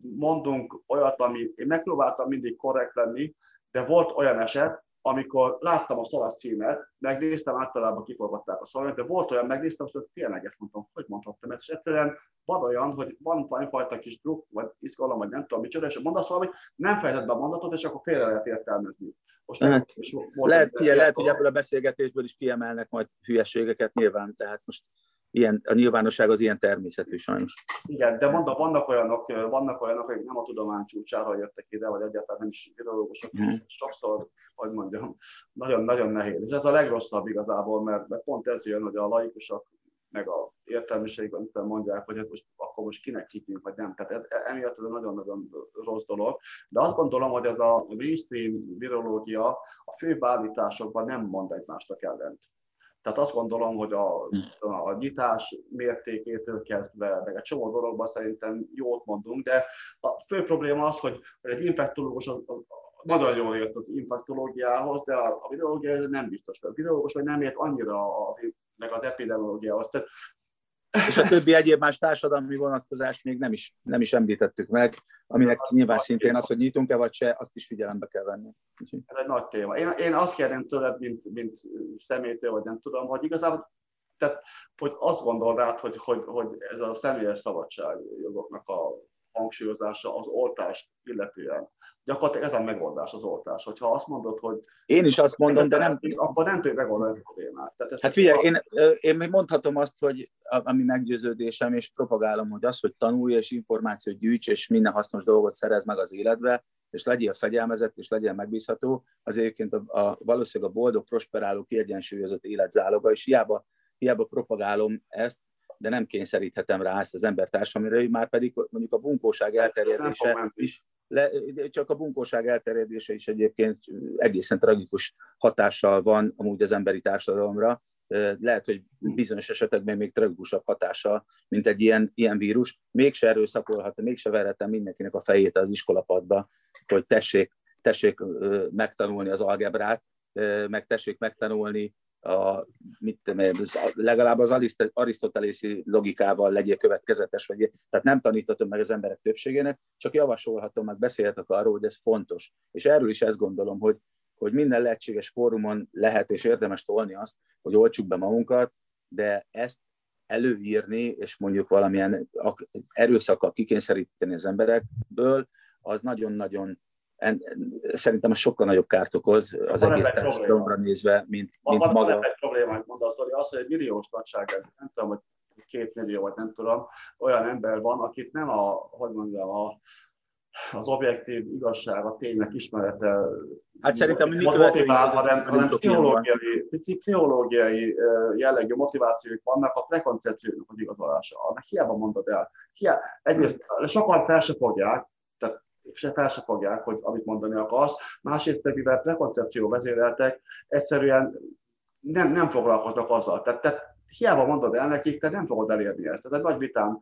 mondunk olyat, ami én megpróbáltam mindig korrekt lenni, de volt olyan eset, amikor láttam a szavak címet, megnéztem, általában kiforgatták a szavakat, de volt olyan, megnéztem, hogy tényleg ezt mondtam, hogy mondhattam ezt, és egyszerűen van olyan, hogy van valamifajta kis druk, vagy izgalom, vagy nem tudom micsoda, és mondasz valamit, nem fejezed be a mondatot, és akkor félre lehet értelmezni. Most lehet, lehet, ilyen, lehet hogy ebből a beszélgetésből is kiemelnek majd hülyeségeket nyilván, tehát most ilyen, a nyilvánosság az ilyen természetű sajnos. Igen, de mondom, vannak olyanok, vannak olyanok, akik nem a tudomány csúcsára jöttek ide, vagy egyáltalán nem is virológusok, mm. sokszor, hogy mondjam, nagyon-nagyon nehéz. És ez a legrosszabb igazából, mert, mert pont ez jön, hogy a laikusok, meg a értelmiségben mondják, hogy most, akkor most kinek hitünk, vagy nem. Tehát ez, emiatt ez egy nagyon-nagyon rossz dolog. De azt gondolom, hogy ez a mainstream virológia a fő beállításokban nem mond egymásnak ellent. Tehát azt gondolom, hogy a, a nyitás mértékétől kezdve, meg egy csomó dologban szerintem jót mondunk, de a fő probléma az, hogy egy infektológus az, az, nagyon jól ért az infektológiához, de a, a virológia ez nem biztos, hogy a virológus vagy nem ért annyira az, meg az epidemiológiához. Tehát... És a többi egyéb más társadalmi vonatkozást még nem is, nem is említettük meg, aminek az nyilván szintén az, hogy nyitunk-e vagy se, azt is figyelembe kell venni. Ez egy nagy téma. Én, én azt kérném tőled, mint, mint személytől, vagy nem tudom, hogy igazából, tehát, hogy azt gondol rád, hogy, hogy, hogy ez a személyes szabadságjogoknak a hangsúlyozása az oltást illetően. Gyakorlatilag ez a megoldás az oltás. Hogyha azt mondod, hogy... Én is azt mondom, de nem... Akkor nem tudjuk megoldani a problémát. Hát figyelj, én, én még mondhatom azt, hogy ami meggyőződésem, és propagálom, hogy az, hogy tanulj, és információt gyűjts, és minden hasznos dolgot szerez meg az életbe, és legyél fegyelmezett, és legyél megbízható, az egyébként a, a, valószínűleg a boldog, prosperáló, kiegyensúlyozott élet záloga, és hiába, hiába propagálom ezt, de nem kényszeríthetem rá ezt az embertársamra, már pedig mondjuk a bunkóság elterjedése is, le, csak a bunkóság elterjedése is egyébként egészen tragikus hatással van amúgy az emberi társadalomra. Lehet, hogy bizonyos esetekben még tragikusabb hatással, mint egy ilyen, ilyen vírus. Mégse erőszakolhatom, mégse verhetem mindenkinek a fejét az iskolapadba, hogy tessék, tessék megtanulni az algebrát, meg tessék megtanulni a, mit tudom, legalább az arisztotelészi logikával legyél következetes, vagy, tehát nem taníthatom meg az emberek többségének, csak javasolhatom, meg beszélhetek arról, hogy ez fontos. És erről is ezt gondolom, hogy, hogy minden lehetséges fórumon lehet és érdemes tolni azt, hogy oltsuk be magunkat, de ezt előírni, és mondjuk valamilyen erőszakkal kikényszeríteni az emberekből, az nagyon-nagyon En, szerintem ez sokkal nagyobb kárt okoz az van egész társadalomra nézve, mint, mint van, maga. Van egy problémát mondasz, hogy az, hogy egy milliós nagyság, nem tudom, hogy két millió, vagy nem tudom, olyan ember van, akit nem a, hogy mondjam, a, az objektív igazság, a ténynek ismerete hát szerintem motivál, hanem, hanem pszichológiai, pszichológiai jellegű motivációk vannak, a prekoncepciónak az igazolása. Annak hiába mondod el. Hiába, egyrészt sokan fel se fogják, tehát se fel se fogják, hogy amit mondani akarsz. Másrészt pedig, mivel prekoncepció vezéreltek, egyszerűen nem, nem foglalkoznak azzal. Tehát, tehát hiába mondod el nekik, te nem fogod elérni ezt. Tehát egy nagy vitám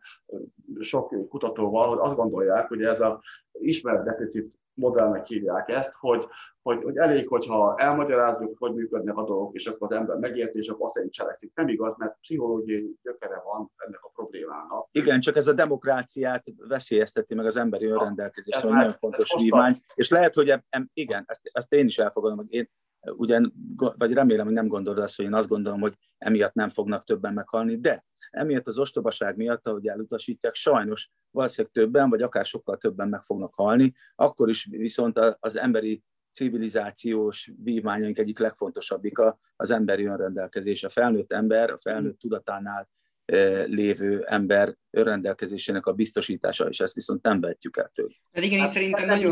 sok kutatóval, hogy azt gondolják, hogy ez az ismeretdeficit modellnek hívják ezt, hogy, hogy, hogy elég, hogyha elmagyarázzuk, hogy működnek a dolgok, és akkor az ember megérti, és akkor azt szerint cselekszik. Nem igaz, mert pszichológiai gyökere van ennek a problémának. Igen, csak ez a demokráciát veszélyezteti meg az emberi önrendelkezést, ami nagyon fontos vívmány. És lehet, hogy eb, em, igen, ezt, ezt én is elfogadom, hogy én ugyan, vagy remélem, hogy nem gondolod azt, hogy én azt gondolom, hogy emiatt nem fognak többen meghalni, de emiatt az ostobaság miatt, ahogy elutasítják, sajnos valószínűleg többen, vagy akár sokkal többen meg fognak halni, akkor is viszont az emberi civilizációs vívmányaink egyik legfontosabbika az emberi önrendelkezés. A felnőtt ember, a felnőtt tudatánál lévő ember önrendelkezésének a biztosítása, és ezt viszont nem vetjük el tőle. Hát igen, hát, szerintem nem nagyon...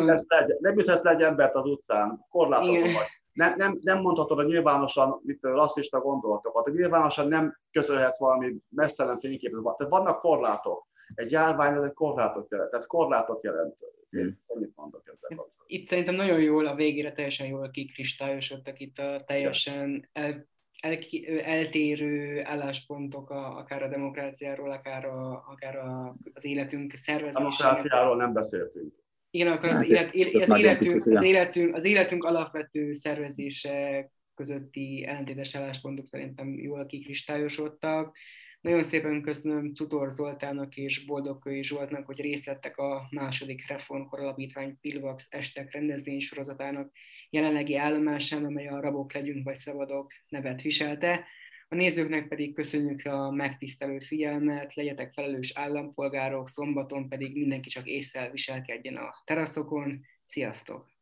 Nem juthatsz le egy embert az utcán, korlátozó vagy. Nem, nem, nem mondhatod, hogy nyilvánosan rasszista gondolatokat, hogy nyilvánosan nem közölhetsz valami mesztelen fényképet. Tehát vannak korlátok. Egy járvány az egy korlátot jelent. Tehát korlátot jelent. Én ennyit mondok ezzel. Itt szerintem nagyon jól, a végére teljesen jól kikristályosodtak itt a teljesen el, el, eltérő álláspontok, a, akár a demokráciáról, akár, a, akár a, az életünk szervezéséről. A demokráciáról nem beszéltünk. Igen, akkor az, élet, élet, az, életünk, az, életünk, az életünk alapvető szervezése közötti ellentétes álláspontok szerintem jól kikristályosodtak. Nagyon szépen köszönöm Czutor Zoltának és Boldogkői Zsoltnak, hogy részt vettek a Második Reformkor Alapítvány Pilvax Estek rendezvénysorozatának jelenlegi állomásán, amely a Rabok legyünk vagy szabadok nevet viselte. A nézőknek pedig köszönjük a megtisztelő figyelmet, legyetek felelős állampolgárok, szombaton pedig mindenki csak ésszel viselkedjen a teraszokon. Sziasztok!